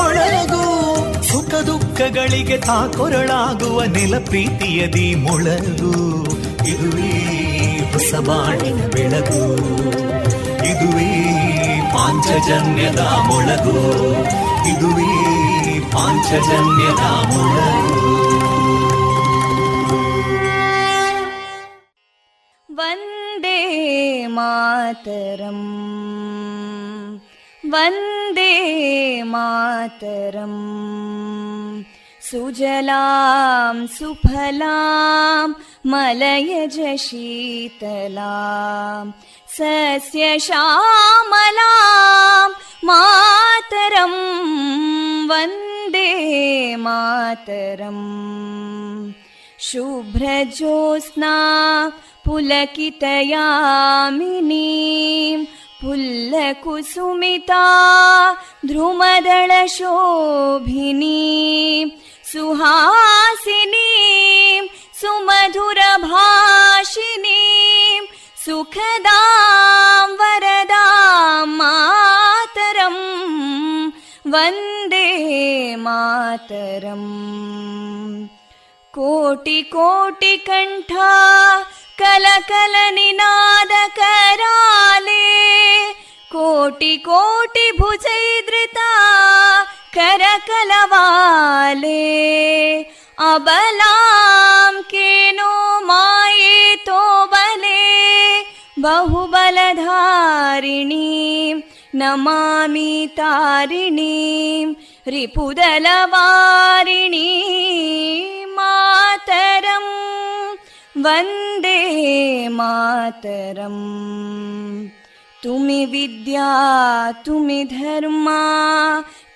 ಮೊಳಗು, ಸುಖ ದುಃಖಗಳಿಗೆ ತಾಕೊರಳಾಗುವ ನೆಲಪ್ರೀತಿಯದಿ ಮೊಳಗು, ಇದುವೇ ಹೊಸಬಾಣಿನ ಬೆಳಗು, ಇದುವೇ ಪಾಂಚಜನ್ಯದ ಮೊಳಗು, ಇದುವೇ ಪಾಂಚಜನ್ಯದ ಮೊಳಗು. ವಂದೇ ಮಾತರಂ, ವಂದೇ ಮಾತರಂ, ಸುಜಲಾಂ ಸುಫಲಾಂ ಮಲಯಜ ಶೀತಲಾಂ ಸಸ್ಯಶ್ಯಾಮಲಾಂ ಮಾತರಂ ವಂದೇ ಮಾತರಂ. ಶುಭ್ರಜೋತ್ಸ್ನಾ ಪುಲಕಿತಯಾಮಿನೀ ಫುಲ್ಲಕುಸುಮಿತಾ ಧ್ರುಮದಳಶೋಭಿನೀ ಸುಹಾಸಿನೀಂ ಸುಮಧುರಭಾಷಿಣೀಂ ಸುಖದಾಂ ವರದಾಂ ಮಾತರಂ ವಂದೇ ಮಾತರಂ. ಕೋಟಿ ಕೋಟಿ ಕಂಠ ಕಲಕಲ ನಿನಾದ ಕರಾಲೇ, ಕೋಟಿ ಕೋಟಿ ಭುಜೈದೃತ ಕರಕಲವಾಲೇ, ಅಬಲಾಂ ಕೇನೋ ಮಾಯೇತೋ ಬಲೇ ಬಹುಬಲಧಾರಿಣೀ ನಮಾಮಿ ತಾರಿಣೀ ರಿಪುದಲವಾರಿಣೀ ಮಾತರಂ ವಂದೇ ಮಾತರಂ. ತುಮಿ ವಿದ್ಯಾ ತುಮಿ ಧರ್ಮ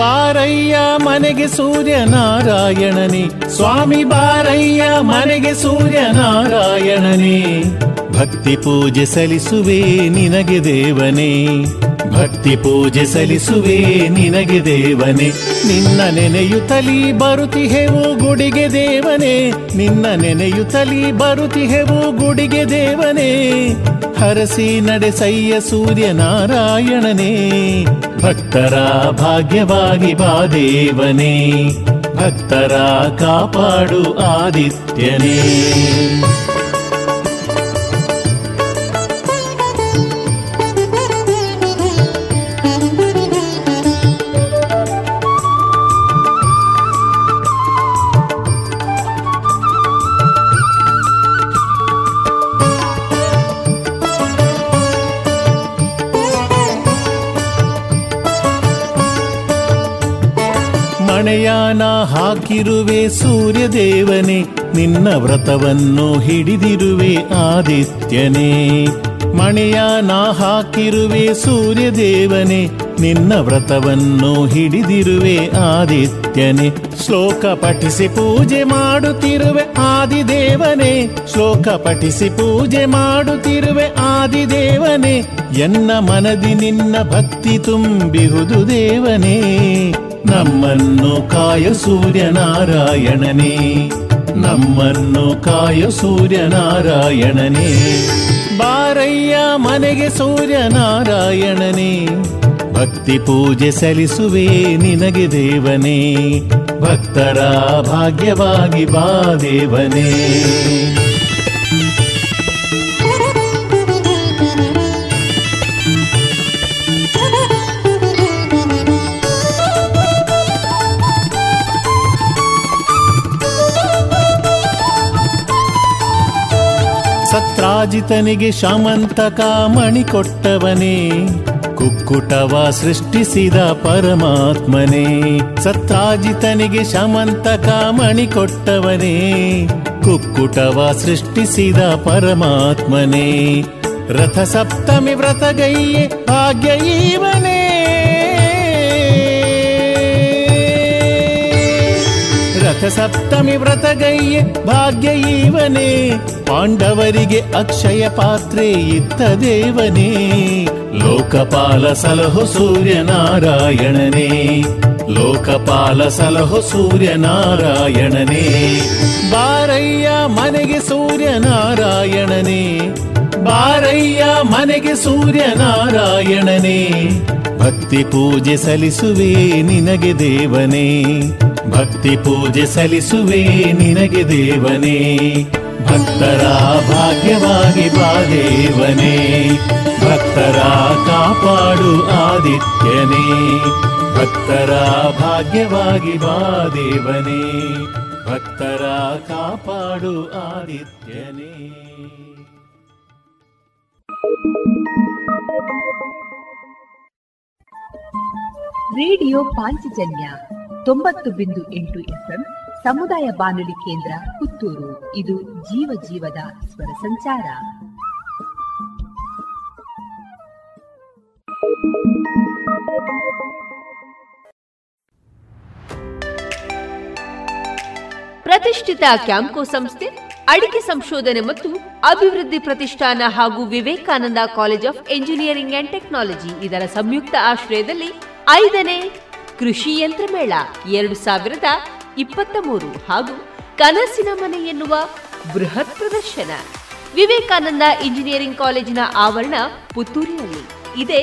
ಬಾರಯ್ಯ ಮನೆಗೆ ಸೂರ್ಯನಾರಾಯಣನೇ, ಸ್ವಾಮಿ ಬಾರಯ್ಯ ಮನೆಗೆ ಸೂರ್ಯನಾರಾಯಣನೇ, ಭಕ್ತಿ ಪೂಜೆ ಸಲ್ಲಿಸುವೆ ನಿನಗೆ ದೇವನೇ, ಭಕ್ತಿ ಪೂಜೆ ಸಲ್ಲಿಸುವೆ ನಿನಗೆ ದೇವನೇ, ನಿನ್ನ ನೆನೆಯುತ್ತಲೀ ಬರುತ್ತಿಹೆವು ಗುಡಿಗೆ ದೇವನೇ, ನಿನ್ನ ನೆನೆಯುತ್ತಲೀ ಬರುತ್ತಿಹೆವು ಗುಡಿಗೆ ದೇವನೇ, ಹರಸಿ ನಡೆಸಯ್ಯ ಸೂರ್ಯನಾರಾಯಣನೇ, ಭಕ್ತರ ಭಾಗ್ಯವಾಗಿ ಬಾ ದೇವನೇ, ಭಕ್ತರ ಕಾಪಾಡು ಆದಿತ್ಯನೇ. ಮಣೆಯಾನ ಹಾಕಿರುವೆ ಸೂರ್ಯದೇವನೇ, ನಿನ್ನ ವ್ರತವನ್ನು ಹಿಡಿದಿರುವೆ ಆದಿತ್ಯನೇ, ಮಣೆಯಾನ ಹಾಕಿರುವೆ ಸೂರ್ಯದೇವನೇ, ನಿನ್ನ ವ್ರತವನ್ನು ಹಿಡಿದಿರುವೆ ಆದಿತ್ಯನೇ, ಶ್ಲೋಕ ಪಠಿಸಿ ಪೂಜೆ ಮಾಡುತ್ತಿರುವೆ ಆದಿದೇವನೇ, ಶ್ಲೋಕ ಪಠಿಸಿ ಪೂಜೆ ಮಾಡುತ್ತಿರುವೆ ಆದಿದೇವನೇ, ಎನ್ನ ಮನದಿ ನಿನ್ನ ಭಕ್ತಿ ತುಂಬಿಹುದು ದೇವನೇ, ನಮ್ಮನ್ನು ಕಾಯ ಸೂರ್ಯನಾರಾಯಣನೇ, ನಮ್ಮನ್ನು ಕಾಯ ಸೂರ್ಯನಾರಾಯಣನೇ, ಬಾರಯ್ಯ ಮನೆಗೆ ಸೂರ್ಯನಾರಾಯಣನೇ, ಭಕ್ತಿ ಪೂಜೆ ಸಲ್ಲಿಸುವೆ ನಿನಗೆ ದೇವನೇ, ಭಕ್ತರ ಭಾಗ್ಯವಾಗಿ ಬಾ ದೇವನೇ. ಸತ್ರಾಜಿತನಿಗೆ ಶಮಂತಕ ಮಣಿ ಕೊಟ್ಟವನೇ, ಕುಕ್ಕುಟವ ಸೃಷ್ಟಿಸಿದ ಪರಮಾತ್ಮನೇ, ಸತ್ರಾಜಿತನಿಗೆ ಶಮಂತಕ ಮಣಿ ಕೊಟ್ಟವನೇ, ಕುಕ್ಕುಟವ ಸೃಷ್ಟಿಸಿದ ಪರಮಾತ್ಮನೇ, ರಥಸಪ್ತಮಿ ವ್ರತಗೈಯೇ ಭಾಗ್ಯ ಇವನೇ, ಸಪ್ತಮಿ ವ್ರತಗೈಯೆ ಭಾಗ್ಯ ಇವನೇ, ಪಾಂಡವರಿಗೆ ಅಕ್ಷಯ ಪಾತ್ರೆ ಇದ್ದ ದೇವನೇ, ಲೋಕಪಾಲ ಸಲಹೋ ಸೂರ್ಯನಾರಾಯಣನೇ, ಲೋಕಪಾಲ ಸಲಹೋ ಸೂರ್ಯನಾರಾಯಣನೇ, ಬಾರಯ್ಯ ಮನೆಗೆ ಸೂರ್ಯನಾರಾಯಣನೇ, ಬಾರಯ್ಯ ಮನೆಗೆ ಸೂರ್ಯನಾರಾಯಣನೇ, ಭಕ್ತಿ ಪೂಜೆ ಸಲ್ಲಿಸುವೆ ನಿನಗೆ ದೇವನೇ, ಭಕ್ತಿ ಪೂಜೆ ಸಲ್ಲಿಸುವೆ ನಿನಗೆ ದೇವನೇ, ಭಕ್ತರ ಭಾಗ್ಯವಾಗಿ ಬಾ ದೇವನೇ, ಭಕ್ತರ ಕಾಪಾಡು ಆದಿತ್ಯನೇ, ಭಕ್ತರ ಭಾಗ್ಯವಾಗಿ ಬಾ ದೇವನೇ, ಭಕ್ತರ ಕಾಪಾಡು ಆದಿತ್ಯನೇ. ರೇಡಿಯೋ ಪಾಂಚಜನ್ಯ 90.8 ಎಫ್ಎಂ ಸಮುದಾಯ ಬಾನುಲಿ ಕೇಂದ್ರ ಪುತ್ತೂರು. ಇದು ಜೀವ ಜೀವದ ಸ್ವರ ಸಂಚಾರ. ಪ್ರತಿಷ್ಠಿತ ಕ್ಯಾಂಪ್ಕೋ ಸಂಸ್ಥೆ, ಅಡಿಕೆ ಸಂಶೋಧನೆ ಮತ್ತು ಅಭಿವೃದ್ಧಿ ಪ್ರತಿಷ್ಠಾನ ಹಾಗೂ Vivekananda college of engineering and technology ಇದರ ಸಂಯುಕ್ತ ಆಶ್ರಯದಲ್ಲಿ 5ನೇ ಕೃಷಿ ಯಂತ್ರ ಮೇಳ 2023 ಹಾಗೂ ಕನಸಿನ ಮನೆ ಎನ್ನುವ ಬೃಹತ್ ಪ್ರದರ್ಶನ ವಿವೇಕಾನಂದ ಇಂಜಿನಿಯರಿಂಗ್ ಕಾಲೇಜಿನ ಆವರಣ ಪುತ್ತೂರಿನಲ್ಲಿ ಇದೆ.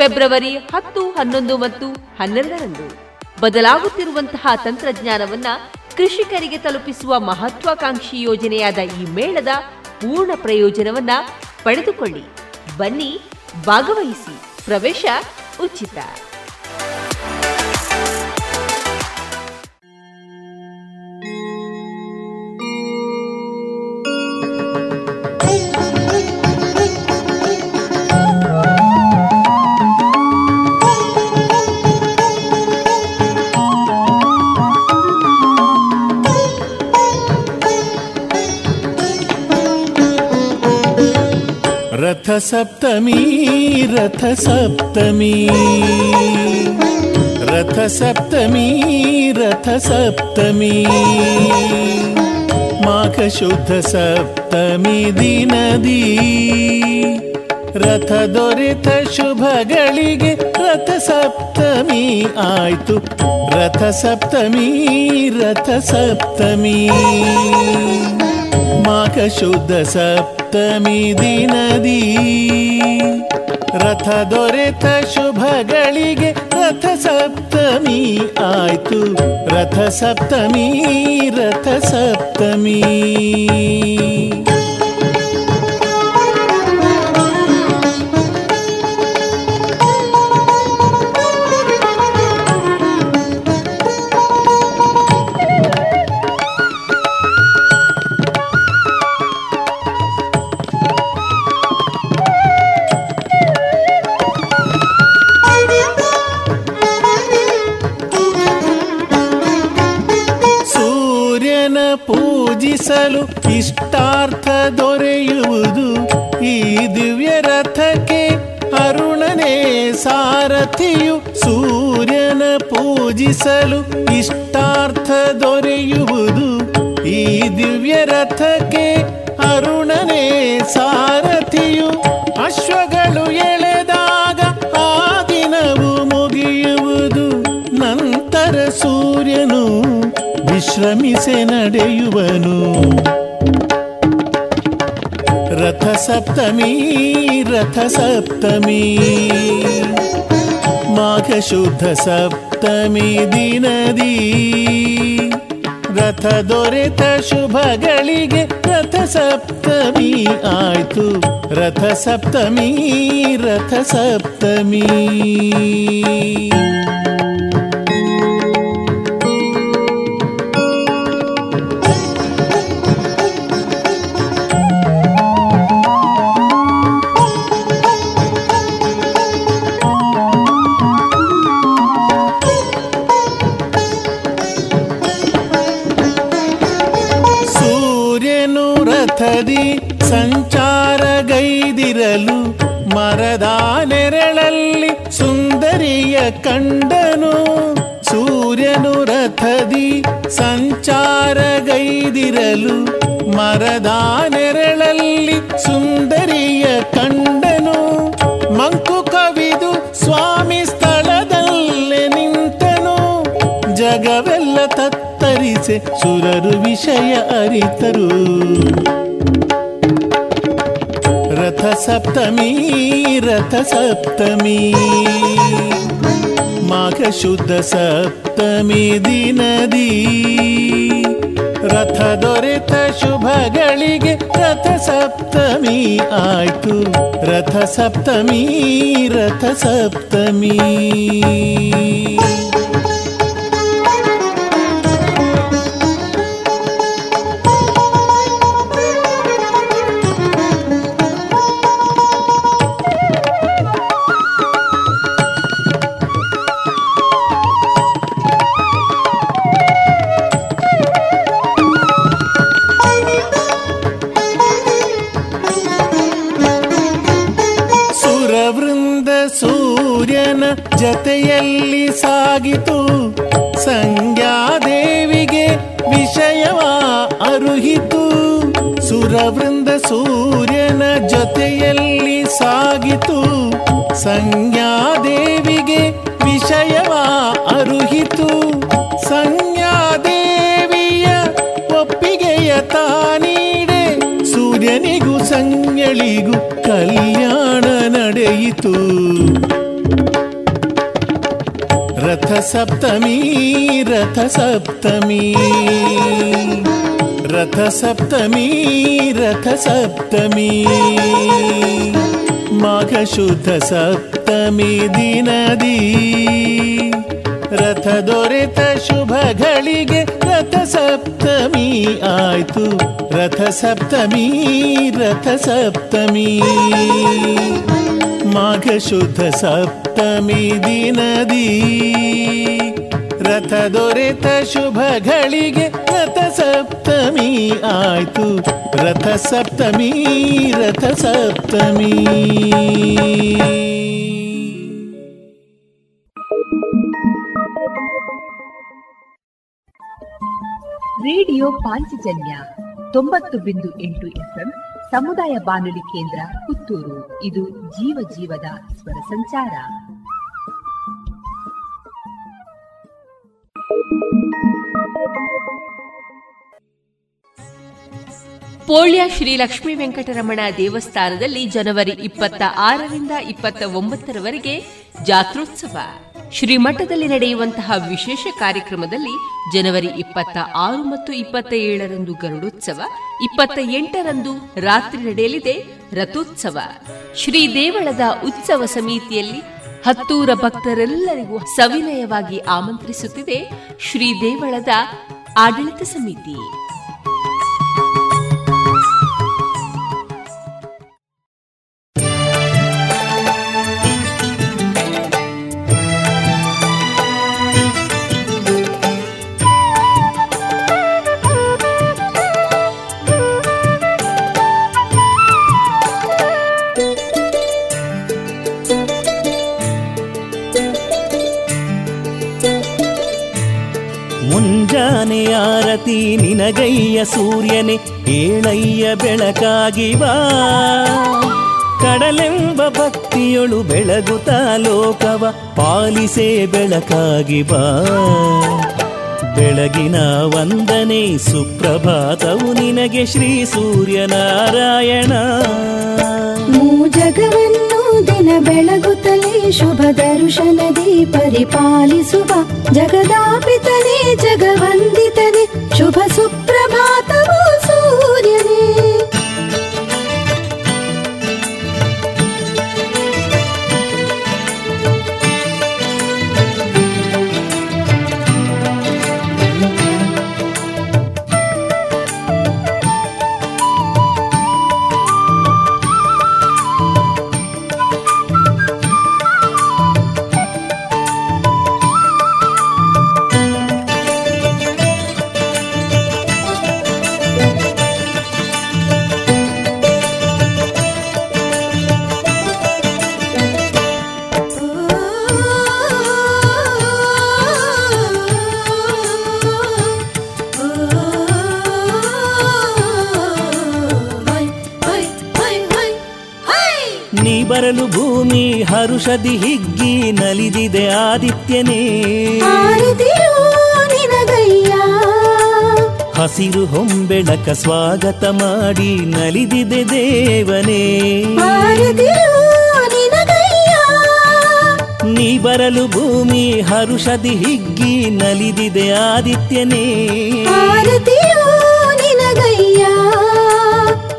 ಫೆಬ್ರವರಿ 10, 11 ಮತ್ತು 12ರಂದು ಬದಲಾಗುತ್ತಿರುವಂತಹ ತಂತ್ರಜ್ಞಾನವನ್ನ ಕೃಷಿಕರಿಗೆ ತಲುಪಿಸುವ ಮಹತ್ವಾಕಾಂಕ್ಷಿ ಯೋಜನೆಯಾದ ಈ ಮೇಳದ ಪೂರ್ಣ ಪ್ರಯೋಜನವನ್ನ ಪಡೆದುಕೊಳ್ಳಿ. ಬನ್ನಿ, ಭಾಗವಹಿಸಿ. ಪ್ರವೇಶ ಉಚಿತ. ರಥಸಪ್ತಮಿ ರಥಸಪ್ತಮಿ ರಥಸಪ್ತಮಿ ರಥಸಪ್ತಮಿ ಮಾಘ ಶುದ್ಧ ಸಪ್ತಮಿ ದಿನದಿ ರಥ ದೊರೆತ ಶುಭಗಳಿಗೆ ರಥಸಪ್ತಮಿ ಆಯ್ತು ರಥಸಪ್ತಮಿ ರಥಸಪ್ತಮಿ ಮಾಘ ಶುದ್ಧ ಸಪ್ತಮಿ ದಿನದಿ ರಥ ದೊರೆತ ಶುಭಗಳಿಗೆ ರಥಸಪ್ತಮಿ ಆಯ್ತು ರಥಸಪ್ತಮಿ ರಥಸಪ್ತಮಿ ಸಲು ಇಷ್ಟಾರ್ಥ ದೊರೆಯುವುದು ಈ ದಿವ್ಯ ರಥಕ್ಕೆ ಅರುಣನೇ ಸಾರಥಿಯು ಸೂರ್ಯನ ಪೂಜಿಸಲು ಇಷ್ಟಾರ್ಥ ದೊರೆಯುವುದು ಈ ದಿವ್ಯ ರಥಕ್ಕೆ ಅರುಣನೇ ಸಾರಥಿಯು ಅಶ್ವಗಳು ಎಳೆದಾಗ ಆ ದಿನವು ಮುಗಿಯುವುದು ನಂತರ ಸೂರ್ಯನು ವಿಶ್ರಮಿಸೆ ನಡೆಯುವನು ರಥಸಪ್ತಮಿ ರಥಸಪ್ತಮಿ ಮಾಘ ಶುದ್ಧ ಸಪ್ತಮಿ ದಿನದಿ ರಥ ದೊರೆತ ಶುಭಗಳಿಗೆ ರಥಸಪ್ತಮಿ ಆಯ್ತು ರಥಸಪ್ತಮಿ ರಥಸಪ್ತಮಿ ಸಂಚಾರಗೈದಿರಲು ಮರದ ನೆರಳಲ್ಲಿ ಸುಂದರಿಯ ಕಂಡನು ಸೂರ್ಯನು ರಥದಿ ಸಂಚಾರಗೈದಿರಲು ಮರದ ನೆರಳಲ್ಲಿ ಸುಂದರಿಯ ಕಂಡನು ಮಂಕು ಕವಿದು ಸ್ವಾಮಿ ಸ್ಥಳದಲ್ಲೇ ನಿಂತನು ಜಗವೆಲ್ಲ ತತ್ತರಿಸೆ ಸುರರು ವಿಷಯ ಅರಿತರು ರಥಸಪ್ತಮಿ ರಥಸಪ್ತಮಿ ಮಾಘ ಶುದ್ಧ ಸಪ್ತಮಿ ದಿನದಿ ರಥ ದೊರೆತ ಶುಭಗಳಿಗೆ ರಥಸಪ್ತಮಿ ಆಯ್ತು ರಥಸಪ್ತಮಿ ರಥಸಪ್ತಮಿ ಜತೆಯಲ್ಲಿ ಸಾಗಿತು ಸಂಜ್ಞಾದೇವಿಗೆ ವಿಷಯವ ಅರುಹಿತು ಸುರವೃಂದ ಸೂರ್ಯನ ಜೊತೆಯಲ್ಲಿ ಸಾಗಿತು ಸಂಜ್ಞಾದೇವಿಗೆ ವಿಷಯವ ಅರುಹಿತು ಸಂಜ್ಞಾದೇವಿಯ ಒಪ್ಪಿಗೆಯ ತಾನೀಡೆ ಸೂರ್ಯನಿಗೂ ಸಂಜ್ಞಳಿಗೂ ಕಲ್ಯಾಣ ನಡೆಯಿತು ರಥಸಪ್ತಮಿ ರಥಸಪ್ತಮಿ ರಥಸಪ್ತಮಿ ರಥಸಪ್ತಮಿ ಮಾಘ ಶುದ್ಧ ಸಪ್ತಮಿ ದಿನದಿ ರಥ ದೊರೆತ ಶುಭಗಳಿಗೆ ರಥಸಪ್ತಮಿ ಆಯ್ತು ರಥಸಪ್ತಮಿ ರಥಸಪ್ತಮಿ ಮಾಘ ಶುದ್ಧ ಸಪ್ತಮಿ ದಿನದಿ ರಥ ದೊರೆತ ಶುಭಗಳಿಗೆ ರಥಸಪ್ತಮಿ ಆಯ್ತು ರಥ ಸಪ್ತಮಿ ರಥ ಸಪ್ತಮಿ. ರೇಡಿಯೋ ಪಾಂಚಜನ್ಯ 90.8 ಎಫ್ಎಂ ಸಮುದಾಯ ಬಾನುಲಿ ಕೇಂದ್ರ ಪುತ್ತೂರು. ಇದು ಜೀವ ಜೀವದ ಸ್ವರ ಸಂಚಾರ. ಪೋಳ್ಯ ಶ್ರೀ ಲಕ್ಷ್ಮೀ ವೆಂಕಟರಮಣ ದೇವಸ್ಥಾನದಲ್ಲಿ ಜನವರಿ 26ರಿಂದ 29ರವರೆಗೆ ಜಾತ್ರೋತ್ಸವ ಶ್ರೀಮಠದಲ್ಲಿ ನಡೆಯುವಂತಹ ವಿಶೇಷ ಕಾರ್ಯಕ್ರಮದಲ್ಲಿ ಜನವರಿ 26 ಮತ್ತು 27ರಂದು ಗರುಡೋತ್ಸವ, 28ರಂದು ರಾತ್ರಿ ನಡೆಯಲಿದೆ ರಥೋತ್ಸವ. ಶ್ರೀ ದೇವಳದ ಉತ್ಸವ ಸಮಿತಿಯಲ್ಲಿ ಹತ್ತೂರ ಭಕ್ತರೆಲ್ಲರಿಗೂ ಸವಿನಯವಾಗಿ ಆಮಂತ್ರಿಸುತ್ತಿದೆ ಶ್ರೀ ದೇವಳದ ಆಡಳಿತ ಸಮಿತಿ. ಆರತಿ ನಿನಗಯ್ಯ ಸೂರ್ಯನೇ ಏಳಯ್ಯ ಬೆಳಕಾಗಿ ಬಾ, ಕಡಲೆಂಬ ಭಕ್ತಿಯೊಳು ಬೆಳಗುತ್ತ ಲೋಕವ ಪಾಲಿಸೇ ಬೆಳಕಾಗಿ ಬಾ. ಬೆಳಗಿನ ವಂದನೆ ಸುಪ್ರಭಾತವು ನಿನಗೆ ಶ್ರೀ ಸೂರ್ಯನಾರಾಯಣ. ಜಗವನ್ನು ದಿನ ಬೆಳಗುತ್ತಲೇ ಶುಭ ದರುಶನದಿ ಪರಿಪಾಲಿಸುವ ಜಗದಾಪಿತನೇ ಜಗವಂದಿತನೇ ಶುಭ ಸುಪ್ರಭಾತವೋ ಸೂರ್ಯನೇ. ಬರಲು ಭೂಮಿ ಹರುಷದಿ ಹಿಗ್ಗಿ ನಲಿದಿದೆ ಆದಿತ್ಯನೇ, ಹಸಿರು ಹೊಂಬೆಳಕ ಸ್ವಾಗತ ಮಾಡಿ ನಲಿದಿದೆ ದೇವನೇ. ನೀ ಬರಲು ಭೂಮಿ ಹರುಷದಿ ಹಿಗ್ಗಿ ನಲಿದಿದೆ ಆದಿತ್ಯನೇ,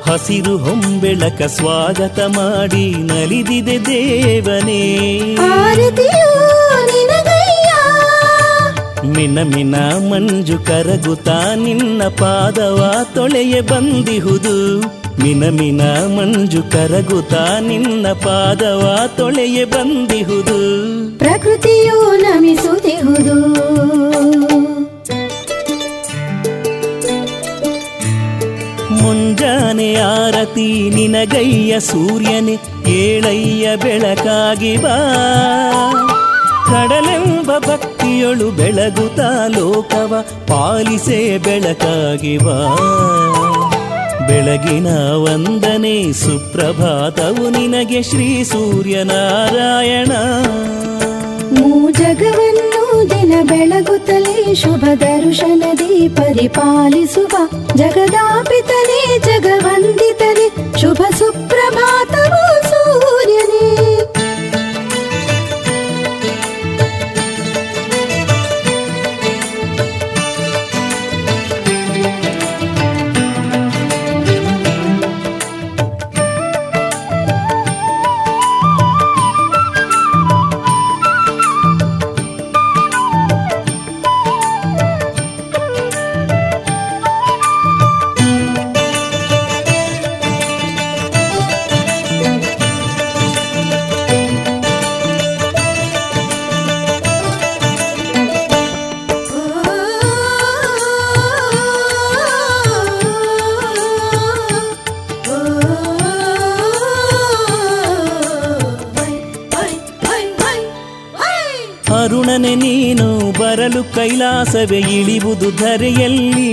ಹಸಿರು ಹೊಂಬೆಳಕ ಸ್ವಾಗತ ಮಾಡಿ ನಲಿದಿದೆ ದೇವನೇ. ಮಿನ ಮಿನ ಮಂಜು ಕರಗುತ್ತಾ ನಿನ್ನ ಪಾದವ ತೊಳೆಯ ಬಂದಿಹುದು, ಮಿನ ಮಿನ ಮಂಜು ಕರಗುತ್ತಾ ನಿನ್ನ ಪಾದವ ತೊಳೆಯ ಬಂದಿಹುದು, ಪ್ರಕೃತಿಯು ನಮಿಸುತ್ತಿಹುದು. ಮುಂಜಾನೆ ಆರತಿ ನಿನಗಯ್ಯ ಸೂರ್ಯನೇ ಏಳಯ್ಯ ಬೆಳಕಾಗಿ ಬಾ, ಕಡಲೆಂಬ ಭಕ್ತಿಯೊಳು ಬೆಳಗುತ್ತ ಲೋಕವ ಪಾಲಿಸೇ ಬೆಳಕಾಗಿ ಬಾ. ಬೆಳಗಿನ ವಂದನೆ ಸುಪ್ರಭಾತವು ನಿನಗೆ ಶ್ರೀ ಸೂರ್ಯನಾರಾಯಣ. ಜಗವನ್ನು ದಿನ ಬೆಳಗುತ್ತಲೇ ಶುಭ ದರುಶನದಿ ಪರಿಪಾಲಿಸುವ ಜಗದಾಪಿತನೇ ಜಗವಂದಿತನೇ ಶುಭ ಸುಪ್ರಭಾತವೋ ಸೂರ್ಯನೇ. ಒಡನೆ ನೀನು ಬರಲು ಕೈಲಾಸವೇ ಇಳಿವುದು ಧರೆಯಲ್ಲಿ.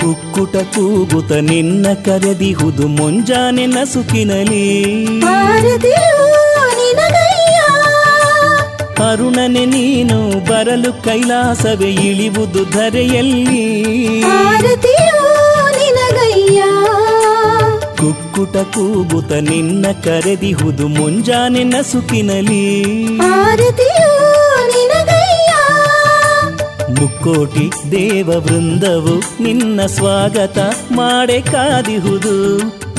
ಕುಕ್ಕುಟ ಕೂಗುತ ನಿನ್ನ ಕರೆದಿಹುದು ಮುಂಜಾನೆ ನಸುಕಿನಲಿ. ಅರುಣನೆ ನೀನು ಬರಲು ಕೈಲಾಸವೇ ಇಳಿವುದು ಧರೆಯಲ್ಲಿ. ಕುಕ್ಕುಟ ಕೂಗುತ ನಿನ್ನ ಕರೆದಿಹುದು ಮುಂಜಾನೆ ನಸುಕಿನಲಿ. ಮುಕ್ಕೋಟಿ ದೇವವೃಂದವು ನಿನ್ನ ಸ್ವಾಗತ ಮಾಡೆ ಕಾದಿಹುದು.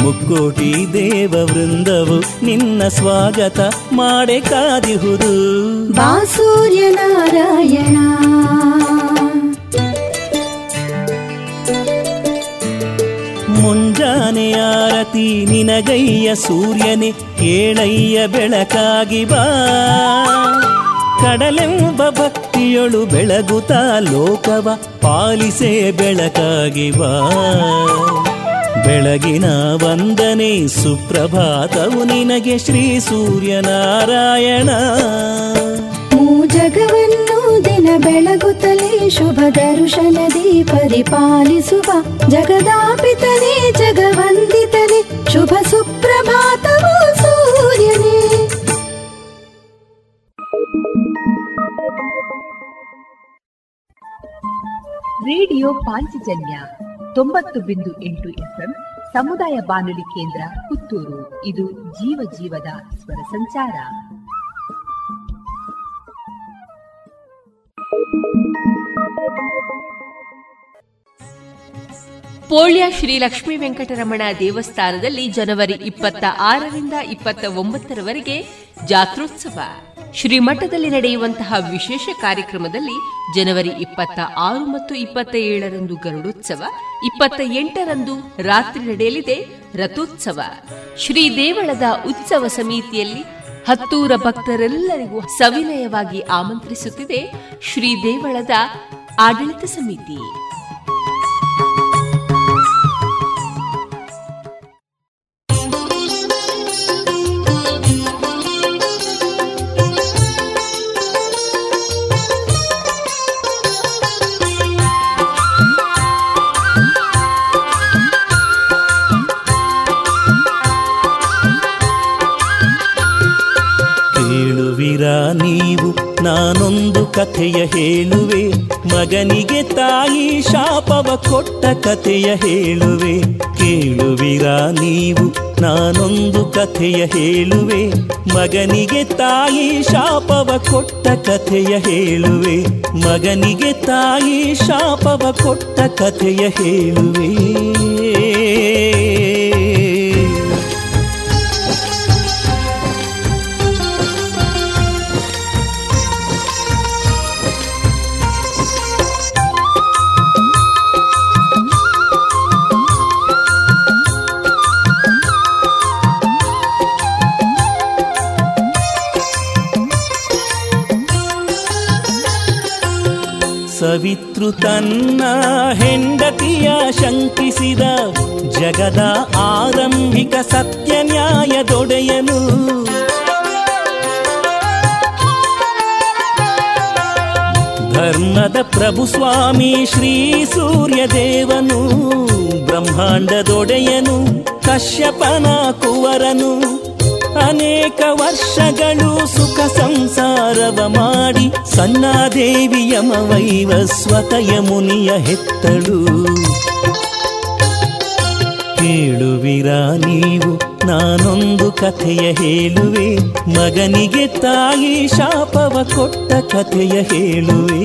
ಮುಕ್ಕೋಟಿ ದೇವವೃಂದವು ನಿನ್ನ ಸ್ವಾಗತ ಮಾಡೆ ಕಾದಿಹುದು. ಬಾ ಸೂರ್ಯನಾರಾಯಣ, ಮುಂಜಾನೆ ಆರತಿ ನಿನಗಯ್ಯ ಸೂರ್ಯನೇ ಕೇಳಯ್ಯ ಬೆಳಕಾಗಿ ಬಾ. ಕಡಲೆಂಬ ಭಕ್ತಿಯೊಳು ಬೆಳಗುತ್ತಾ ಲೋಕವ ಪಾಲಿಸೆ ಬೆಳಕಾಗಿ ಬಾ. ಬೆಳಗಿನ ವಂದನೆ ಸುಪ್ರಭಾತವು ನಿನಗೆ ಶ್ರೀ ಸೂರ್ಯನಾರಾಯಣ. ಜಗವನ್ನು ದಿನ ಬೆಳಗುತ್ತಲೇ ಶುಭ ದರುಶನದಿ ಪರಿಪಾಲಿಸುವ ಜಗದಾಪಿತನೇ ಜಗವಂದಿತನೇ ಶುಭ ಸುಪ್ರಭಾತವು ಸೂರ್ಯನೇ. ರೇಡಿಯೋ ಪಾಂಚಜನ್ಯ 90.8 FM ಸಮುದಾಯ ಬಾನುಲಿ ಕೇಂದ್ರ ಪುತ್ತೂರು. ಇದು ಜೀವ ಜೀವದ ಸ್ವರ ಸಂಚಾರ. ಪೋಳ್ಯ ಶ್ರೀ ಲಕ್ಷ್ಮೀ ವೆಂಕಟರಮಣ ದೇವಸ್ಥಾನದಲ್ಲಿ January 26-29 ಜಾತ್ರೋತ್ಸವ ಶ್ರೀಮಠದಲ್ಲಿ ನಡೆಯುವಂತಹ ವಿಶೇಷ ಕಾರ್ಯಕ್ರಮದಲ್ಲಿ January 26 ಮತ್ತು 27 ಗರುಡೋತ್ಸವ, 28 ರಾತ್ರಿ ನಡೆಯಲಿದೆ ರಥೋತ್ಸವ. ಶ್ರೀ ದೇವಳದ ಉತ್ಸವ ಸಮಿತಿಯಲ್ಲಿ ಹತ್ತೂರ ಭಕ್ತರೆಲ್ಲರಿಗೂ ಸವಿನಯವಾಗಿ ಆಮಂತ್ರಿಸುತ್ತಿದೆ ಶ್ರೀ ದೇವಳದ ಆಡಳಿತ ಸಮಿತಿ. ನೀವು ನಾನೊಂದು ಕಥೆಯ ಹೇಳುವೆ, ಮಗನಿಗೆ ತಾಯಿ ಶಾಪವ ಕೊಟ್ಟ ಕಥೆಯ ಹೇಳುವೆ. ಕೇಳುವಿರಾ ನೀವು ನಾನೊಂದು ಕಥೆಯ ಹೇಳುವೆ, ಮಗನಿಗೆ ತಾಯಿ ಶಾಪವ ಕೊಟ್ಟ ಕಥೆಯ ಹೇಳುವೆ. ಮಗನಿಗೆ ತಾಯಿ ಶಾಪವ ಕೊಟ್ಟ ಕಥೆಯ ಹೇಳುವೆ. ಸವಿತೃ ತನ್ನ ಹೆಂಡತಿಯ ಶಂಕಿಸಿದ ಜಗದ ಆರಂಭಿಕ ಸತ್ಯ ನ್ಯಾಯದೊಡೆಯನು. ಧರ್ಮದ ಪ್ರಭು ಸ್ವಾಮಿ ಶ್ರೀ ಸೂರ್ಯದೇವನು ಬ್ರಹ್ಮಾಂಡದೊಡೆಯನು ಕಶ್ಯಪನ ಕುವರನು. ಅನೇಕ ವರ್ಷಗಳು ಸುಖ ಸಂಸಾರವ ಮಾಡಿ ಸನ್ನಾದೇವಿಯ ಮೈವ ಸ್ವತಯ ಮುನಿಯ ಹೆತ್ತಳು. ಕೇಳುವಿರಾ ನೀವು ನಾನೊಂದು ಕಥೆಯ ಹೇಳುವೆ, ಮಗನಿಗೆ ತಾಯಿ ಶಾಪವ ಕೊಟ್ಟ ಕಥೆಯ ಹೇಳುವೆ.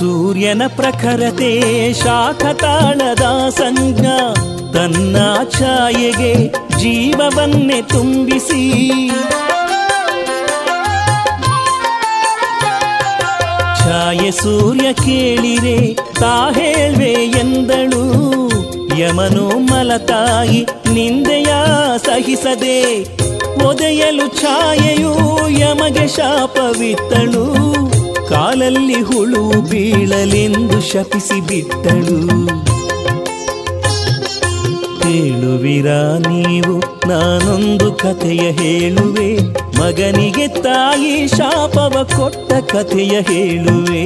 ಸೂರ್ಯನ ಪ್ರಖರತೆ ಶಾಖತಾಳದ ಸಂಜ್ಞಾ ತನ್ನ ಛಾಯೆಗೆ ಜೀವವನ್ನೇ ತುಂಬಿಸಿ ಛಾಯೆ ಸೂರ್ಯ ಕೇಳಿರೆ ತಾ ಹೇಳ್ವೆ ಎಂದಳು. ಯಮನು ಮಲತಾಯಿ ನಿಂದೆಯ ಸಹಿಸದೆ ಒದೆಯಲು ಛಾಯೆಯು ಯಮಗೆ ಶಾಪವಿತ್ತಳು. ಕಾಲಲ್ಲಿ ಹುಳು ಬೀಳಲೆಂದು ಶಪಿಸಿ ಬಿಟ್ಟಳು. ಹೇಳುವಿರಾ ನೀವು ನಾನೊಂದು ಕಥೆಯ ಹೇಳುವೆ, ಮಗನಿಗೆ ತಾಯಿ ಶಾಪವ ಕೊಟ್ಟ ಕಥೆಯ ಹೇಳುವೆ.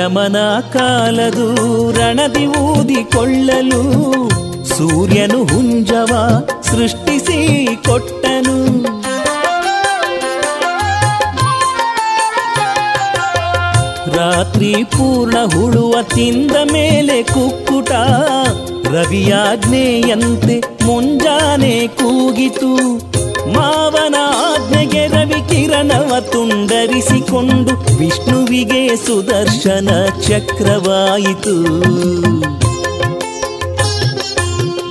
ಯಮನ ಕಾಲದು ರಣದಿ ಊದಿಕೊಳ್ಳಲು ಸೂರ್ಯನು ಹುಂಜವ ಸೃಷ್ಟಿಸಿ ಕೊಟ್ಟನು. ರಾತ್ರಿ ಪೂರ್ಣ ಹುಳುವ ತಿಂದ ಮೇಲೆ ಕುಕ್ಕುಟ ರವಿಯಾಜ್ಞೆಯಂತೆ ಮುಂಜಾನೆ ಕೂಗಿತು. ಮಾವನ ಆಜ್ಞೆಗೆ ರವಿ ಕಿರಣವ ತುಂಡರಿಸಿಕೊಂಡು ವಿಷ್ಣುವಿಗೆ ಸುದರ್ಶನ ಚಕ್ರವಾಯಿತು.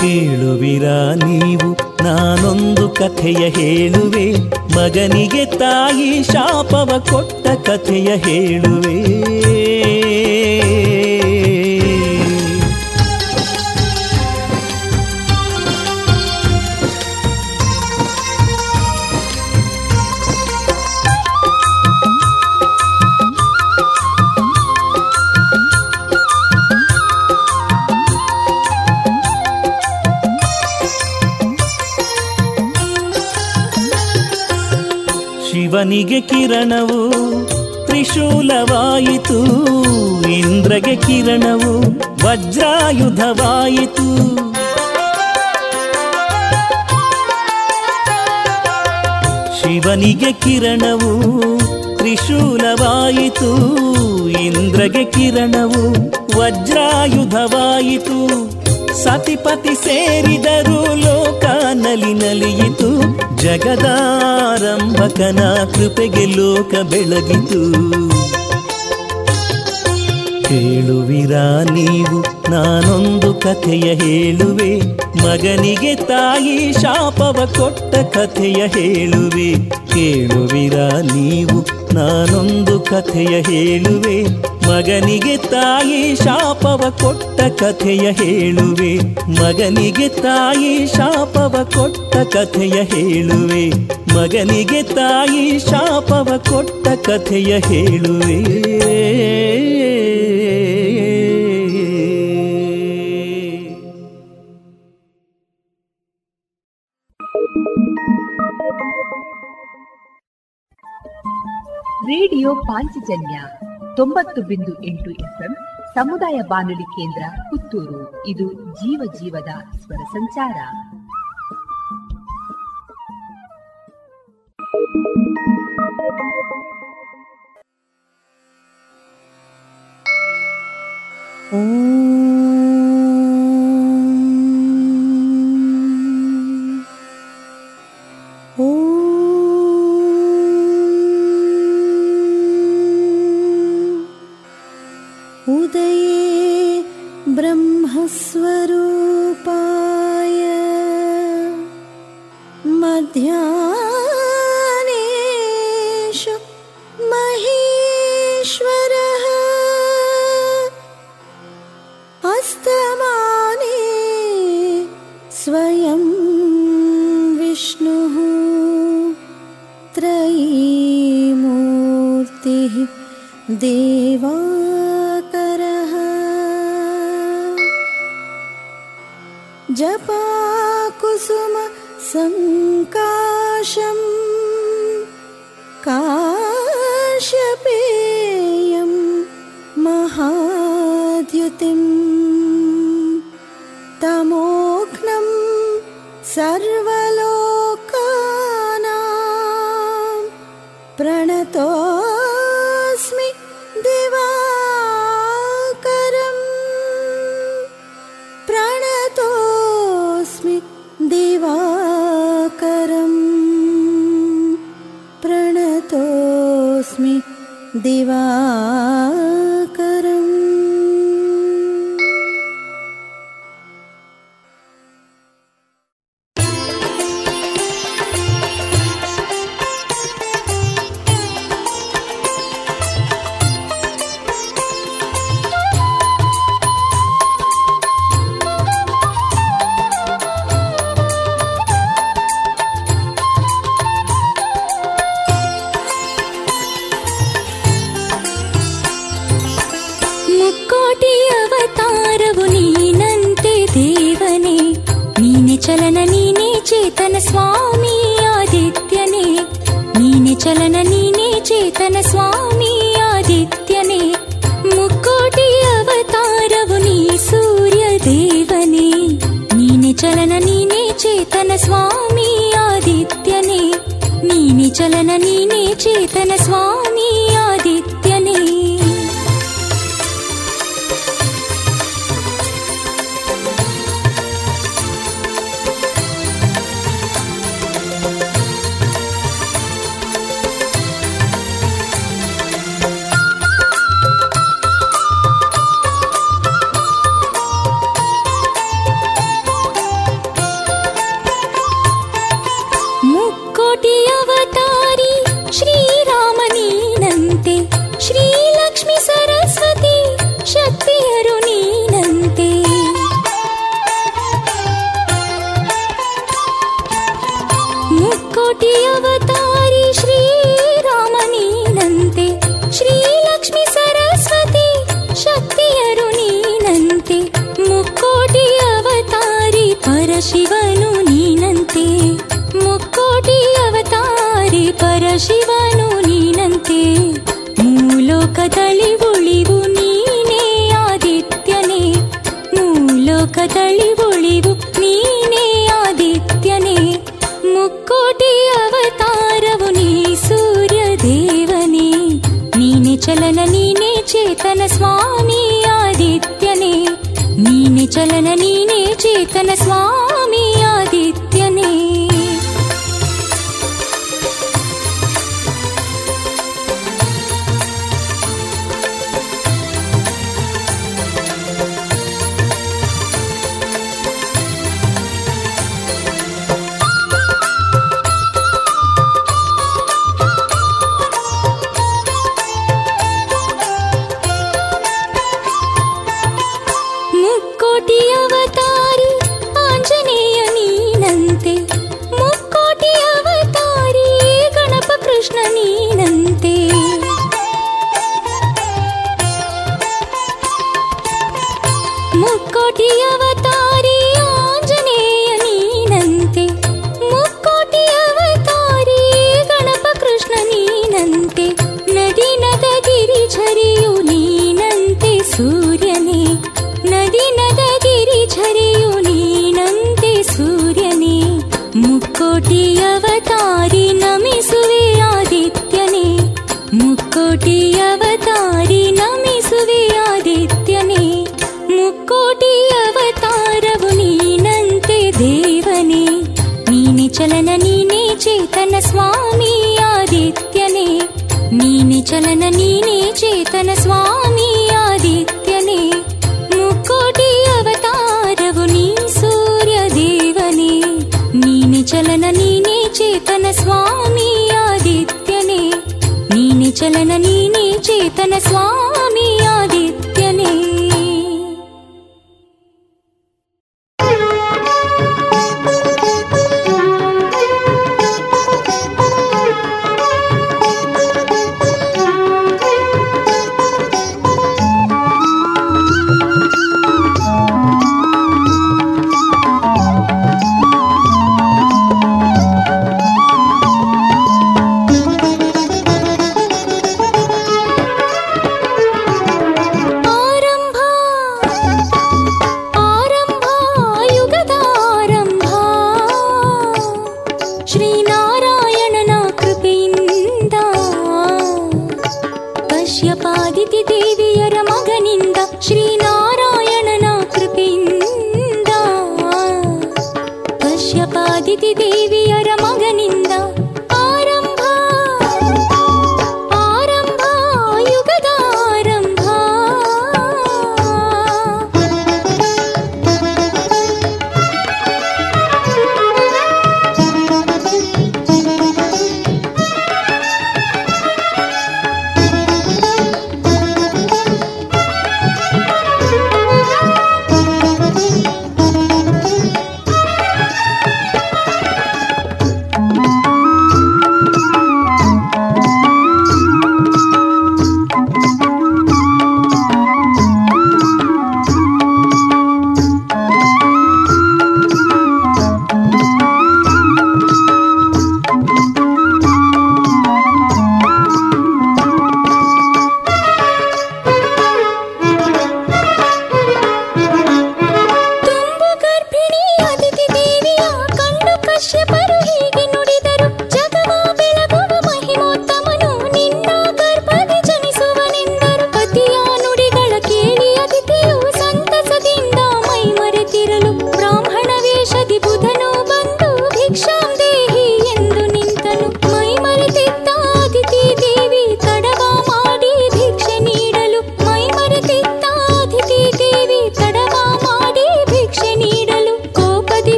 ಕೇಳುವಿರಾ ನೀವು ನಾನೊಂದು ಕಥೆಯ ಹೇಳುವೆ, ಮಗನಿಗೆ ತಾಯಿ ಶಾಪವ ಕೊಟ್ಟ ಕಥೆಯ ಹೇಳುವೆ. ಶಿವನಿಗೆ ಕಿರಣವು ತ್ರಿಶೂಲವಾಯಿತು, ಇಂದ್ರಗೆ ಕಿರಣವು ವಜ್ರಾಯುಧವಾಯಿತು. ಶಿವನಿಗೆ ಕಿರಣವು ತ್ರಿಶೂಲವಾಯಿತು, ಇಂದ್ರಗೆ ಕಿರಣವು ವಜ್ರಾಯುಧವಾಯಿತು. ಸತಿಪತಿ ಸೇರಿದರು ಲೋಕ ನಲಿ ನಲಿಯಿತು, ಜಗದಾರಂಭಕನ ಕೃಪೆಗೆ ಲೋಕ ಬೆಳಗಿತು. ಕೇಳುವಿರಾ ನೀವು ನಾನೊಂದು ಕಥೆಯ ಹೇಳುವೆ, ಮಗನಿಗೆ ತಾಯಿ ಶಾಪವ ಕೊಟ್ಟ ಕಥೆಯ ಹೇಳುವೆ. ಕೇಳುವಿರಾ ನೀವು ನಾನೊಂದು ಕಥೆಯ ಹೇಳುವೆ, ಮಗನಿಗೆ ತಾಯಿ ಶಾಪವ ಕೊಟ್ಟ ಕಥೆಯ ಹೇಳುವೆ. ಮಗನಿಗೆ ತಾಯಿ ಶಾಪವ ಕೊಟ್ಟ ಕಥೆಯ ಹೇಳುವೆ. ಮಗನಿಗೆ ತಾಯಿ ಶಾಪವ ಕೊಟ್ಟ ಕಥೆಯ ಹೇಳುವೆ. ರೇಡಿಯೋ ಪಾಂಚಜನ್ಯ 90.8 ಎಫ್ಎಂ ಸಮುದಾಯ ಬಾನುಲಿ ಕೇಂದ್ರ ಪುತ್ತೂರು. ಇದು ಜೀವ ಜೀವದ ಸ್ವರ ಸಂಚಾರ. स्वरूपाय मध्यानेषु महेश्वरः अस्तमाने स्वयं विष्णुः त्रयीमूर्तिः देवा जपाकुसुम संकाशं काश्यपेयं महाद्युतिं तमोघ्नं सर्वलोकानां प्रणतो देवाकर ಲಕ್ಷ್ಮೀ ದಿವಾಕರಂ.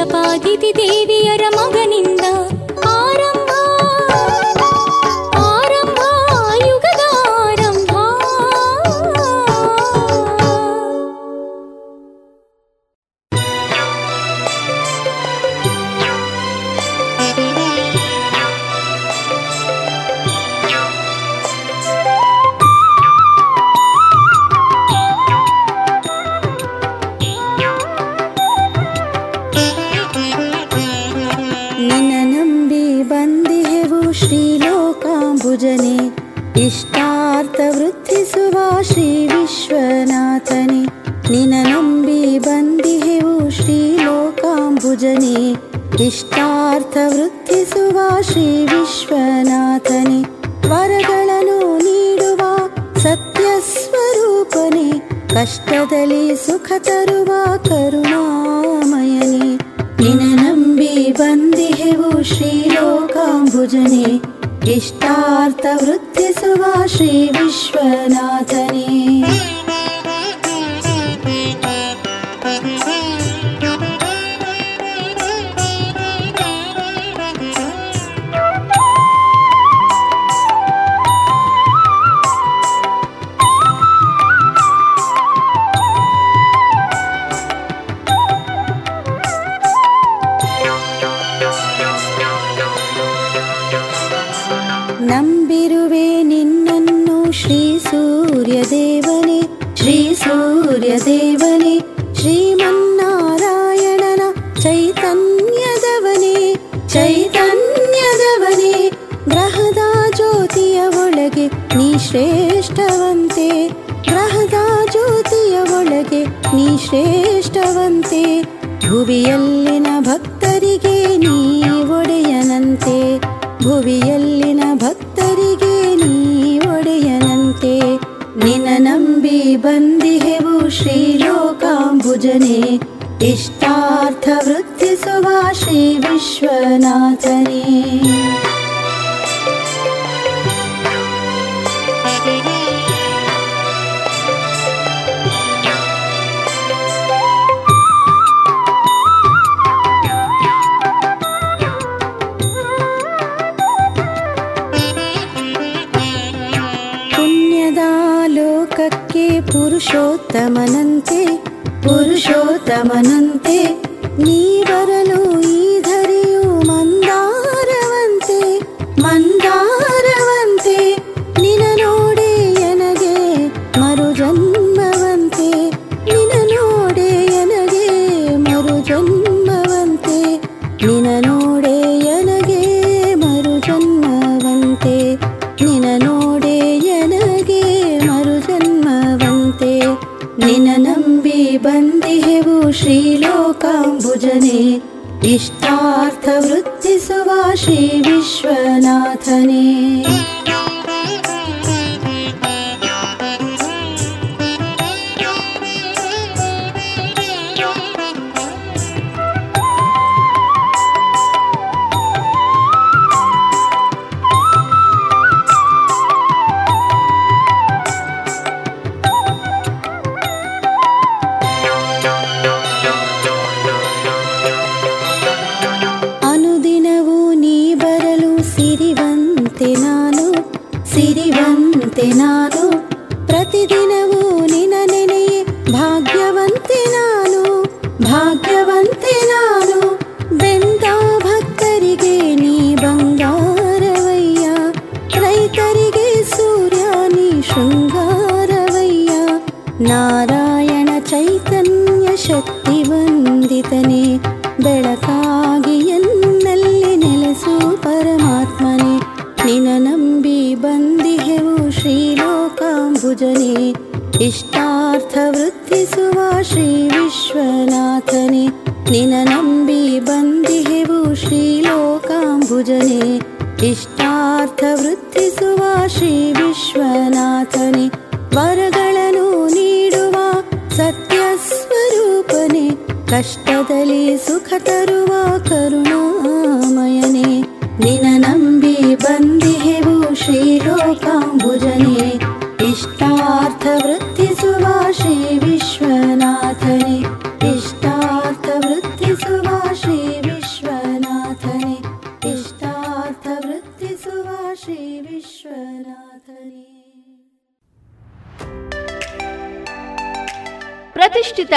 ಶಿಷ್ಯಪಾದಿತಿ ದೇವಿಯರ ಮಗನಿಂದ ಆರಂಭ ಆರಂಭ ಯುಗದ ಆರಂಭ. ಇಷ್ಟಾರ್ಥವೃದ್ಧಿಸುವ ಶ್ರೀ ವಿಶ್ವನಾಥನೆ, ನಿನ ನಂಬಿ ಬಂದಿಹೆವು ಶ್ರೀ ಲೋಕಾಂಬುಜನೆ. ಇಷ್ಟಾರ್ಥವೃದ್ಧಿಸುವ ಶ್ರೀ ವಿಶ್ವನಾಥನೆ, ವರಗಳನ್ನು ನೀಡುವ ಸತ್ಯಸ್ವರೂಪನೆ, ಕಷ್ಟದಲ್ಲಿ ಸುಖ ತರುವ ಕರುಣಾಮಯನೆ. ನಿನ ನಂಬಿ ಬಂದಿಹೆವು ಶ್ರೀ ಲೋಕಾಂಬುಜನೆ, ಇಷ್ಟಾರ್ಥ ವೃತ್ತಿಸುವ ಶ್ರೀ ವಿಶ್ವನಾಥನೇ. ದೇವನೇ ಶ್ರೀಮನ್ನಾರಾಯಣನ ಚೈತನ್ಯದವನೇ ಚೈತನ್ಯದವನೇ, ಗ್ರಹದ ಜ್ಯೋತಿಯ ಒಳಗೆ ನೀ ಶ್ರೇಷ್ಠವಂತೆ, ಗ್ರಹದ ಜ್ಯೋತಿಯ ಒಳಗೆ ನೀ ಶ್ರೇಷ್ಠವಂತೆ, ಭುವಿಯಲ್ಲಿನ ಭಕ್ತರಿಗೆ ನೀ ಒಡೆಯನಂತೆ, ಭುವಿಯಲ್ಲಿನ ಭಕ್ತರಿಗೆ ನೀ ಒಡೆಯನಂತೆ. ನಿನ್ನ ನಂಬಿ ಬಂದಿಹೆವು ಶ್ರೀ ಲೋಕಾಂಬುಜನೆ, ಇಷ್ಟಾರ್ಥ ವೃತ್ತಿಸುವ ಶ್ರೀ ವಿಶ್ವನಾಥನೇ. ಪುರುಷೋತ್ತಮನಂತೆ ಪುರುಷೋತ್ತಮನಂತೆ, ನೀ ಬರಲು ಈ ಧರೆಯು ಮಂದಾರವಂತೆ ಮಂದಾರವಂತೆ, ನಿನ ನೋಡೆ ನನಗೆ ಮರುಜನ್ಮವಂತೆ, ನಿನ ನೋಡೆ ನನಗೆ ಮರುಜನ್ಮವಂತೆ, ನಿನ ನೋಡೆ ನನಗೆ ಮರುಜನ್ಮವಂತೆ, ನಿನ ನೋಡೆ ನನಗೆ ಮರುಜನ್ಮವಂತೆ. ನಿನ ನಂಬಿ ಬಂದಿಹೆವು ಶ್ರೀ ಲೋಕಾಂಬುಜನೆ, ಇಷ್ಟಾರ್ಥ ವೃತ್ತಿಸುವ ಶ್ರೀ ವಿಶ್ವನಾಥನೇ. ನಾನು ಪ್ರತಿದಿನವೂ ನಿನ ನೆನೆಯೇ ಭಾಗ್ಯವಂತೆ ನಾನು ಭಾಗ್ಯವಂತೆ ನಾನು, ಬೆಂದ ಭಕ್ತರಿಗೆ ನೀ ಬಂಗಾರವಯ್ಯ, ರೈತರಿಗೆ ಸೂರ್ಯ ನೀ ಶೃಂಗಾರವಯ್ಯ, ನಾರಾಯಣ ಚೈತನ್ಯ ಶಕ್ತಿ ವಂದಿತನೇ, ಬೆಳಕಾಗಿ ಎನ್ನಲ್ಲಿ ನೆಲೆಸು ಪರಮಾತ್ಮನೇ. ನಿನ್ನ ನಂಬಿ ಬಂದಿಹೆವು ಶ್ರೀ ಲೋಕಾಂಬುಜನೆ, ಇಷ್ಟಾರ್ಥ ವೃತ್ತಿಸುವ ಶ್ರೀ ವಿಶ್ವನಾಥನೇ. ನಿನ್ನ ನಂಬಿ ಬಂದಿಹೆವು ಶ್ರೀ ಲೋಕಾಂಬುಜನೆ, ಇಷ್ಟಾರ್ಥ ವೃತ್ತಿಸುವ ಶ್ರೀ ವಿಶ್ವನಾಥನೇ, ವರಗಳನ್ನು ನೀಡುವ ಸತ್ಯಸ್ವರೂಪನೇ, ಕಷ್ಟದಲ್ಲಿ ಸುಖ ತರುವ ಕರುಣಾಮಯನೇ. ನಿನ ನಂಬಿ ಬಂದಿಹೆವು ಶ್ರೀ ಲೋಕಾಂಬುಜನೆ, ಇಷ್ಟಾರ್ಥ ವೃತ್ತಿಸುವ ಶ್ರೀ ವಿಶ್ವನಾಥನೇ, ಇಷ್ಟಾರ್ಥ ವೃತ್ತಿಸುವ ಶ್ರೀ ಪ್ರತಿಷ್ಠಿತ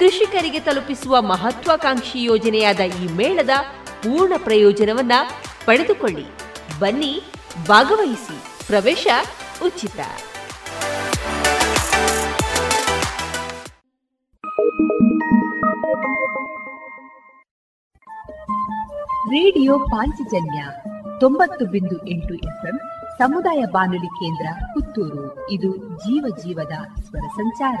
ಕೃಷಿಕರಿಗೆ ತಲುಪಿಸುವ ಮಹತ್ವಾಕಾಂಕ್ಷಿ ಯೋಜನೆಯಾದ ಈ ಮೇಳದ ಪೂರ್ಣ ಪ್ರಯೋಜನವನ್ನ ಪಡೆದುಕೊಳ್ಳಿ. ಬನ್ನಿ, ಭಾಗವಹಿಸಿ. ಪ್ರವೇಶ ಉಚಿತ. ರೇಡಿಯೋ ಪಾಂಚಜನ್ಯ 90.8 FM ಸಮುದಾಯ ಬಾನುಲಿ ಕೇಂದ್ರ ಪುತ್ತೂರು. ಇದು ಜೀವ ಜೀವದ ಸ್ವರ ಸಂಚಾರ.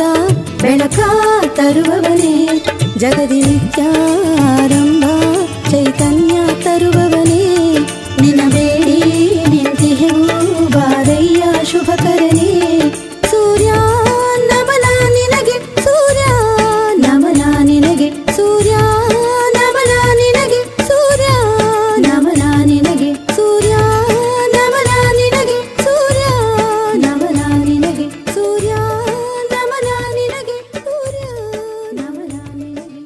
ಬೆಳಕ ಬೆಳಕ ತರುವವನೇ, ಜಗದಿ ನಿತ್ಯಾರಂಭ ಚೈತನ್ಯ ತರುವವನೇ, ನಿನ್ನ ಬೇಡಿ ನಿಂತಿಹೆವು ಬಾರಯ್ಯ ಶುಭಕರನೇ. ಸೂರ್ಯ ನಮನ ನಿನಗೆ, ಸೂರ್ಯ ನಮನ ನಿನಗೆ, ಸೂರ್ಯ ನಮನ ನಿನಗೆ, ಸೂರ್ಯ ನಮನ ನಿನಗೆ, ಸೂರ್ಯ ನಮನ ನಿನಗೆ, ಸೂರ್ಯ ನಮನ ನಿನಗೆ, ಸೂರ್ಯ ನಮನ ನಿನಗೆ, ಸೂರ್ಯ ನಮನ ನಿನಗೆ.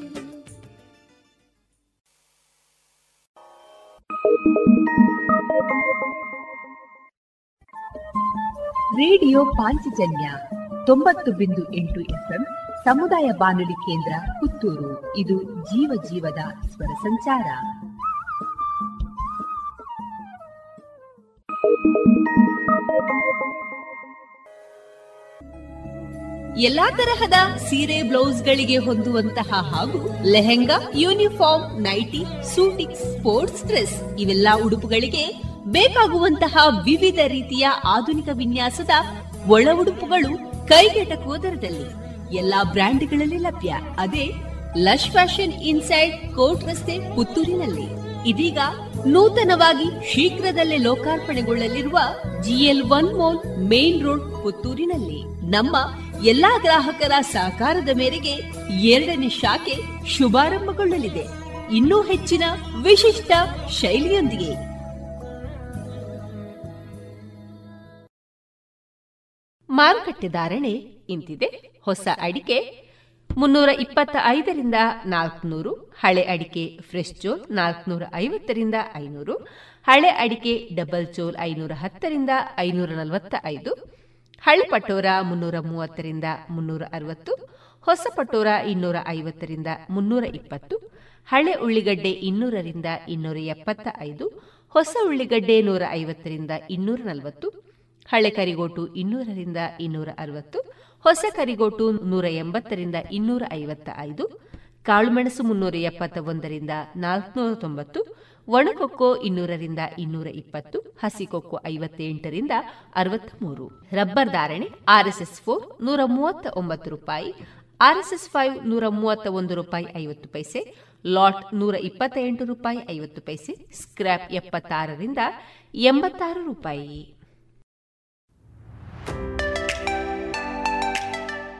ರೇಡಿಯೋ ಪಾಂಚಜನ್ಯ 90.8 ಎಫ್ಎಂ ಸಮುದಾಯ ಬಾನುಲಿ ಕೇಂದ್ರ ಪುತ್ತೂರು. ಇದು ಜೀವ ಜೀವದ ಸ್ವರ ಸಂಚಾರ. ಎಲ್ಲಾ ತರಹದ ಸೀರೆ ಬ್ಲೌಸ್ಗಳಿಗೆ ಹೊಂದುವಂತಹ ಹಾಗೂ lehenga, uniform, nighty, suiting, sports dress ಇವೆಲ್ಲ ಉಡುಪುಗಳಿಗೆ ಬೇಕಾಗುವಂತಹ ವಿವಿಧ ರೀತಿಯ ಆಧುನಿಕ ವಿನ್ಯಾಸದ ಒಳ ಉಡುಪುಗಳು ಕೈಗೆಟಕುವ ದರದಲ್ಲಿ ಎಲ್ಲಾ ಬ್ರ್ಯಾಂಡ್ಗಳಲ್ಲಿ ಲಭ್ಯ. ಅದೇ ಲಶ್ ಫ್ಯಾಷನ್ ಇನ್ಸೈಡ್ ಕೋರ್ಟ್ ರಸ್ತೆ ಪುತ್ತೂರಿನಲ್ಲಿ. ಇದೀಗ ನೂತನವಾಗಿ ಶೀಘ್ರದಲ್ಲೇ ಲೋಕಾರ್ಪಣೆಗೊಳ್ಳಲಿರುವ GL1 ಮಾಲ್ ಮೇನ್ ರೋಡ್ ಪುತ್ತೂರಿನಲ್ಲಿ ನಮ್ಮ ಎಲ್ಲಾ ಗ್ರಾಹಕರ ಸಹಕಾರದ ಮೇರೆಗೆ 2ನೇ ಶಾಖೆ ಶುಭಾರಂಭಗೊಳ್ಳಲಿದೆ. ಇನ್ನೂ ಹೆಚ್ಚಿನ ವಿಶಿಷ್ಟ ಶೈಲಿಯೊಂದಿಗೆ ಮಾರುಕಟ್ಟೆ ಧಾರಣೆ ಇಂತಿದೆ. ಹೊಸ ಅಡಿಕೆ 325-400, ಹಳೆ ಅಡಿಕೆ ಫ್ರೆಶ್ ಚೋಲ್ 450-500, ಹಳೆ ಅಡಿಕೆ ಡಬಲ್ ಚೋಲ್ 510-545, ಹಳೆ ಪಟೋರ 330-360, ಹೊಸ ಪಟೋರ 250-320, ಹಳೆ ಉಳ್ಳಿಗಡ್ಡೆ 200-275, ಹೊಸ ಉಳ್ಳಿಗಡ್ಡೆ 150-240, ಹಳೆ ಕರಿಗೋಟು 200-260, ಹೊಸ ಕರಿಗೋಟು 180-255, ಕಾಳುಮೆಣಸು 371-490, ಒಣಕೊಕ್ಕೋ 200-220, ಹಸಿಕೊಕ್ಕೋ 58-63. ರಬ್ಬರ್ ಧಾರಣೆ RSS 4 139 ರೂಪಾಯಿ, RSS 5 131.50 ರೂಪಾಯಿ, ಲಾಟ್ 128.50 ರೂಪಾಯಿ, ಸ್ಕ್ರಾಪ್ 76-86 ರೂಪಾಯಿ.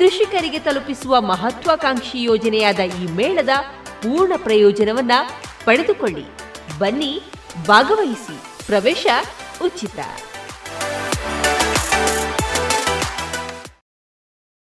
ಕೃಷಿಕರಿಗೆ ತಲುಪಿಸುವ ಮಹತ್ವಾಕಾಂಕ್ಷಿ ಯೋಜನೆಯಾದ ಈ ಮೇಳದ ಪೂರ್ಣ ಪ್ರಯೋಜನವನ್ನ ಪಡೆದುಕೊಳ್ಳಿ. ಬನ್ನಿ, ಭಾಗವಹಿಸಿ. ಪ್ರವೇಶ ಉಚಿತ.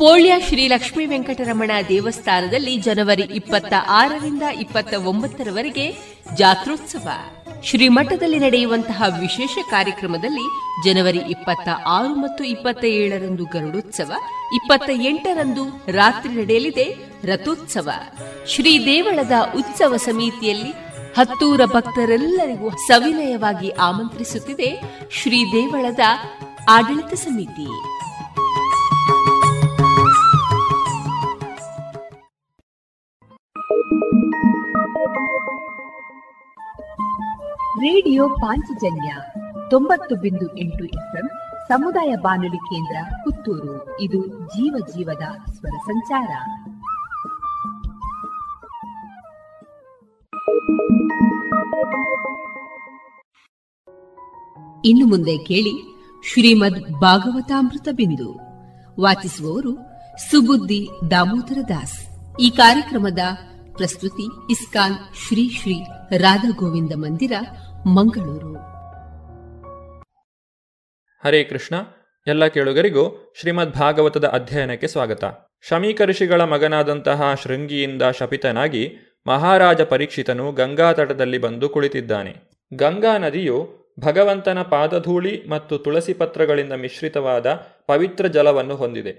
ಪೋಳ್ಯ ಶ್ರೀ ಲಕ್ಷ್ಮೀ ವೆಂಕಟರಮಣ ದೇವಸ್ಥಾನದಲ್ಲಿ ಜನವರಿ 26ರಿಂದ 29ರವರೆಗೆ ಜಾತ್ರೋತ್ಸವ ಶ್ರೀಮಠದಲ್ಲಿ ನಡೆಯುವಂತಹ ವಿಶೇಷ ಕಾರ್ಯಕ್ರಮದಲ್ಲಿ ಜನವರಿ 26 ಮತ್ತು 27ರಂದು ಗರುಡೋತ್ಸವ, 28ರಂದು ರಾತ್ರಿ ನಡೆಯಲಿದೆ ರಥೋತ್ಸವ. ಶ್ರೀ ದೇವಳದ ಉತ್ಸವ ಸಮಿತಿಯಲ್ಲಿ ಹತ್ತೂರ ಭಕ್ತರೆಲ್ಲರಿಗೂ ಸವಿನಯವಾಗಿ ಆಮಂತ್ರಿಸುತ್ತಿದೆ ಶ್ರೀ ದೇವಳದ ಆಡಳಿತ ಸಮಿತಿ. ರೇಡಿಯೋ ಪಾಂಚಜನ್ಯ 90.8 ಎಫ್ಎಂ ಸಮುದಾಯ ಬಾನುಲಿ ಕೇಂದ್ರ ಪುತ್ತೂರು. ಇದು ಜೀವ ಜೀವದ ಸ್ವರ ಸಂಚಾರ. ಇನ್ನು ಮುಂದೆ ಕೇಳಿ ಶ್ರೀಮದ್ ಭಾಗವತಾಮೃತ ಬಿಂದು. ವಾಚಿಸುವವರು ಸುಬುದ್ಧಿ ದಾಮೋದರ ದಾಸ್. ಈ ಕಾರ್ಯಕ್ರಮದ ಪ್ರಸ್ತುತಿ ಇಸ್ಕಾನ್ ಶ್ರೀ ಶ್ರೀ ರಾಧಾ ಗೋವಿಂದ ಮಂದಿರ, ಮಂಗಳೂರು. ಹರೇ ಕೃಷ್ಣ. ಎಲ್ಲ ಕೇಳುಗರಿಗೂ ಶ್ರೀಮದ್ ಭಾಗವತದ ಅಧ್ಯಯನಕ್ಕೆ ಸ್ವಾಗತ. ಶಮೀಕ ಋಷಿಗಳ ಮಗನಾದಂತಹ ಶೃಂಗಿಯಿಂದ ಶಪಿತನಾಗಿ ಮಹಾರಾಜ ಪರೀಕ್ಷಿತನು ಗಂಗಾ ತಟದಲ್ಲಿ ಬಂದು ಕುಳಿತಿದ್ದಾನೆ. ಗಂಗಾ ನದಿಯು ಭಗವಂತನ ಪಾದಧೂಳಿ ಮತ್ತು ತುಳಸಿ ಪತ್ರಗಳಿಂದ ಮಿಶ್ರಿತವಾದ ಪವಿತ್ರ ಜಲವನ್ನು ಹೊಂದಿದೆ.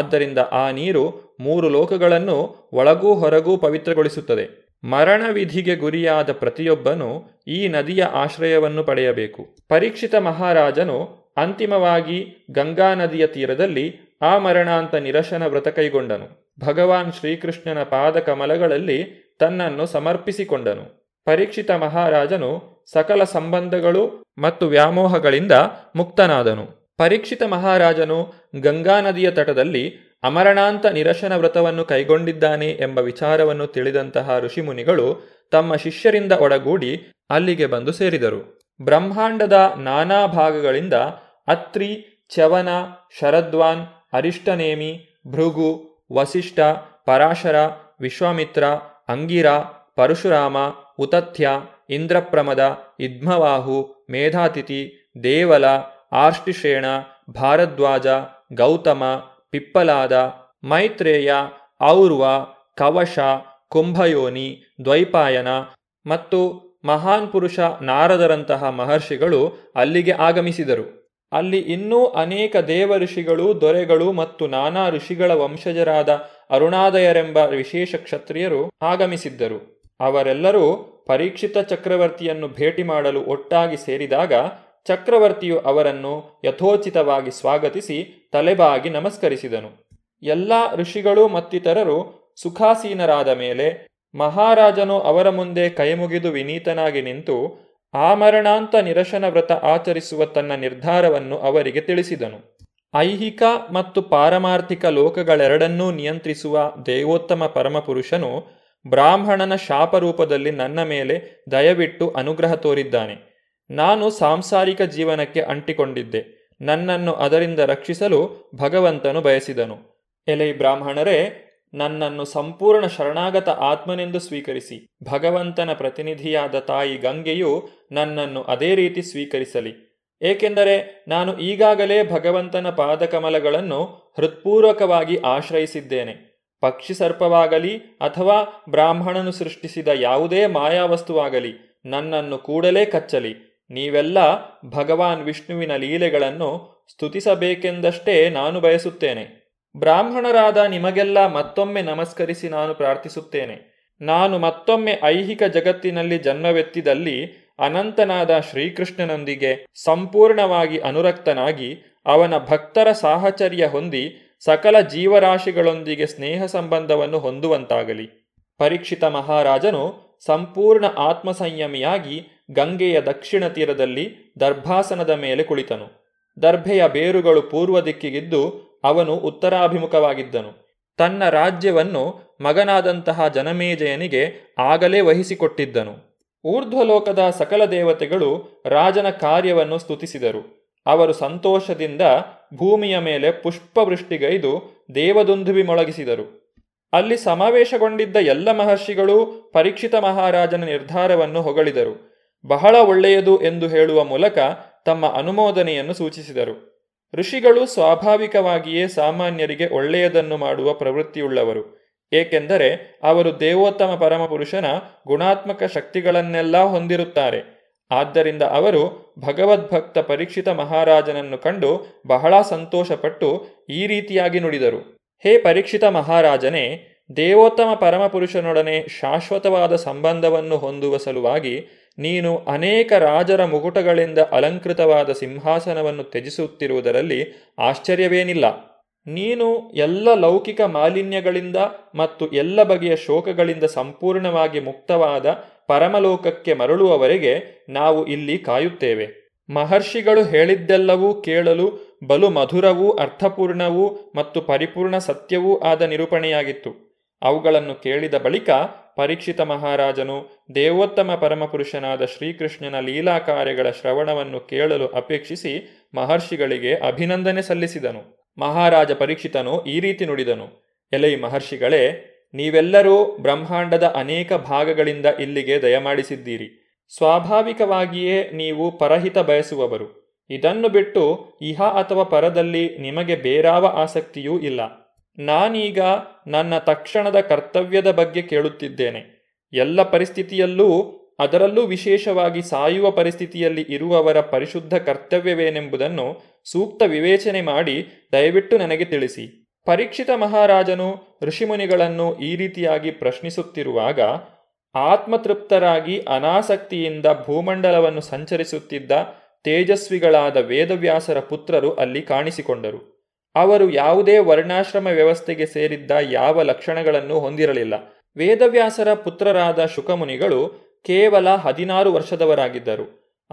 ಆದ್ದರಿಂದ ಆ ನೀರು ಮೂರು ಲೋಕಗಳನ್ನು ಒಳಗೂ ಹೊರಗೂ ಪವಿತ್ರಗೊಳಿಸುತ್ತದೆ. ಮರಣ ವಿಧಿಗೆ ಗುರಿಯಾದ ಪ್ರತಿಯೊಬ್ಬನೂ ಈ ನದಿಯ ಆಶ್ರಯವನ್ನು ಪಡೆಯಬೇಕು. ಪರೀಕ್ಷಿತ ಮಹಾರಾಜನು ಅಂತಿಮವಾಗಿ ಗಂಗಾ ನದಿಯ ತೀರದಲ್ಲಿ ಆ ಮರಣಾಂತ ನಿರಶನ ವ್ರತ ಕೈಗೊಂಡನು. ಭಗವಾನ್ ಶ್ರೀಕೃಷ್ಣನ ಪಾದ ಕಮಲಗಳಲ್ಲಿ ತನ್ನನ್ನು ಸಮರ್ಪಿಸಿಕೊಂಡನು. ಪರೀಕ್ಷಿತ ಮಹಾರಾಜನು ಸಕಲ ಸಂಬಂಧಗಳು ಮತ್ತು ವ್ಯಾಮೋಹಗಳಿಂದ ಮುಕ್ತನಾದನು. ಪರೀಕ್ಷಿತ ಮಹಾರಾಜನು ಗಂಗಾ ನದಿಯ ತಟದಲ್ಲಿ ಅಮರಣಾಂತ ನಿರಶನ ವ್ರತವನ್ನು ಕೈಗೊಂಡಿದ್ದಾನೆ ಎಂಬ ವಿಚಾರವನ್ನು ತಿಳಿದಂತಹ ಋಷಿಮುನಿಗಳು ತಮ್ಮ ಶಿಷ್ಯರಿಂದ ಒಡಗೂಡಿ ಅಲ್ಲಿಗೆ ಬಂದು ಸೇರಿದರು. ಬ್ರಹ್ಮಾಂಡದ ನಾನಾ ಭಾಗಗಳಿಂದ ಅತ್ರಿ, ಚವನ, ಶರದ್ವಾನ್, ಅರಿಷ್ಟನೇಮಿ, ಭೃಗು, ವಸಿಷ್ಠ, ಪರಾಶರ, ವಿಶ್ವಾಮಿತ್ರ, ಅಂಗಿರ, ಪರಶುರಾಮ, ಉತಥ್ಯ, ಇಂದ್ರಪ್ರಮದ, ಇದ್ಮವಾಹು, ಮೇಧಾತಿಥಿ, ದೇವಲ, ಆರ್ಷ್ಟಿಶ್ರೇಣ, ಭಾರದ್ವಾಜ, ಗೌತಮ, ಪಿಪ್ಪಲಾದ, ಮೈತ್ರೇಯ, ಔರ್ವ, ಕವಶ, ಕುಂಭಯೋನಿ, ದ್ವೈಪಾಯನ ಮತ್ತು ಮಹಾನ್ ಪುರುಷ ನಾರದರಂತಹ ಮಹರ್ಷಿಗಳು ಅಲ್ಲಿಗೆ ಆಗಮಿಸಿದರು. ಅಲ್ಲಿ ಇನ್ನೂ ಅನೇಕ ದೇವ ಋಷಿಗಳು, ದೊರೆಗಳು ಮತ್ತು ನಾನಾ ಋಷಿಗಳ ವಂಶಜರಾದ ಅರುಣಾದಯರೆಂಬ ವಿಶೇಷ ಕ್ಷತ್ರಿಯರು ಆಗಮಿಸಿದ್ದರು. ಅವರೆಲ್ಲರೂ ಪರೀಕ್ಷಿತ ಚಕ್ರವರ್ತಿಯನ್ನು ಭೇಟಿ ಮಾಡಲು ಒಟ್ಟಾಗಿ ಸೇರಿದಾಗ ಚಕ್ರವರ್ತಿಯು ಅವರನ್ನು ಯಥೋಚಿತವಾಗಿ ಸ್ವಾಗತಿಸಿ ತಲೆಬಾಗಿ ನಮಸ್ಕರಿಸಿದನು. ಎಲ್ಲ ಋಷಿಗಳು ಮತ್ತಿತರರು ಸುಖಾಸೀನರಾದ ಮೇಲೆ ಮಹಾರಾಜನು ಅವರ ಮುಂದೆ ಕೈಮುಗಿದು ವಿನೀತನಾಗಿ ನಿಂತು ಆಮರಣಾಂತ ನಿರಶನ ವ್ರತ ಆಚರಿಸುವ ತನ್ನ ನಿರ್ಧಾರವನ್ನು ಅವರಿಗೆ ತಿಳಿಸಿದನು. ಐಹಿಕ ಮತ್ತು ಪಾರಮಾರ್ಥಿಕ ಲೋಕಗಳೆರಡನ್ನೂ ನಿಯಂತ್ರಿಸುವ ದೇವೋತ್ತಮ ಪರಮಪುರುಷನು ಬ್ರಾಹ್ಮಣನ ಶಾಪರೂಪದಲ್ಲಿ ನನ್ನ ಮೇಲೆ ದಯವಿಟ್ಟು ಅನುಗ್ರಹ ತೋರಿದ್ದಾನೆ. ನಾನು ಸಾಂಸಾರಿಕ ಜೀವನಕ್ಕೆ ಅಂಟಿಕೊಂಡಿದ್ದೆ. ನನ್ನನ್ನು ಅದರಿಂದ ರಕ್ಷಿಸಲು ಭಗವಂತನು ಬಯಸಿದನು. ಎಲೈ ಬ್ರಾಹ್ಮಣರೇ, ನನ್ನನ್ನು ಸಂಪೂರ್ಣ ಶರಣಾಗತ ಆತ್ಮನೆಂದು ಸ್ವೀಕರಿಸಿ. ಭಗವಂತನ ಪ್ರತಿನಿಧಿಯಾದ ತಾಯಿ ಗಂಗೆಯು ನನ್ನನ್ನು ಅದೇ ರೀತಿ ಸ್ವೀಕರಿಸಲಿ. ಏಕೆಂದರೆ ನಾನು ಈಗಾಗಲೇ ಭಗವಂತನ ಪಾದಕಮಲಗಳನ್ನು ಹೃತ್ಪೂರ್ವಕವಾಗಿ ಆಶ್ರಯಿಸಿದ್ದೇನೆ. ಪಕ್ಷಿ ಸರ್ಪವಾಗಲಿ ಅಥವಾ ಬ್ರಾಹ್ಮಣನು ಸೃಷ್ಟಿಸಿದ ಯಾವುದೇ ಮಾಯಾವಸ್ತುವಾಗಲಿ ನನ್ನನ್ನು ಕೂಡಲೇ ಕಚ್ಚಲಿ. ನೀವೆಲ್ಲ ಭಗವಾನ್ ವಿಷ್ಣುವಿನ ಲೀಲೆಗಳನ್ನು ಸ್ತುತಿಸಬೇಕೆಂದಷ್ಟೇ ನಾನು ಬಯಸುತ್ತೇನೆ. ಬ್ರಾಹ್ಮಣರಾದ ನಿಮಗೆಲ್ಲ ಮತ್ತೊಮ್ಮೆ ನಮಸ್ಕರಿಸಿ ನಾನು ಪ್ರಾರ್ಥಿಸುತ್ತೇನೆ. ನಾನು ಮತ್ತೊಮ್ಮೆ ಐಹಿಕ ಜಗತ್ತಿನಲ್ಲಿ ಜನ್ಮವೆತ್ತಿದಲ್ಲಿ ಅನಂತನಾದ ಶ್ರೀಕೃಷ್ಣನೊಂದಿಗೆ ಸಂಪೂರ್ಣವಾಗಿ ಅನುರಕ್ತನಾಗಿ ಅವನ ಭಕ್ತರ ಸಾಹಚರ್ಯ ಹೊಂದಿ ಸಕಲ ಜೀವರಾಶಿಗಳೊಂದಿಗೆ ಸ್ನೇಹ ಸಂಬಂಧವನ್ನು ಹೊಂದುವಂತಾಗಲಿ. ಪರೀಕ್ಷಿತ ಮಹಾರಾಜನು ಸಂಪೂರ್ಣ ಆತ್ಮಸಂಯಮಿಯಾಗಿ ಗಂಗೆಯ ದಕ್ಷಿಣ ತೀರದಲ್ಲಿ ದರ್ಭಾಸನದ ಮೇಲೆ ಕುಳಿತನು. ದರ್ಭೆಯ ಬೇರುಗಳು ಪೂರ್ವ ದಿಕ್ಕಿಗಿದ್ದು ಅವನು ಉತ್ತರಾಭಿಮುಖವಾಗಿದ್ದನು. ತನ್ನ ರಾಜ್ಯವನ್ನು ಮಗನಾದಂತಹ ಜನಮೇಜಯನಿಗೆ ಆಗಲೇ ವಹಿಸಿಕೊಟ್ಟಿದ್ದನು. ಊರ್ಧ್ವಲೋಕದ ಸಕಲ ದೇವತೆಗಳು ರಾಜನ ಕಾರ್ಯವನ್ನು ಸ್ತುತಿಸಿದರು. ಅವರು ಸಂತೋಷದಿಂದ ಭೂಮಿಯ ಮೇಲೆ ಪುಷ್ಪವೃಷ್ಟಿಗೈದು ದೇವದುಂದುಭಿ ಮೊಳಗಿಸಿದರು. ಅಲ್ಲಿ ಸಮಾವೇಶಗೊಂಡಿದ್ದ ಎಲ್ಲ ಮಹರ್ಷಿಗಳು ಪರೀಕ್ಷಿತ ಮಹಾರಾಜನ ನಿರ್ಧಾರವನ್ನು ಹೊಗಳಿದರು. ಬಹಳ ಒಳ್ಳೆಯದು ಎಂದು ಹೇಳುವ ಮೂಲಕ ತಮ್ಮ ಅನುಮೋದನೆಯನ್ನು ಸೂಚಿಸಿದರು. ಋಷಿಗಳು ಸ್ವಾಭಾವಿಕವಾಗಿಯೇ ಸಾಮಾನ್ಯರಿಗೆ ಒಳ್ಳೆಯದನ್ನು ಮಾಡುವ ಪ್ರವೃತ್ತಿಯುಳ್ಳವರು. ಏಕೆಂದರೆ ಅವರು ದೇವೋತ್ತಮ ಪರಮಪುರುಷನ ಗುಣಾತ್ಮಕ ಶಕ್ತಿಗಳನ್ನೆಲ್ಲ ಹೊಂದಿರುತ್ತಾರೆ. ಆದ್ದರಿಂದ ಅವರು ಭಗವದ್ಭಕ್ತ ಪರೀಕ್ಷಿತ ಮಹಾರಾಜನನ್ನು ಕಂಡು ಬಹಳ ಸಂತೋಷಪಟ್ಟು ಈ ರೀತಿಯಾಗಿ ನುಡಿದರು. ಹೇ ಪರೀಕ್ಷಿತ ಮಹಾರಾಜನೇ, ದೇವೋತ್ತಮ ಪರಮಪುರುಷನೊಡನೆ ಶಾಶ್ವತವಾದ ಸಂಬಂಧವನ್ನು ಹೊಂದುವ ಸಲುವಾಗಿ ನೀನು ಅನೇಕ ರಾಜರ ಮುಕುಟಗಳಿಂದ ಅಲಂಕೃತವಾದ ಸಿಂಹಾಸನವನ್ನು ತ್ಯಜಿಸುತ್ತಿರುವುದರಲ್ಲಿ ಆಶ್ಚರ್ಯವೇನಿಲ್ಲ. ನೀನು ಎಲ್ಲ ಲೌಕಿಕ ಮಾಲಿನ್ಯಗಳಿಂದ ಮತ್ತು ಎಲ್ಲ ಬಗೆಯ ಶೋಕಗಳಿಂದ ಸಂಪೂರ್ಣವಾಗಿ ಮುಕ್ತವಾದ ಪರಮಲೋಕಕ್ಕೆ ಮರಳುವವರೆಗೆ ನಾವು ಇಲ್ಲಿ ಕಾಯುತ್ತೇವೆ. ಮಹರ್ಷಿಗಳು ಹೇಳಿದ್ದೆಲ್ಲವೂ ಕೇಳಲು ಬಲು ಮಧುರವೂ ಅರ್ಥಪೂರ್ಣವೂ ಮತ್ತು ಪರಿಪೂರ್ಣ ಸತ್ಯವೂ ಆದ ನಿರೂಪಣೆಯಾಗಿತ್ತು. ಅವುಗಳನ್ನು ಕೇಳಿದ ಬಳಿಕ ಪರೀಕ್ಷಿತ ಮಹಾರಾಜನು ದೇವೋತ್ತಮ ಪರಮಪುರುಷನಾದ ಶ್ರೀಕೃಷ್ಣನ ಲೀಲಾ ಕಾರ್ಯಗಳ ಶ್ರವಣವನ್ನು ಕೇಳಲು ಅಪೇಕ್ಷಿಸಿ ಮಹರ್ಷಿಗಳಿಗೆ ಅಭಿನಂದನೆ ಸಲ್ಲಿಸಿದನು. ಮಹಾರಾಜ ಪರೀಕ್ಷಿತನು ಈ ರೀತಿ ನುಡಿದನು: ಎಲೈ ಮಹರ್ಷಿಗಳೇ, ನೀವೆಲ್ಲರೂ ಬ್ರಹ್ಮಾಂಡದ ಅನೇಕ ಭಾಗಗಳಿಂದ ಇಲ್ಲಿಗೆ ದಯಮಾಡಿಸಿದ್ದೀರಿ. ಸ್ವಾಭಾವಿಕವಾಗಿಯೇ ನೀವು ಪರಹಿತ ಬಯಸುವವರು. ಇದನ್ನು ಬಿಟ್ಟು ಇಹ ಅಥವಾ ಪರದಲ್ಲಿ ನಿಮಗೆ ಬೇರಾವ ಆಸಕ್ತಿಯೂ ಇಲ್ಲ. ನಾನೀಗ ನನ್ನ ತಕ್ಷಣದ ಕರ್ತವ್ಯದ ಬಗ್ಗೆ ಕೇಳುತ್ತಿದ್ದೇನೆ. ಎಲ್ಲ ಪರಿಸ್ಥಿತಿಯಲ್ಲೂ, ಅದರಲ್ಲೂ ವಿಶೇಷವಾಗಿ ಸಾಯುವ ಪರಿಸ್ಥಿತಿಯಲ್ಲಿ ಇರುವವರ ಪರಿಶುದ್ಧ ಕರ್ತವ್ಯವೇನೆಂಬುದನ್ನು ಸೂಕ್ತ ವಿವೇಚನೆ ಮಾಡಿ ದಯವಿಟ್ಟು ನನಗೆ ತಿಳಿಸಿ. ಪರೀಕ್ಷಿತ ಮಹಾರಾಜನು ಋಷಿಮುನಿಗಳನ್ನು ಈ ರೀತಿಯಾಗಿ ಪ್ರಶ್ನಿಸುತ್ತಿರುವಾಗ ಆತ್ಮತೃಪ್ತರಾಗಿ ಅನಾಸಕ್ತಿಯಿಂದ ಭೂಮಂಡಲವನ್ನು ಸಂಚರಿಸುತ್ತಿದ್ದ ತೇಜಸ್ವಿಗಳಾದ ವೇದವ್ಯಾಸರ ಪುತ್ರರು ಅಲ್ಲಿ ಕಾಣಿಸಿಕೊಂಡರು. ಅವರು ಯಾವುದೇ ವರ್ಣಾಶ್ರಮ ವ್ಯವಸ್ಥೆಗೆ ಸೇರಿದ್ದ ಯಾವ ಲಕ್ಷಣಗಳನ್ನು ಹೊಂದಿರಲಿಲ್ಲ. ವೇದವ್ಯಾಸರ ಪುತ್ರರಾದ ಶುಕಮುನಿಗಳು ಕೇವಲ 16 ವರ್ಷದವರಾಗಿದ್ದರು.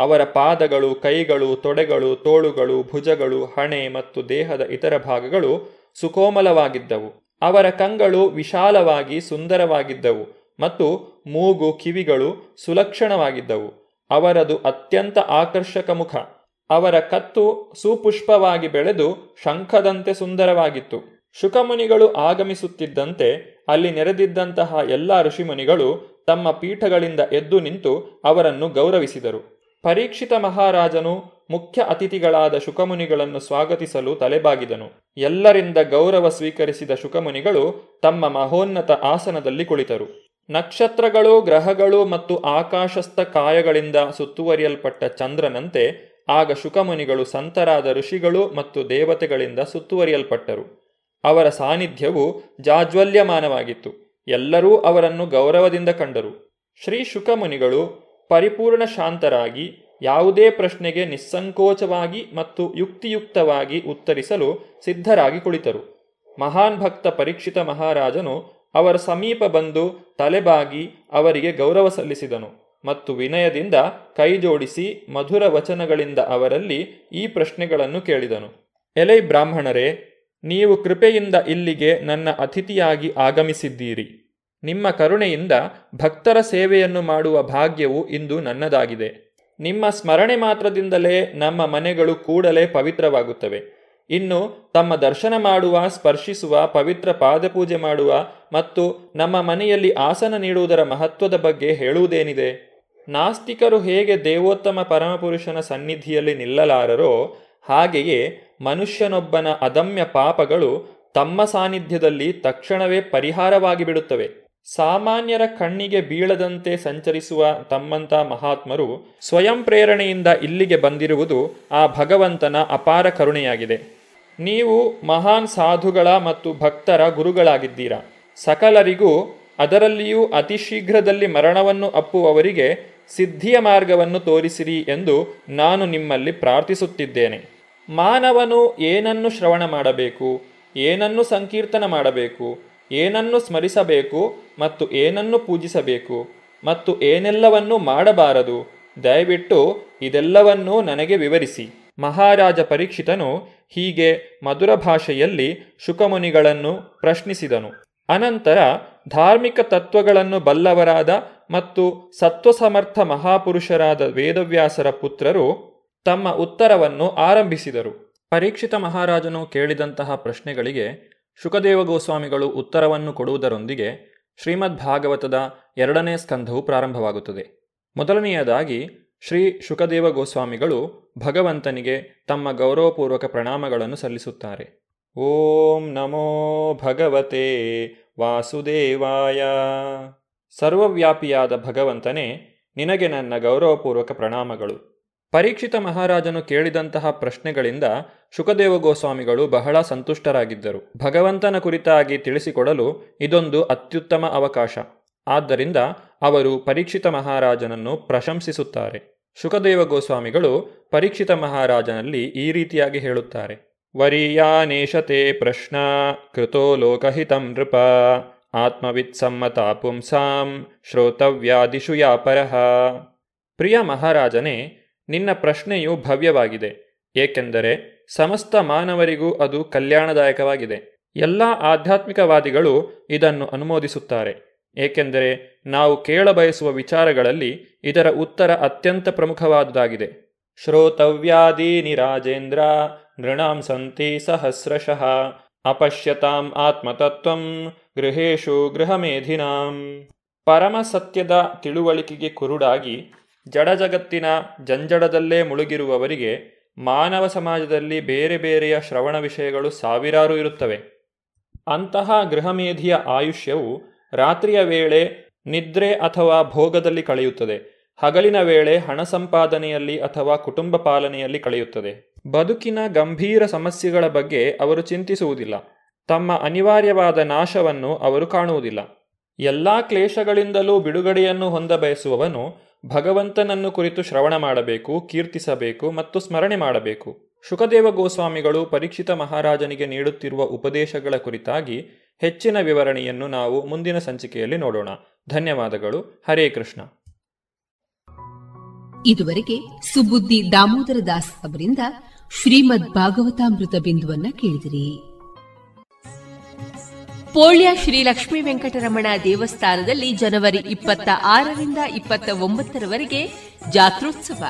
ಅವರ ಪಾದಗಳು, ಕೈಗಳು, ತೊಡೆಗಳು, ತೋಳುಗಳು, ಭುಜಗಳು, ಹಣೆ ಮತ್ತು ದೇಹದ ಇತರ ಭಾಗಗಳು ಸುಕೋಮಲವಾಗಿದ್ದವು. ಅವರ ಕಂಗಳು ವಿಶಾಲವಾಗಿ ಸುಂದರವಾಗಿದ್ದವು ಮತ್ತು ಮೂಗು, ಕಿವಿಗಳು ಸುಲಕ್ಷಣವಾಗಿದ್ದವು. ಅವರದು ಅತ್ಯಂತ ಆಕರ್ಷಕ ಮುಖ. ಅವರ ಕತ್ತು ಸುಪುಷ್ಪವಾಗಿ ಬೆಳೆದು ಶಂಖದಂತೆ ಸುಂದರವಾಗಿತ್ತು. ಶುಕಮುನಿಗಳು ಆಗಮಿಸುತ್ತಿದ್ದಂತೆ ಅಲ್ಲಿ ನೆರೆದಿದ್ದಂತಹ ಎಲ್ಲ ಋಷಿಮುನಿಗಳು ತಮ್ಮ ಪೀಠಗಳಿಂದ ಎದ್ದು ನಿಂತು ಅವರನ್ನು ಗೌರವಿಸಿದರು. ಪರೀಕ್ಷಿತ ಮಹಾರಾಜನು ಮುಖ್ಯ ಅತಿಥಿಗಳಾದ ಶುಕಮುನಿಗಳನ್ನು ಸ್ವಾಗತಿಸಲು ತಲೆಬಾಗಿದನು. ಎಲ್ಲರಿಂದ ಗೌರವ ಸ್ವೀಕರಿಸಿದ ಶುಕಮುನಿಗಳು ತಮ್ಮ ಮಹೋನ್ನತ ಆಸನದಲ್ಲಿ ಕುಳಿತರು. ನಕ್ಷತ್ರಗಳು, ಗ್ರಹಗಳು ಮತ್ತು ಆಕಾಶಸ್ಥ ಕಾಯಗಳಿಂದ ಸುತ್ತುವರಿಯಲ್ಪಟ್ಟ ಚಂದ್ರನಂತೆ ಆಗ ಶುಕಮುನಿಗಳು ಸಂತರಾದ ಋಷಿಗಳು ಮತ್ತು ದೇವತೆಗಳಿಂದ ಸುತ್ತುವರಿಯಲ್ಪಟ್ಟರು. ಅವರ ಸಾನ್ನಿಧ್ಯವು ಜಾಜ್ವಲ್ಯಮಾನವಾಗಿತ್ತು. ಎಲ್ಲರೂ ಅವರನ್ನು ಗೌರವದಿಂದ ಕಂಡರು. ಶ್ರೀ ಶುಕಮುನಿಗಳು ಪರಿಪೂರ್ಣ ಶಾಂತರಾಗಿ ಯಾವುದೇ ಪ್ರಶ್ನೆಗೆ ನಿಸ್ಸಂಕೋಚವಾಗಿ ಮತ್ತು ಯುಕ್ತಿಯುಕ್ತವಾಗಿ ಉತ್ತರಿಸಲು ಸಿದ್ಧರಾಗಿ ಕುಳಿತರು. ಮಹಾನ್ ಭಕ್ತ ಪರೀಕ್ಷಿತ ಮಹಾರಾಜನು ಅವರ ಸಮೀಪ ಬಂದು ತಲೆಬಾಗಿ ಅವರಿಗೆ ಗೌರವ ಸಲ್ಲಿಸಿದನು ಮತ್ತು ವಿನಯದಿಂದ ಕೈಜೋಡಿಸಿ ಮಧುರ ವಚನಗಳಿಂದ ಅವರಲ್ಲಿ ಈ ಪ್ರಶ್ನೆಗಳನ್ನು ಕೇಳಿದನು: ಎಲೈ ಬ್ರಾಹ್ಮಣರೇ, ನೀವು ಕೃಪೆಯಿಂದ ಇಲ್ಲಿಗೆ ನನ್ನ ಅತಿಥಿಯಾಗಿ ಆಗಮಿಸಿದ್ದೀರಿ. ನಿಮ್ಮ ಕರುಣೆಯಿಂದ ಭಕ್ತರ ಸೇವೆಯನ್ನು ಮಾಡುವ ಭಾಗ್ಯವು ಇಂದು ನನ್ನದಾಗಿದೆ. ನಿಮ್ಮ ಸ್ಮರಣೆ ಮಾತ್ರದಿಂದಲೇ ನಮ್ಮ ಮನೆಗಳು ಕೂಡಲೇ ಪವಿತ್ರವಾಗುತ್ತವೆ. ಇನ್ನು ತಮ್ಮ ದರ್ಶನ ಮಾಡುವ, ಸ್ಪರ್ಶಿಸುವ, ಪವಿತ್ರ ಪಾದಪೂಜೆ ಮಾಡುವ ಮತ್ತು ನಮ್ಮ ಮನೆಯಲ್ಲಿ ಆಸನ ನೀಡುವುದರ ಮಹತ್ವದ ಬಗ್ಗೆ ಹೇಳುವುದೇನಿದೆ? ನಾಸ್ತಿಕರು ಹೇಗೆ ದೇವೋತ್ತಮ ಪರಮಪುರುಷನ ಸನ್ನಿಧಿಯಲ್ಲಿ ನಿಲ್ಲಲಾರರೋ ಹಾಗೆಯೇ ಮನುಷ್ಯನೊಬ್ಬನ ಅದಮ್ಯ ಪಾಪಗಳು ತಮ್ಮ ಸಾನ್ನಿಧ್ಯದಲ್ಲಿ ತಕ್ಷಣವೇ ಪರಿಹಾರವಾಗಿ ಬಿಡುತ್ತವೆ. ಸಾಮಾನ್ಯರ ಕಣ್ಣಿಗೆ ಬೀಳದಂತೆ ಸಂಚರಿಸುವ ತಮ್ಮಂಥ ಮಹಾತ್ಮರು ಸ್ವಯಂ ಪ್ರೇರಣೆಯಿಂದ ಇಲ್ಲಿಗೆ ಬಂದಿರುವುದು ಆ ಭಗವಂತನ ಅಪಾರ ಕರುಣೆಯಾಗಿದೆ. ನೀವು ಮಹಾನ್ ಸಾಧುಗಳ ಮತ್ತು ಭಕ್ತರ ಗುರುಗಳಾಗಿದ್ದೀರಾ. ಸಕಲರಿಗೂ, ಅದರಲ್ಲಿಯೂ ಅತಿ ಶೀಘ್ರದಲ್ಲಿ ಮರಣವನ್ನು ಅಪ್ಪುವವರಿಗೆ ಸಿದ್ಧಿಯ ಮಾರ್ಗವನ್ನು ತೋರಿಸಿರಿ ಎಂದು ನಾನು ನಿಮ್ಮಲ್ಲಿ ಪ್ರಾರ್ಥಿಸುತ್ತಿದ್ದೇನೆ. ಮಾನವನು ಏನನ್ನು ಶ್ರವಣ ಮಾಡಬೇಕು, ಏನನ್ನು ಸಂಕೀರ್ತನ ಮಾಡಬೇಕು, ಏನನ್ನು ಸ್ಮರಿಸಬೇಕು ಮತ್ತು ಏನನ್ನು ಪೂಜಿಸಬೇಕು ಮತ್ತು ಏನೆಲ್ಲವನ್ನೂ ಮಾಡಬಾರದು, ದಯವಿಟ್ಟು ಇದೆಲ್ಲವನ್ನೂ ನನಗೆ ವಿವರಿಸಿ. ಮಹಾರಾಜ ಪರೀಕ್ಷಿತನು ಹೀಗೆ ಮಧುರ ಭಾಷೆಯಲ್ಲಿ ಶುಕಮುನಿಗಳನ್ನು ಪ್ರಶ್ನಿಸಿದನು. ಅನಂತರ ಧಾರ್ಮಿಕ ತತ್ವಗಳನ್ನು ಬಲ್ಲವರಾದ ಮತ್ತು ಸತ್ವಸಮರ್ಥ ಮಹಾಪುರುಷರಾದ ವೇದವ್ಯಾಸರ ಪುತ್ರರು ತಮ್ಮ ಉತ್ತರವನ್ನು ಆರಂಭಿಸಿದರು. ಪರೀಕ್ಷಿತ ಮಹಾರಾಜನು ಕೇಳಿದಂತಹ ಪ್ರಶ್ನೆಗಳಿಗೆ ಶುಕದೇವ ಗೋಸ್ವಾಮಿಗಳು ಉತ್ತರವನ್ನು ಕೊಡುವುದರೊಂದಿಗೆ ಶ್ರೀಮದ್ ಭಾಗವತದ 2ನೇ ಸ್ಕಂಧವು ಪ್ರಾರಂಭವಾಗುತ್ತದೆ. ಮೊದಲನೆಯದಾಗಿ ಶ್ರೀ ಶುಕದೇವ ಗೋಸ್ವಾಮಿಗಳು ಭಗವಂತನಿಗೆ ತಮ್ಮ ಗೌರವಪೂರ್ವಕ ಪ್ರಣಾಮಗಳನ್ನು ಸಲ್ಲಿಸುತ್ತಾರೆ. ಓಂ ನಮೋ ಭಗವತೆ ವಾಸುದೇವಾಯ. ಸರ್ವವ್ಯಾಪಿಯಾದ ಭಗವಂತನೇ, ನಿನಗೆ ನನ್ನ ಗೌರವಪೂರ್ವಕ ಪ್ರಣಾಮಗಳು. ಪರೀಕ್ಷಿತ ಮಹಾರಾಜನು ಕೇಳಿದಂತಹ ಪ್ರಶ್ನೆಗಳಿಂದ ಶುಕದೇವ ಗೋಸ್ವಾಮಿಗಳು ಬಹಳ ಸಂತುಷ್ಟರಾಗಿದ್ದರು. ಭಗವಂತನ ಕುರಿತಾಗಿ ತಿಳಿಸಿಕೊಡಲು ಇದೊಂದು ಅತ್ಯುತ್ತಮ ಅವಕಾಶ. ಆದ್ದರಿಂದ ಅವರು ಪರೀಕ್ಷಿತ ಮಹಾರಾಜನನ್ನು ಪ್ರಶಂಸಿಸುತ್ತಾರೆ. ಶುಕದೇವ ಗೋಸ್ವಾಮಿಗಳು ಪರೀಕ್ಷಿತ ಮಹಾರಾಜನಲ್ಲಿ ಈ ರೀತಿಯಾಗಿ ಹೇಳುತ್ತಾರೆ: ವರೀಯಾನೇಶತೆ ಪ್ರಶ್ನ ಕೃತೋ ಲೋಕಹಿತಂ ನೃಪ ಆತ್ಮವಿತ್ ಸಮ್ಮತಾ ಪುಂಸಾಂ ಶ್ರೋತವ್ಯಾದಿಷು ಯಾಪರಃ. ಪ್ರಿಯ ಮಹಾರಾಜನೇ, ನಿನ್ನ ಪ್ರಶ್ನೆಯು ಭವ್ಯವಾಗಿದೆ, ಏಕೆಂದರೆ ಸಮಸ್ತ ಮಾನವರಿಗೂ ಅದು ಕಲ್ಯಾಣದಾಯಕವಾಗಿದೆ. ಎಲ್ಲ ಆಧ್ಯಾತ್ಮಿಕವಾದಿಗಳು ಇದನ್ನು ಅನುಮೋದಿಸುತ್ತಾರೆ, ಏಕೆಂದರೆ ನಾವು ಕೇಳಬಯಸುವ ವಿಚಾರಗಳಲ್ಲಿ ಇದರ ಉತ್ತರ ಅತ್ಯಂತ ಪ್ರಮುಖವಾದುದಾಗಿದೆ. ಶ್ರೋತವ್ಯಾದೀನಿ ರಾಜೇಂದ್ರ ನೃಣಾಂ ಸಂತಿ ಸಹಸ್ರಶಃ ಅಪಶ್ಯತಾಂ ಆತ್ಮತತ್ವಂ ಗೃಹೇಶು ಗೃಹಮೇಧಿನಾಂ. ಪರಮ ಸತ್ಯದ ತಿಳುವಳಿಕೆಗೆ ಕುರುಡಾಗಿ ಜಡಜಗತ್ತಿನ ಜಂಜಡದಲ್ಲೇ ಮುಳುಗಿರುವವರಿಗೆ ಮಾನವ ಸಮಾಜದಲ್ಲಿ ಬೇರೆ ಬೇರೆಯ ಶ್ರವಣ ವಿಷಯಗಳು ಸಾವಿರಾರು ಇರುತ್ತವೆ. ಅಂತಹ ಗೃಹಮೇಧಿಯ ಆಯುಷ್ಯವು ರಾತ್ರಿಯ ವೇಳೆ ನಿದ್ರೆ ಅಥವಾ ಭೋಗದಲ್ಲಿ ಕಳೆಯುತ್ತದೆ, ಹಗಲಿನ ವೇಳೆ ಹಣ ಸಂಪಾದನೆಯಲ್ಲಿ ಅಥವಾ ಕುಟುಂಬ ಪಾಲನೆಯಲ್ಲಿ ಕಳೆಯುತ್ತದೆ. ಬದುಕಿನ ಗಂಭೀರ ಸಮಸ್ಯೆಗಳ ಬಗ್ಗೆ ಅವರು ಚಿಂತಿಸುವುದಿಲ್ಲ, ತಮ್ಮ ಅನಿವಾರ್ಯವಾದ ನಾಶವನ್ನು ಅವರು ಕಾಣುವುದಿಲ್ಲ. ಎಲ್ಲ ಕ್ಲೇಶಗಳಿಂದಲೂ ಬಿಡುಗಡೆಯನ್ನು ಹೊಂದಬಯಸುವವನು ಭಗವಂತನನ್ನು ಕುರಿತು ಶ್ರವಣ ಮಾಡಬೇಕು, ಕೀರ್ತಿಸಬೇಕು ಮತ್ತು ಸ್ಮರಣೆ ಮಾಡಬೇಕು. ಶುಕದೇವ ಗೋಸ್ವಾಮಿಗಳು ಪರೀಕ್ಷಿತ ಮಹಾರಾಜನಿಗೆ ನೀಡುತ್ತಿರುವ ಉಪದೇಶಗಳ ಕುರಿತಾಗಿ ಹೆಚ್ಚಿನ ವಿವರಣೆಯನ್ನು ನಾವು ಮುಂದಿನ ಸಂಚಿಕೆಯಲ್ಲಿ ನೋಡೋಣ. ಧನ್ಯವಾದಗಳು. ಹರೇ ಕೃಷ್ಣ. ಇದುವರೆಗೆ ಸುಬುದ್ಧಿ ದಾಮೋದರ ದಾಸ್ ಅವರಿಂದ ಶ್ರೀಮದ್ ಭಾಗವತಾಮೃತ ಬಿಂದುವನ್ನ ಕೇಳಿದಿರಿ. ಪೋಳ್ಯ ಶ್ರೀ ಲಕ್ಷ್ಮೀ ವೆಂಕಟರಮಣ ದೇವಸ್ಥಾನದಲ್ಲಿ ಜನವರಿ 26-29 ಜಾತ್ರೋತ್ಸವ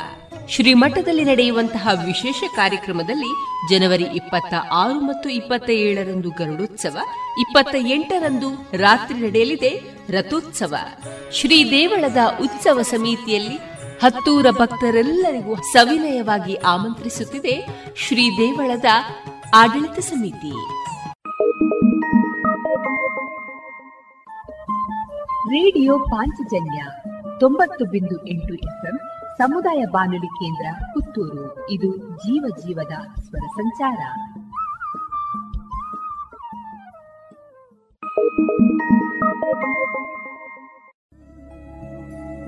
ಶ್ರೀಮಠದಲ್ಲಿ ನಡೆಯುವಂತಹ ವಿಶೇಷ ಕಾರ್ಯಕ್ರಮದಲ್ಲಿ ಜನವರಿ 26 ಮತ್ತು 27 ಗರುಡೋತ್ಸವ, 28 ರಾತ್ರಿ ನಡೆಯಲಿದೆ ರಥೋತ್ಸವ. ಶ್ರೀ ದೇವಳದ ಉತ್ಸವ ಸಮಿತಿಯಲ್ಲಿ ಹತ್ತೂರ ಭಕ್ತರೆಲ್ಲರಿಗೂ ಸವಿನಯವಾಗಿ ಆಮಂತ್ರಿಸುತ್ತಿದೆ ಶ್ರೀ ದೇವಳದ ಆಡಳಿತ ಸಮಿತಿ. ರೇಡಿಯೋ ಪಾಂಚಜನ್ಯ 90.8 FM ಸಮುದಾಯ ಬಾನುಲಿ ಕೇಂದ್ರ ಪುತ್ತೂರು. ಇದು ಜೀವ ಜೀವದ ಸ್ವರ ಸಂಚಾರ.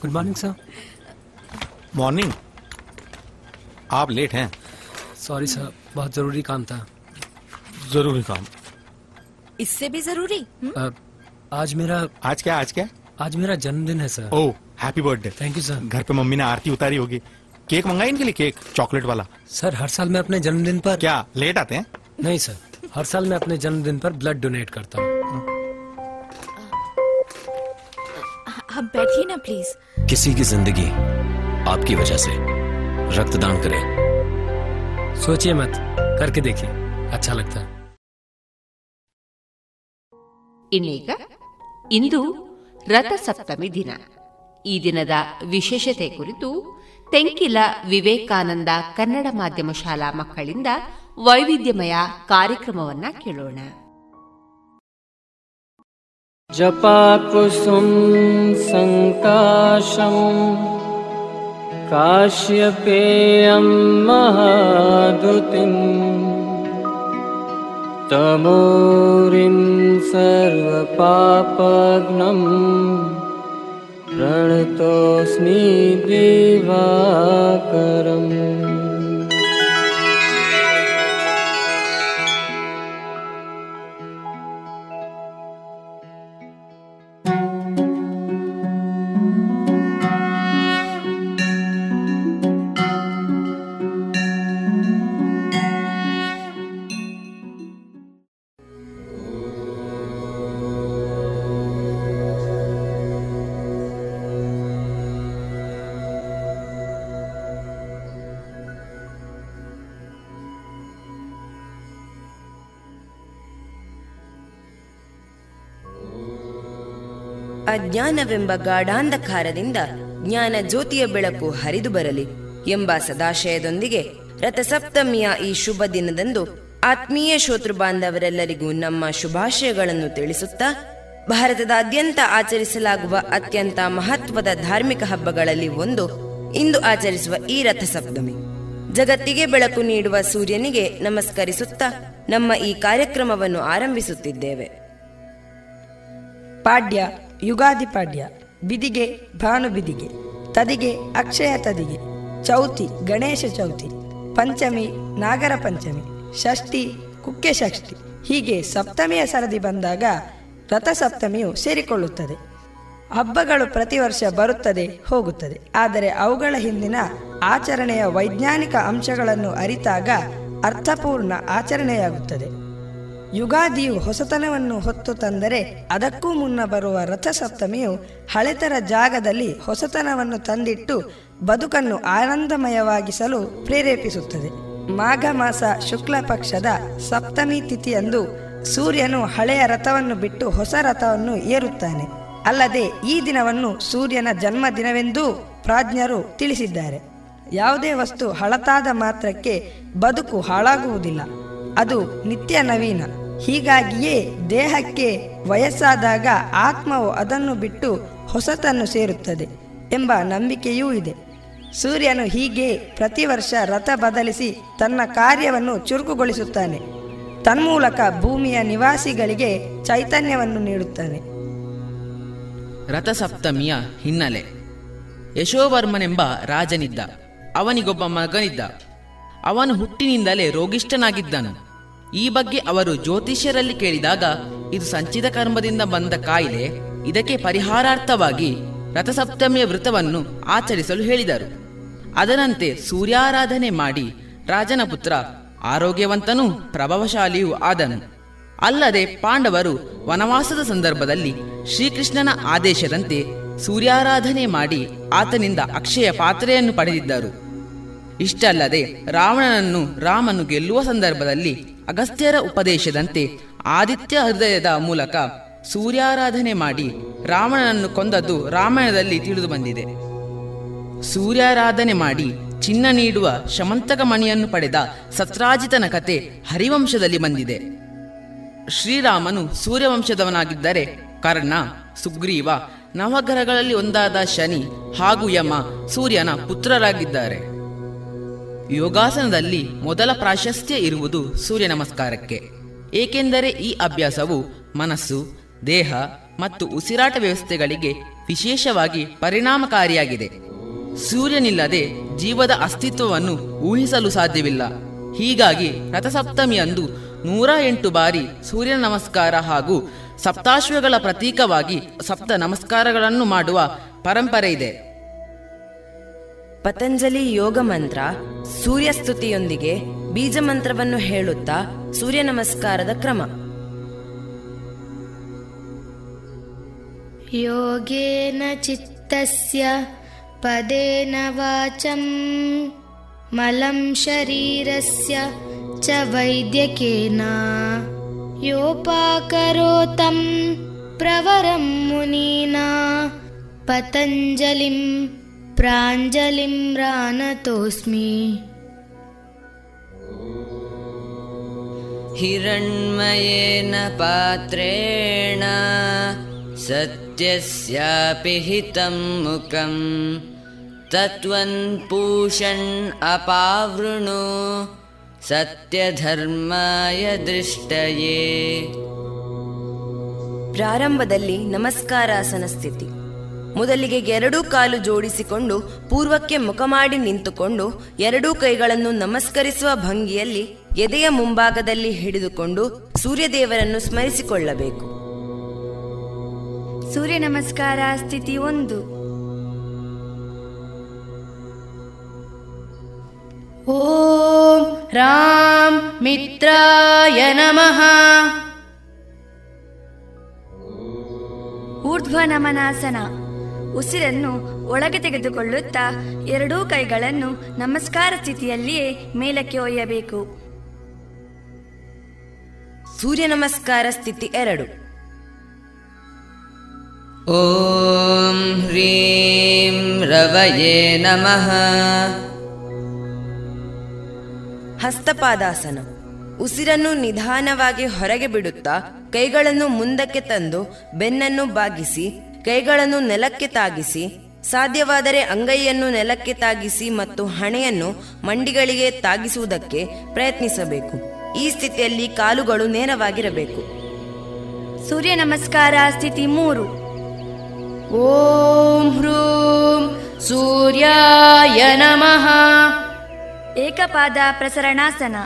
Good morning sir. मॉर्निंग, आप लेट हैं. सॉरी सर, बहुत जरूरी काम था. जरूरी काम? इससे भी जरूरी? आज मेरा जन्मदिन है sir. Oh, happy birthday. Thank you sir. घर पे मम्मी ने आरती उतारी होगी. केक मंगाया इनके लिए? केक चॉकलेट वाला? सर, हर साल मैं अपने जन्मदिन पर... क्या लेट आते हैं? नहीं सर, हर साल मैं अपने जन्मदिन पर ब्लड डोनेट करता हूँ. आप बैठिए ना प्लीज. किसी की जिंदगी आपकी वजह से रक्तदान करें, सोचिए मत, करके देखिए, अच्छा लगता है. ಇನ್ನೀಗ ಇಂದು ರಥಸಪ್ತಮಿ ದಿನ. ಈ ದಿನದ ವಿಶೇಷತೆ ಕುರಿತು ತೆಂಕಿಲ ವಿವೇಕಾನಂದ ಕನ್ನಡ ಮಾಧ್ಯಮ ಶಾಲಾ ಮಕ್ಕಳಿಂದ ವೈವಿಧ್ಯಮಯ ಕಾರ್ಯಕ್ರಮವನ್ನ ಕೇಳೋಣ. ಜಪಾಕುಸುಂ ಸಂಕಾಶಂ ಕಾಶ್ಯಪೇಯಂ ಮಹಾದುತಿಂ ತಮೋರಿಂ ಸರ್ವಪಾಪಘ್ನಂ ಪ್ರಣತೋಸ್ಮಿ ದಿವಾಕರಂ. ಅಜ್ಞಾನವೆಂಬ ಗಾಢಾಂಧಕಾರದಿಂದ ಜ್ಞಾನ ಜ್ಯೋತಿಯ ಬೆಳಕು ಹರಿದು ಬರಲಿ ಎಂಬ ಸದಾಶಯದೊಂದಿಗೆ ರಥಸಪ್ತಮಿಯ ಈ ಶುಭ ದಿನದಂದು ಆತ್ಮೀಯ ಶ್ರೋತೃ ಬಾಂಧವರೆಲ್ಲರಿಗೂ ನಮ್ಮ ಶುಭಾಶಯಗಳನ್ನು ತಿಳಿಸುತ್ತಾ, ಭಾರತದಾದ್ಯಂತ ಆಚರಿಸಲಾಗುವ ಅತ್ಯಂತ ಮಹತ್ವದ ಧಾರ್ಮಿಕ ಹಬ್ಬಗಳಲ್ಲಿ ಒಂದು ಇಂದು ಆಚರಿಸುವ ಈ ರಥಸಪ್ತಮಿ. ಜಗತ್ತಿಗೆ ಬೆಳಕು ನೀಡುವ ಸೂರ್ಯನಿಗೆ ನಮಸ್ಕರಿಸುತ್ತಾ ನಮ್ಮ ಈ ಕಾರ್ಯಕ್ರಮವನ್ನು ಆರಂಭಿಸುತ್ತಿದ್ದೇವೆ. ಪಾಡ್ಯ ಯುಗಾದಿ ಪಾಡ್ಯ, ಬಿದಿಗೆ ಭಾನು ಬಿದಿಗೆ, ತದಿಗೆ ಅಕ್ಷಯ ತದಿಗೆ, ಚೌತಿ ಗಣೇಶ ಚೌತಿ, ಪಂಚಮಿ ನಾಗರ ಪಂಚಮಿ, ಷಷ್ಠಿ ಕುಕ್ಕೆ ಷಷ್ಠಿ, ಹೀಗೆ ಸಪ್ತಮಿಯ ಸರದಿ ಬಂದಾಗ ರಥಸಪ್ತಮಿಯು ಸೇರಿಕೊಳ್ಳುತ್ತದೆ. ಹಬ್ಬಗಳು ಪ್ರತಿ ವರ್ಷ ಬರುತ್ತದೆ ಹೋಗುತ್ತದೆ, ಆದರೆ ಅವುಗಳ ಹಿಂದಿನ ಆಚರಣೆಯ ವೈಜ್ಞಾನಿಕ ಅಂಶಗಳನ್ನು ಅರಿತಾಗ ಅರ್ಥಪೂರ್ಣ ಆಚರಣೆಯಾಗುತ್ತದೆ. ಯುಗಾದಿಯು ಹೊಸತನವನ್ನು ಹೊತ್ತು ತಂದರೆ, ಅದಕ್ಕೂ ಮುನ್ನ ಬರುವ ರಥಸಪ್ತಮಿಯು ಹಳೆತರ ಜಾಗದಲ್ಲಿ ಹೊಸತನವನ್ನು ತಂದಿಟ್ಟು ಬದುಕನ್ನು ಆನಂದಮಯವಾಗಿಸಲು ಪ್ರೇರೇಪಿಸುತ್ತದೆ. ಮಾಘ ಮಾಸ ಶುಕ್ಲ ಪಕ್ಷದ ಸಪ್ತಮಿ ತಿಥಿಯಂದು ಸೂರ್ಯನು ಹಳೆಯ ರಥವನ್ನು ಬಿಟ್ಟು ಹೊಸ ರಥವನ್ನು ಏರುತ್ತಾನೆ. ಅಲ್ಲದೆ ಈ ದಿನವನ್ನು ಸೂರ್ಯನ ಜನ್ಮದಿನವೆಂದೂ ಪ್ರಾಜ್ಞರು ತಿಳಿಸಿದ್ದಾರೆ. ಯಾವುದೇ ವಸ್ತು ಹಳತಾದ ಮಾತ್ರಕ್ಕೆ ಬದುಕು ಹಾಳಾಗುವುದಿಲ್ಲ, ಅದು ನಿತ್ಯ ನವೀನ. ಹೀಗಾಗಿಯೇ ದೇಹಕ್ಕೆ ವಯಸ್ಸಾದಾಗ ಆತ್ಮವು ಅದನ್ನು ಬಿಟ್ಟು ಹೊಸತನ್ನು ಸೇರುತ್ತದೆ ಎಂಬ ನಂಬಿಕೆಯೂ ಇದೆ. ಸೂರ್ಯನು ಹೀಗೆ ಪ್ರತಿ ವರ್ಷ ರಥ ಬದಲಿಸಿ ತನ್ನ ಕಾರ್ಯವನ್ನು ಚುರುಕುಗೊಳಿಸುತ್ತಾನೆ. ತನ್ಮೂಲಕ ಭೂಮಿಯ ನಿವಾಸಿಗಳಿಗೆ ಚೈತನ್ಯವನ್ನು ನೀಡುತ್ತಾನೆ. ರಥಸಪ್ತಮಿಯ ಹಿನ್ನೆಲೆ. ಯಶೋವರ್ಮನೆಂಬ ರಾಜನಿದ್ದ. ಅವನಿಗೊಬ್ಬ ಮಗನಿದ್ದ. ಅವನು ಹುಟ್ಟಿನಿಂದಲೇ ರೋಗಿಷ್ಠನಾಗಿದ್ದನು. ಈ ಬಗ್ಗೆ ಅವರು ಜ್ಯೋತಿಷ್ಯರಲ್ಲಿ ಕೇಳಿದಾಗ, ಇದು ಸಂಚಿತ ಕರ್ಮದಿಂದ ಬಂದ ಕಾಯಿಲೆ, ಇದಕ್ಕೆ ಪರಿಹಾರಾರ್ಥವಾಗಿ ರಥಸಪ್ತಮಿಯ ವ್ರತವನ್ನು ಆಚರಿಸಲು ಹೇಳಿದರು. ಅದರಂತೆ ಸೂರ್ಯಾರಾಧನೆ ಮಾಡಿ ರಾಜನ ಪುತ್ರ ಆರೋಗ್ಯವಂತನೂ ಪ್ರಭಾವಶಾಲಿಯೂ ಆದನು. ಅಲ್ಲದೆ ಪಾಂಡವರು ವನವಾಸದ ಸಂದರ್ಭದಲ್ಲಿ ಶ್ರೀಕೃಷ್ಣನ ಆದೇಶದಂತೆ ಸೂರ್ಯಾರಾಧನೆ ಮಾಡಿ ಆತನಿಂದ ಅಕ್ಷಯ ಪಾತ್ರೆಯನ್ನು ಪಡೆದಿದ್ದರು. ಇಷ್ಟಲ್ಲದೆ ರಾವಣನನ್ನು ರಾಮನು ಗೆಲ್ಲುವ ಸಂದರ್ಭದಲ್ಲಿ ಅಗಸ್ತ್ಯರ ಉಪದೇಶದಂತೆ ಆದಿತ್ಯ ಹೃದಯದ ಮೂಲಕ ಸೂರ್ಯಾರಾಧನೆ ಮಾಡಿ ರಾವಣನನ್ನು ಕೊಂದದ್ದು ರಾಮಾಯಣದಲ್ಲಿ ತಿಳಿದುಬಂದಿದೆ. ಸೂರ್ಯಾರಾಧನೆ ಮಾಡಿ ಚಿನ್ನ ನೀಡುವ ಶಮಂತಕ ಮಣಿಯನ್ನು ಪಡೆದ ಸತ್ರಾಜಿತನ ಕತೆ ಹರಿವಂಶದಲ್ಲಿ ಬಂದಿದೆ. ಶ್ರೀರಾಮನು ಸೂರ್ಯವಂಶದವನಾಗಿದ್ದರೆ ಕರ್ಣ, ಸುಗ್ರೀವ, ನವಗ್ರಹಗಳಲ್ಲಿ ಒಂದಾದ ಶನಿ ಹಾಗೂ ಯಮ ಸೂರ್ಯನ ಪುತ್ರರಾಗಿದ್ದಾರೆ. ಯೋಗಾಸನದಲ್ಲಿ ಮೊದಲ ಪ್ರಾಶಸ್ತ್ಯ ಇರುವುದು ಸೂರ್ಯ ನಮಸ್ಕಾರಕ್ಕೆ. ಏಕೆಂದರೆ ಈ ಅಭ್ಯಾಸವು ಮನಸ್ಸು, ದೇಹ ಮತ್ತು ಉಸಿರಾಟ ವ್ಯವಸ್ಥೆಗಳಿಗೆ ವಿಶೇಷವಾಗಿ ಪರಿಣಾಮಕಾರಿಯಾಗಿದೆ. ಸೂರ್ಯನಿಲ್ಲದೆ ಜೀವದ ಅಸ್ತಿತ್ವವನ್ನು ಊಹಿಸಲು ಸಾಧ್ಯವಿಲ್ಲ. ಹೀಗಾಗಿ ರಥಸಪ್ತಮಿಯಂದು 108 ಬಾರಿ ಸೂರ್ಯ ನಮಸ್ಕಾರ ಹಾಗೂ ಸಪ್ತಾಶ್ವಗಳ ಪ್ರತೀಕವಾಗಿ ಸಪ್ತ ನಮಸ್ಕಾರಗಳನ್ನು ಮಾಡುವ ಪರಂಪರೆ ಇದೆ. ಪತಂಜಲಿ ಯೋಗ ಮಂತ್ರ ಸೂರ್ಯಸ್ತುತಿಯೊಂದಿಗೆ ಬೀಜ ಮಂತ್ರವನ್ನು ಹೇಳುತ್ತಾ ಸೂರ್ಯ ನಮಸ್ಕಾರದ ಕ್ರಮ. ಯೋಗೇನ ಚಿತ್ತಸ್ಯ ಪದೇನ ವಾಚಂ ಮಲಂ ಶರೀರಸ್ಯ ಚ ವೈದ್ಯಕೇನ ಯೋಪಾಕರೋತಂ ಪ್ರವರಂ ಮುನೀನಾ ಪತಂಜಲಿಂ ಪ್ರಾಂಜಲಿಂ ರಾನತೋಸ್ಮಿ. ಹಿರಣ್ಮಯೇನ ಪಾತ್ರೇಣ ಸತ್ಯಸ್ಯಾಪಿ ಹಿತಂ ಮುಖಂ ತತ್ವನ್ ಪೂಷಣ್ ಅಪಾವೃಣು ಸತ್ಯಧರ್ಮಾಯ ದೃಷ್ಟಯೇ. ಪ್ರಾರಂಭದಲ್ಲಿ ನಮಸ್ಕಾರಾಸನ ಸ್ಥಿತಿ. ಮೊದಲಿಗೆ ಎರಡೂ ಕಾಲು ಜೋಡಿಸಿಕೊಂಡು ಪೂರ್ವಕ್ಕೆ ಮುಖ ಮಾಡಿ ನಿಂತುಕೊಂಡು ಎರಡೂ ಕೈಗಳನ್ನು ನಮಸ್ಕರಿಸುವ ಭಂಗಿಯಲ್ಲಿ ಎದೆಯ ಮುಂಭಾಗದಲ್ಲಿ ಹಿಡಿದುಕೊಂಡು ಸೂರ್ಯದೇವರನ್ನು ಸ್ಮರಿಸಿಕೊಳ್ಳಬೇಕು. ಸೂರ್ಯ ನಮಸ್ಕಾರ ಸ್ಥಿತಿ 1. ಓಂ ರಾಂ ಮಿತ್ರಾಯ ನಮಃ. ಊರ್ಧ್ವ ನಮನಾಸನ. ಉಸಿರನ್ನು ಒಳಗೆ ತೆಗೆದುಕೊಳ್ಳುತ್ತಾ ಎರಡೂ ಕೈಗಳನ್ನು ನಮಸ್ಕಾರ ಸ್ಥಿತಿಯಲ್ಲಿಯೇ ಮೇಲಕ್ಕೆ ಒಯ್ಯಬೇಕು. ಸೂರ್ಯ ನಮಸ್ಕಾರ ಸ್ಥಿತಿ 2. ಓಂ ಹ್ರೀಂ ರವಯೇ ನಮಃ. ಹಸ್ತಪಾದಾಸನ. ಉಸಿರನ್ನು ನಿಧಾನವಾಗಿ ಹೊರಗೆ ಬಿಡುತ್ತಾ ಕೈಗಳನ್ನು ಮುಂದಕ್ಕೆ ತಂದು ಬೆನ್ನನ್ನು ಬಾಗಿಸಿ ಕೈಗಳನ್ನು ನೆಲಕ್ಕೆ ತಾಗಿಸಿ, ಸಾಧ್ಯವಾದರೆ ಅಂಗೈಯನ್ನು ನೆಲಕ್ಕೆ ತಾಗಿಸಿ ಮತ್ತು ಹಣೆಯನ್ನು ಮಂಡಿಗಳಿಗೆ ತಾಗಿಸುವುದಕ್ಕೆ ಪ್ರಯತ್ನಿಸಬೇಕು. ಈ ಸ್ಥಿತಿಯಲ್ಲಿ ಕಾಲುಗಳು ನೇರವಾಗಿರಬೇಕು. ಸೂರ್ಯ ನಮಸ್ಕಾರ ಸ್ಥಿತಿ 3. ಓಂ ಹ್ರೂಂ ಸೂರ್ಯಾಯ ನಮಃ. ಏಕಪಾದ ಪ್ರಸರಣಾಸನ.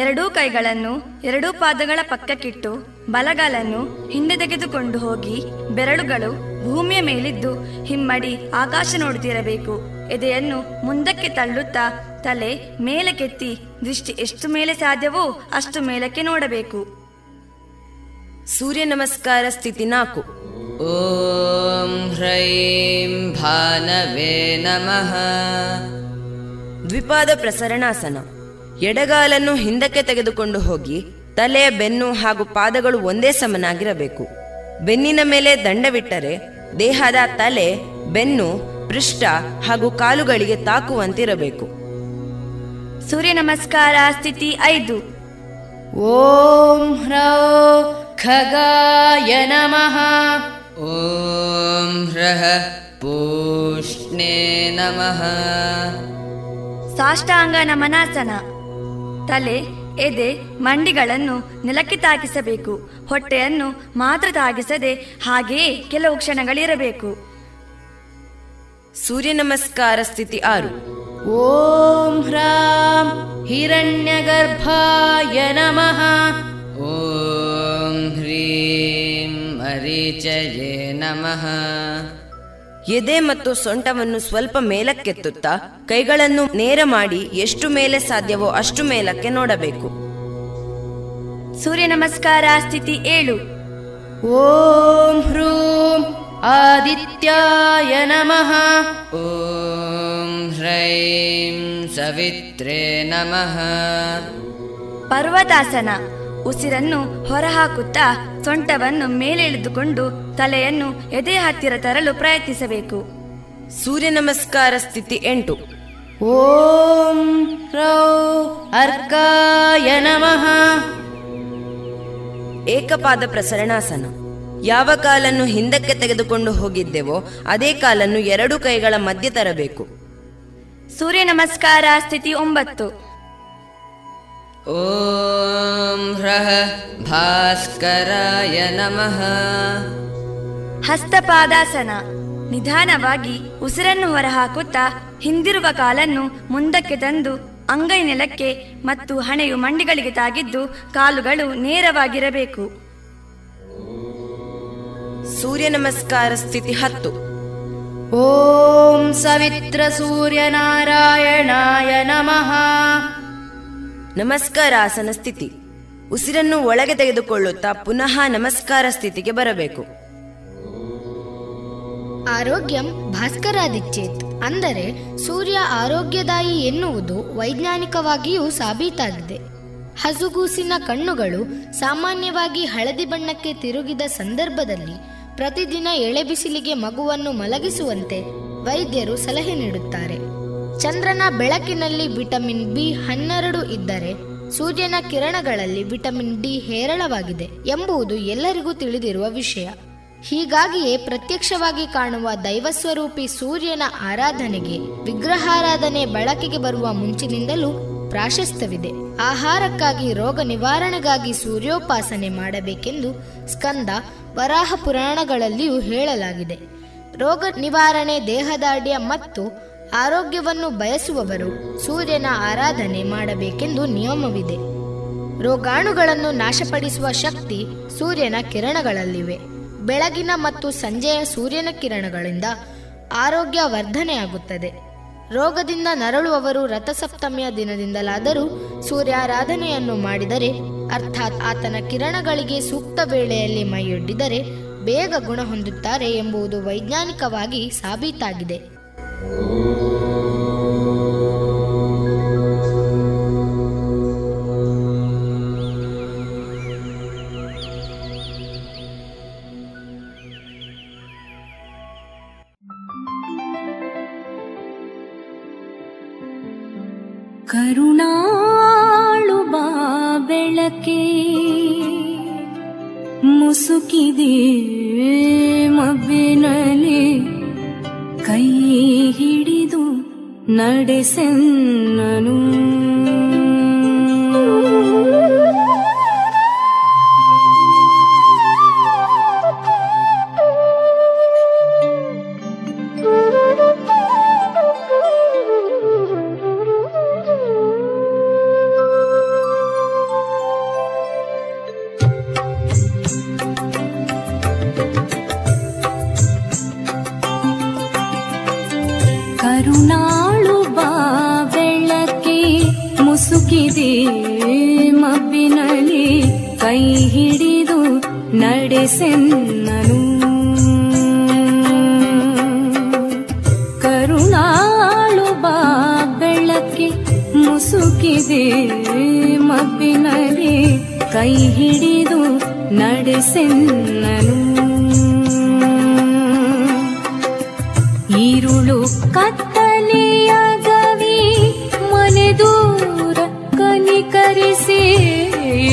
ಎರಡೂ ಕೈಗಳನ್ನು ಎರಡೂ ಪಾದಗಳ ಪಕ್ಕಕ್ಕಿಟ್ಟು ಬಲಗಾಲನ್ನು ಹಿಂದೆ ತೆಗೆದುಕೊಂಡು ಹೋಗಿ ಬೆರಳುಗಳು ಭೂಮಿಯ ಮೇಲಿದ್ದು ಹಿಮ್ಮಡಿ ಆಕಾಶ ನೋಡುತ್ತಿರಬೇಕು. ಎದೆಯನ್ನು ಮುಂದಕ್ಕೆ ತಳ್ಳುತ್ತಾ ತಲೆ ಮೇಲಕ್ಕೆತ್ತಿ ದೃಷ್ಟಿ ಎಷ್ಟು ಮೇಲೆ ಸಾಧ್ಯವೋ ಅಷ್ಟು ಮೇಲಕ್ಕೆ ನೋಡಬೇಕು. ಸೂರ್ಯ ನಮಸ್ಕಾರ ಸ್ಥಿತಿ 4. ಓಂ ಹ್ರೈಂ ಭಾನವೇ ನಮಃ. ದ್ವಿಪಾದ ಪ್ರಸರಣಾಸನ. ಎಡಗಾಲನ್ನು ಹಿಂದಕ್ಕೆ ತೆಗೆದುಕೊಂಡು ಹೋಗಿ ತಲೆ, ಬೆನ್ನು ಹಾಗೂ ಪಾದಗಳು ಒಂದೇ ಸಮನಾಗಿರಬೇಕು. ಬೆನ್ನಿನ ಮೇಲೆ ದಂಡವಿಟ್ಟರೆ ದೇಹದ ತಲೆ, ಬೆನ್ನು, ಪೃಷ್ಠ ಹಾಗೂ ಕಾಲುಗಳಿಗೆ ತಾಕುವಂತಿರಬೇಕು. ಸೂರ್ಯ ನಮಸ್ಕಾರ ಸ್ಥಿತಿ 5. ಓಂ ಹ್ರೌ ಖಗಾಯ ನಮಃ. ಓಂ ಹ್ರಃ ಪೂಷ್ಣೇ ನಮಃ. ಸಾಷ್ಟಾಂಗ ನಮನಾಸನ. ತಲೆ, ಎದೆ, ಮಂಡಿಗಳನ್ನು ನೆಲಕ್ಕೆ ತಾಗಿಸಬೇಕು. ಹೊಟ್ಟೆಯನ್ನು ಮಾತ್ರ ತಾಗಿಸದೆ ಹಾಗೆಯೇ ಕೆಲವು ಕ್ಷಣಗಳಿರಬೇಕು. ಸೂರ್ಯ ನಮಸ್ಕಾರ ಸ್ಥಿತಿ 6. ಓಂ ಹ್ರಾಂ ಹಿರಣ್ಯಗರ್ಭಾಯ ನಮಃ. ಓಂ ಹ್ರೀಂ ಮರೀಚಯೇ ನಮಃ. ಎದೆ ಮತ್ತು ಸೊಂಟವನ್ನು ಸ್ವಲ್ಪ ಮೇಲಕ್ಕೆತ್ತುತ್ತಾ ಕೈಗಳನ್ನು ನೇರ ಮಾಡಿ ಎಷ್ಟು ಮೇಲೆ ಸಾಧ್ಯವೋ ಅಷ್ಟು ಮೇಲಕ್ಕೆ ನೋಡಬೇಕು. ಸೂರ್ಯ ನಮಸ್ಕಾರ ಸ್ಥಿತಿ 7. ಓಂ ಹ್ರೂಂ ಆದಿತ್ಯಾಯ ನಮಃ. ಓಂ ಹ್ರೈಂ ಸವಿತ್ರೇ ನಮಃ. ಪರ್ವತಾಸನ. ಉಸಿರನ್ನು ಹೊರಹಾಕುತ್ತಾ ಸೊಂಟವನ್ನು ಮೇಲೆಳೆದುಕೊಂಡು ತಲೆಯನ್ನು ಎದೆ ಹತ್ತಿರ ತರಲು ಪ್ರಯತ್ನಿಸಬೇಕು. ಸೂರ್ಯ ನಮಸ್ಕಾರ ಸ್ಥಿತಿ 8. ಓಂ ಹ್ರೌ ಅರ್ಕಾಯ ನಮಃ. ಏಕಪಾದ ಪ್ರಸರಣಾಸನ. ಯಾವ ಕಾಲನ್ನು ಹಿಂದಕ್ಕೆ ತೆಗೆದುಕೊಂಡು ಹೋಗಿದ್ದೇವೋ ಅದೇ ಕಾಲನ್ನು ಎರಡು ಕೈಗಳ ಮಧ್ಯೆ ತರಬೇಕು. ಸೂರ್ಯ ನಮಸ್ಕಾರ ಸ್ಥಿತಿ 9. ಓಂ ಹ್ರಃ ಭಾಸ್ಕರಾಯ ನಮಃ. ಹಸ್ತಪಾದಾಸನ. ನಿಧಾನವಾಗಿ ಉಸಿರನ್ನು ಹೊರಹಾಕುತ್ತಾ ಹಿಂದಿರುವ ಕಾಲನ್ನು ಮುಂದಕ್ಕೆ ತಂದು ಅಂಗೈ ನೆಲಕ್ಕೆ ಮತ್ತು ಹಣೆಯು ಮಂಡಿಗಳಿಗೆ ತಾಗಿದ್ದು ಕಾಲುಗಳು ನೇರವಾಗಿರಬೇಕು. ಸೂರ್ಯ ನಮಸ್ಕಾರ ಸ್ಥಿತಿ 10. ಓಂ ಸವಿತ್ರ ಸೂರ್ಯನಾರಾಯಣಾಯ ನಮಃ. ನಮಸ್ಕಾರಾಸನ ಸ್ಥಿತಿ. ಉಸಿರನ್ನು ಒಳಗೆ ತೆಗೆದುಕೊಳ್ಳುತ್ತಾ ಪುನಃ ನಮಸ್ಕಾರ ಸ್ಥಿತಿಗೆ ಬರಬೇಕು. ಆರೋಗ್ಯಂ ಭಾಸ್ಕರಾದಿಚ್ಚೇತ್ ಅಂದರೆ ಸೂರ್ಯ ಆರೋಗ್ಯದಾಯಿ ಎನ್ನುವುದು ವೈಜ್ಞಾನಿಕವಾಗಿಯೂ ಸಾಬೀತಾಗಿದೆ. ಹಸುಗೂಸಿನ ಕಣ್ಣುಗಳು ಸಾಮಾನ್ಯವಾಗಿ ಹಳದಿ ಬಣ್ಣಕ್ಕೆ ತಿರುಗಿದ ಸಂದರ್ಭದಲ್ಲಿ ಪ್ರತಿದಿನ ಎಳೆಬಿಸಿಲಿಗೆ ಮಗುವನ್ನು ಮಲಗಿಸುವಂತೆ ವೈದ್ಯರು ಸಲಹೆ ನೀಡುತ್ತಾರೆ. ಚಂದ್ರನ ಬೆಳಕಿನಲ್ಲಿ ವಿಟಮಿನ್ B12 ಇದ್ದರೆ ಸೂರ್ಯನ ಕಿರಣಗಳಲ್ಲಿ ವಿಟಮಿನ್ ಡಿ ಹೇರಳವಾಗಿದೆ ಎಂಬುದು ಎಲ್ಲರಿಗೂ ತಿಳಿದಿರುವ ವಿಷಯ. ಹೀಗಾಗಿಯೇ ಪ್ರತ್ಯಕ್ಷವಾಗಿ ಕಾಣುವ ದೈವಸ್ವರೂಪಿ ಸೂರ್ಯನ ಆರಾಧನೆಗೆ ವಿಗ್ರಹಾರಾಧನೆ ಬಳಕೆಗೆ ಬರುವ ಮುಂಚಿನಿಂದಲೂ ಪ್ರಾಶಸ್ತ್ಯವಿದೆ. ಆಹಾರಕ್ಕಾಗಿ, ರೋಗ ನಿವಾರಣೆಗಾಗಿ ಸೂರ್ಯೋಪಾಸನೆ ಮಾಡಬೇಕೆಂದು ಸ್ಕಂದ, ವರಾಹ ಪುರಾಣಗಳಲ್ಲಿಯೂ ಹೇಳಲಾಗಿದೆ. ರೋಗ ನಿವಾರಣೆ, ದೇಹದಾಢ್ಯ ಮತ್ತು ಆರೋಗ್ಯವನ್ನು ಬಯಸುವವರು ಸೂರ್ಯನ ಆರಾಧನೆ ಮಾಡಬೇಕೆಂದು ನಿಯಮವಿದೆ. ರೋಗಾಣುಗಳನ್ನು ನಾಶಪಡಿಸುವ ಶಕ್ತಿ ಸೂರ್ಯನ ಕಿರಣಗಳಲ್ಲಿವೆ. ಬೆಳಗಿನ ಮತ್ತು ಸಂಜೆಯ ಸೂರ್ಯನ ಕಿರಣಗಳಿಂದ ಆರೋಗ್ಯ ವರ್ಧನೆಯಾಗುತ್ತದೆ. ರೋಗದಿಂದ ನರಳುವವರು ರಥಸಪ್ತಮಿಯ ದಿನದಿಂದಲಾದರೂ ಸೂರ್ಯಾರಾಧನೆಯನ್ನು ಮಾಡಿದರೆ, ಅರ್ಥಾತ್ ಆತನ ಕಿರಣಗಳಿಗೆ ಸೂಕ್ತ ವೇಳೆಯಲ್ಲಿ ಮೈಯೊಡ್ಡಿದರೆ ಬೇಗ ಗುಣ ಹೊಂದುತ್ತಾರೆ ಎಂಬುದು ವೈಜ್ಞಾನಿಕವಾಗಿ ಸಾಬೀತಾಗಿದೆ. ಮುಖಕ್ಕೆ ಮುಸುಕಿದೆ ಮಬ್ಬಿನಲ್ಲಿ, ಕೈ ಹಿಡಿದು ನಡೆಸೆನ್ನನು. ಮಬ್ಬಿನಲ್ಲಿ ಕೈ ಹಿಡಿದು ನಡೆಸೆನ್ನನು. ಕರುಣಾಳು ಬಾ ಬೆಳಕ್ಕೆ ಮುಸುಕಿದೆ ಮಬ್ಬಿನಲ್ಲಿ ಕೈ ಹಿಡಿದು ನಡೆಸೆನ್ನನು. ಈರುಳು ಕತ್ತಲೆಯ ಗವಿ ಮನೆದು ಕನಿಕರಿಸಿ,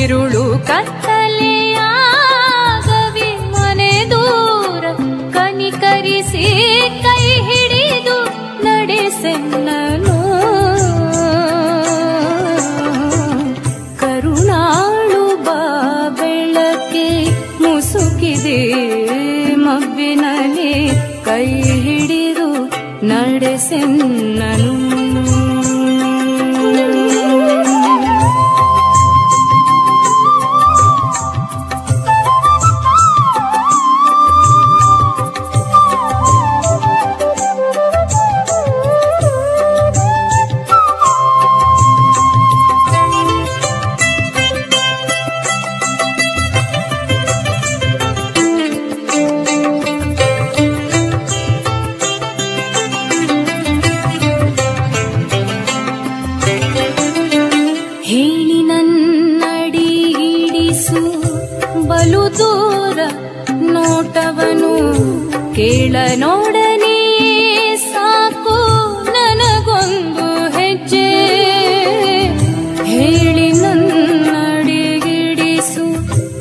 ಇರುಳು ಕತ್ತಲೆಯಾಗವಿ ಮನೆ ದೂರ ಕನಿಕರಿಸಿ, ಕೈ ಹಿಡಿದು ನಡೆಸೆನ್ನನು. ಕರುಣಾಳು ಬಾ ಬೆಳಕ್ಕೆ ಮುಸುಕಿದೆ ಮಬ್ಬಿನಲ್ಲಿ ಕೈ ಹಿಡಿದು ನಡೆಸೆನ್ನನು. ನೋಡನೇ ಸಾಕು ನನಗೊಂದು ಹೆಜ್ಜೆ, ಹೇಳಿ ನನ್ನಡಿಗಿಡಿಸು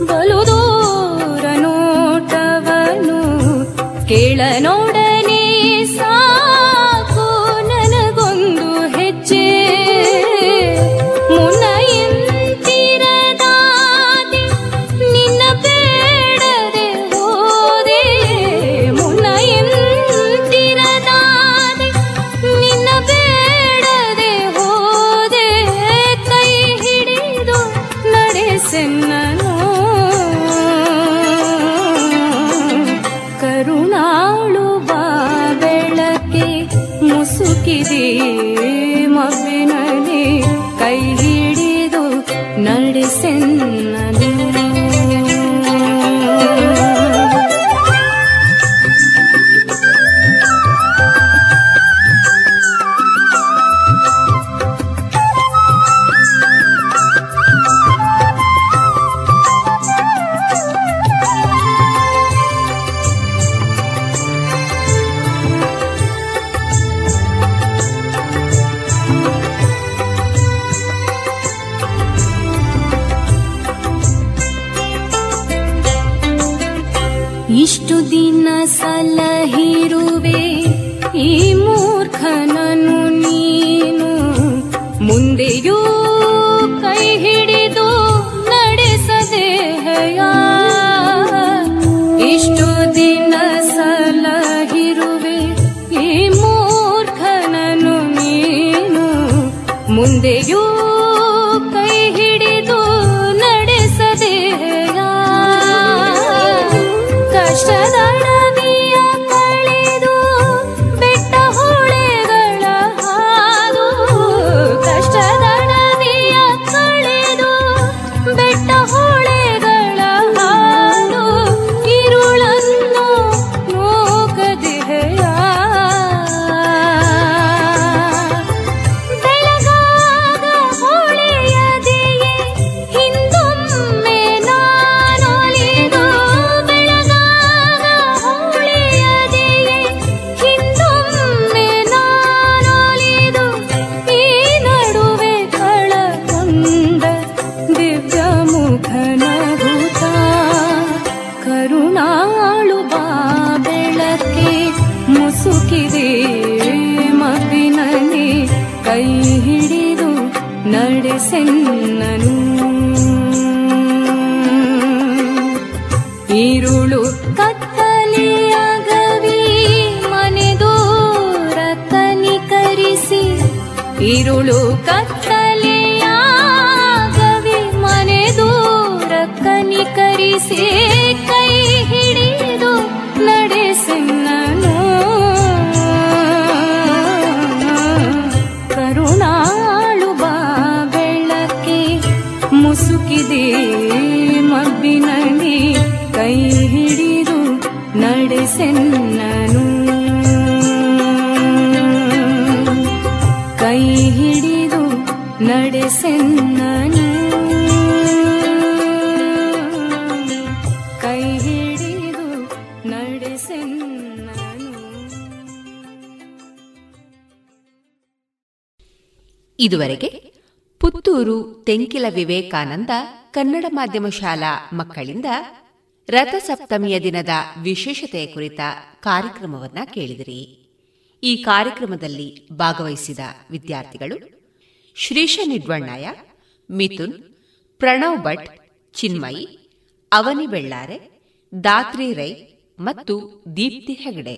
ಬಲು ದೂರ ನೋಟವನು, ಕೇಳ ನೋಡನೇ ಸಾಕು ನನಗೊಂದು ಹೆಜ್ಜೆ. ಮುನ್ನಯಿಂತಿರದಾದೆ ನಿನ್ನ ಬೇಡದೆ ಹೋದೆ, ಕರುಣಾಳು ಬಾ ಬೆಳಕ್ಕೆ ಮುಸುಕಿದೆ ಮಬ್ಬಿನಲ್ಲಿ ಕೈ ಹಿಡಿದು ನಡೆಸೆನ್ನನು. ಇಷ್ಟು ದಿನ ಸಲಹಿರುವೆ ಈ ಮೂರ್ಖನನ್ನು ನೀನು, ಮುಂದೆಯೂ ಕೈ ಹಿಡಿದು ನಡೆಸದೆಯ. ಇಷ್ಟು ದಿನ ಸಲಹಿರುವೆ ಈ ಮೂರ್ಖನನ್ನು ನೀನು, ಮುಂದೆಯೂ ಕೈ ಹಿಡಿದು ನಡೆಸದೆಯ. ಕಷ್ಟದ ಅಡವಿಯ ಕಳೆದು ಬೆಟ್ಟ ಸೆನ್ನನು ಈರುಳು ಕತ್ತಲೆಯ ಗವಿ ಮನೆದೂರ ಕನಿಕರಿಸಿ ಈರುಳು ಕತ್ತಲೆಯ ಗವಿ ಮನೆದೂರ ಕನಿಕರಿಸಿ ಕೈ ಹಿಡಿದು ನಡೆಸೆನ್ನನು ಮುಸುಕಿದೆ ಮಬ್ಬಿನಲ್ಲಿ ಕೈ ಹಿಡಿದು ನಡೆಸೆನ್ನನು ಕೈ ಹಿಡಿದು ನಡೆಸೆನ್ನನು ಕೈ ಹಿಡಿದು ನಡೆಸೆನ್ನನು. ಇದುವರೆಗೆ ಪುತ್ತೂರು ತೆಂಕಿಲ ವಿವೇಕಾನಂದ ಕನ್ನಡ ಮಾಧ್ಯಮ ಶಾಲಾ ಮಕ್ಕಳಿಂದ ರಥಸಪ್ತಮಿಯ ದಿನದ ವಿಶೇಷತೆಯ ಕುರಿತ ಕಾರ್ಯಕ್ರಮವನ್ನು ಕೇಳಿದಿರಿ. ಈ ಕಾರ್ಯಕ್ರಮದಲ್ಲಿ ಭಾಗವಹಿಸಿದ ವಿದ್ಯಾರ್ಥಿಗಳು ಶ್ರೀಶ ನಿಡ್ವಣ್ಣಾಯ, ಮಿಥುನ್, ಪ್ರಣವ್ ಭಟ್, ಚಿನ್ಮಯಿ, ಅವನಿ ಬೆಳ್ಳಾರೆ, ದಾತ್ರಿ ರೈ ಮತ್ತು Deepti Hegde.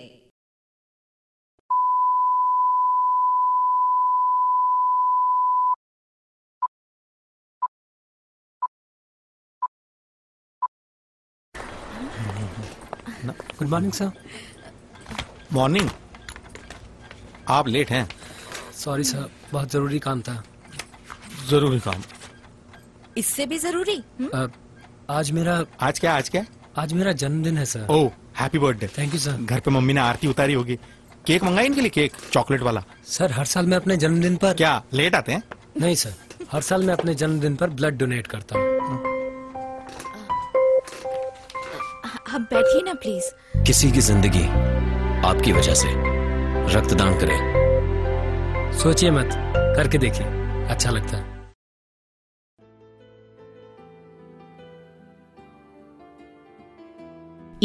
Good morning sir. Morning, आप लेट हैं. सॉरी सर, बहुत जरूरी काम था. जरूरी काम? इससे भी जरूरी? आज मेरा जन्मदिन है sir. Oh, happy birthday. Thank you sir. घर पे मम्मी ने आरती उतारी होगी. केक मंगाया इनके लिए? केक चॉकलेट वाला? सर, हर साल मैं अपने जन्मदिन पर... क्या लेट आते हैं? नहीं सर, हर साल मैं अपने जन्मदिन पर ब्लड डोनेट करता हूँ. आप बैठिए ना प्लीज. किसी की जिंदगी आपकी वजह से रक्तदान करें, सोचिए मत, करके देखिए, अच्छा लगता है.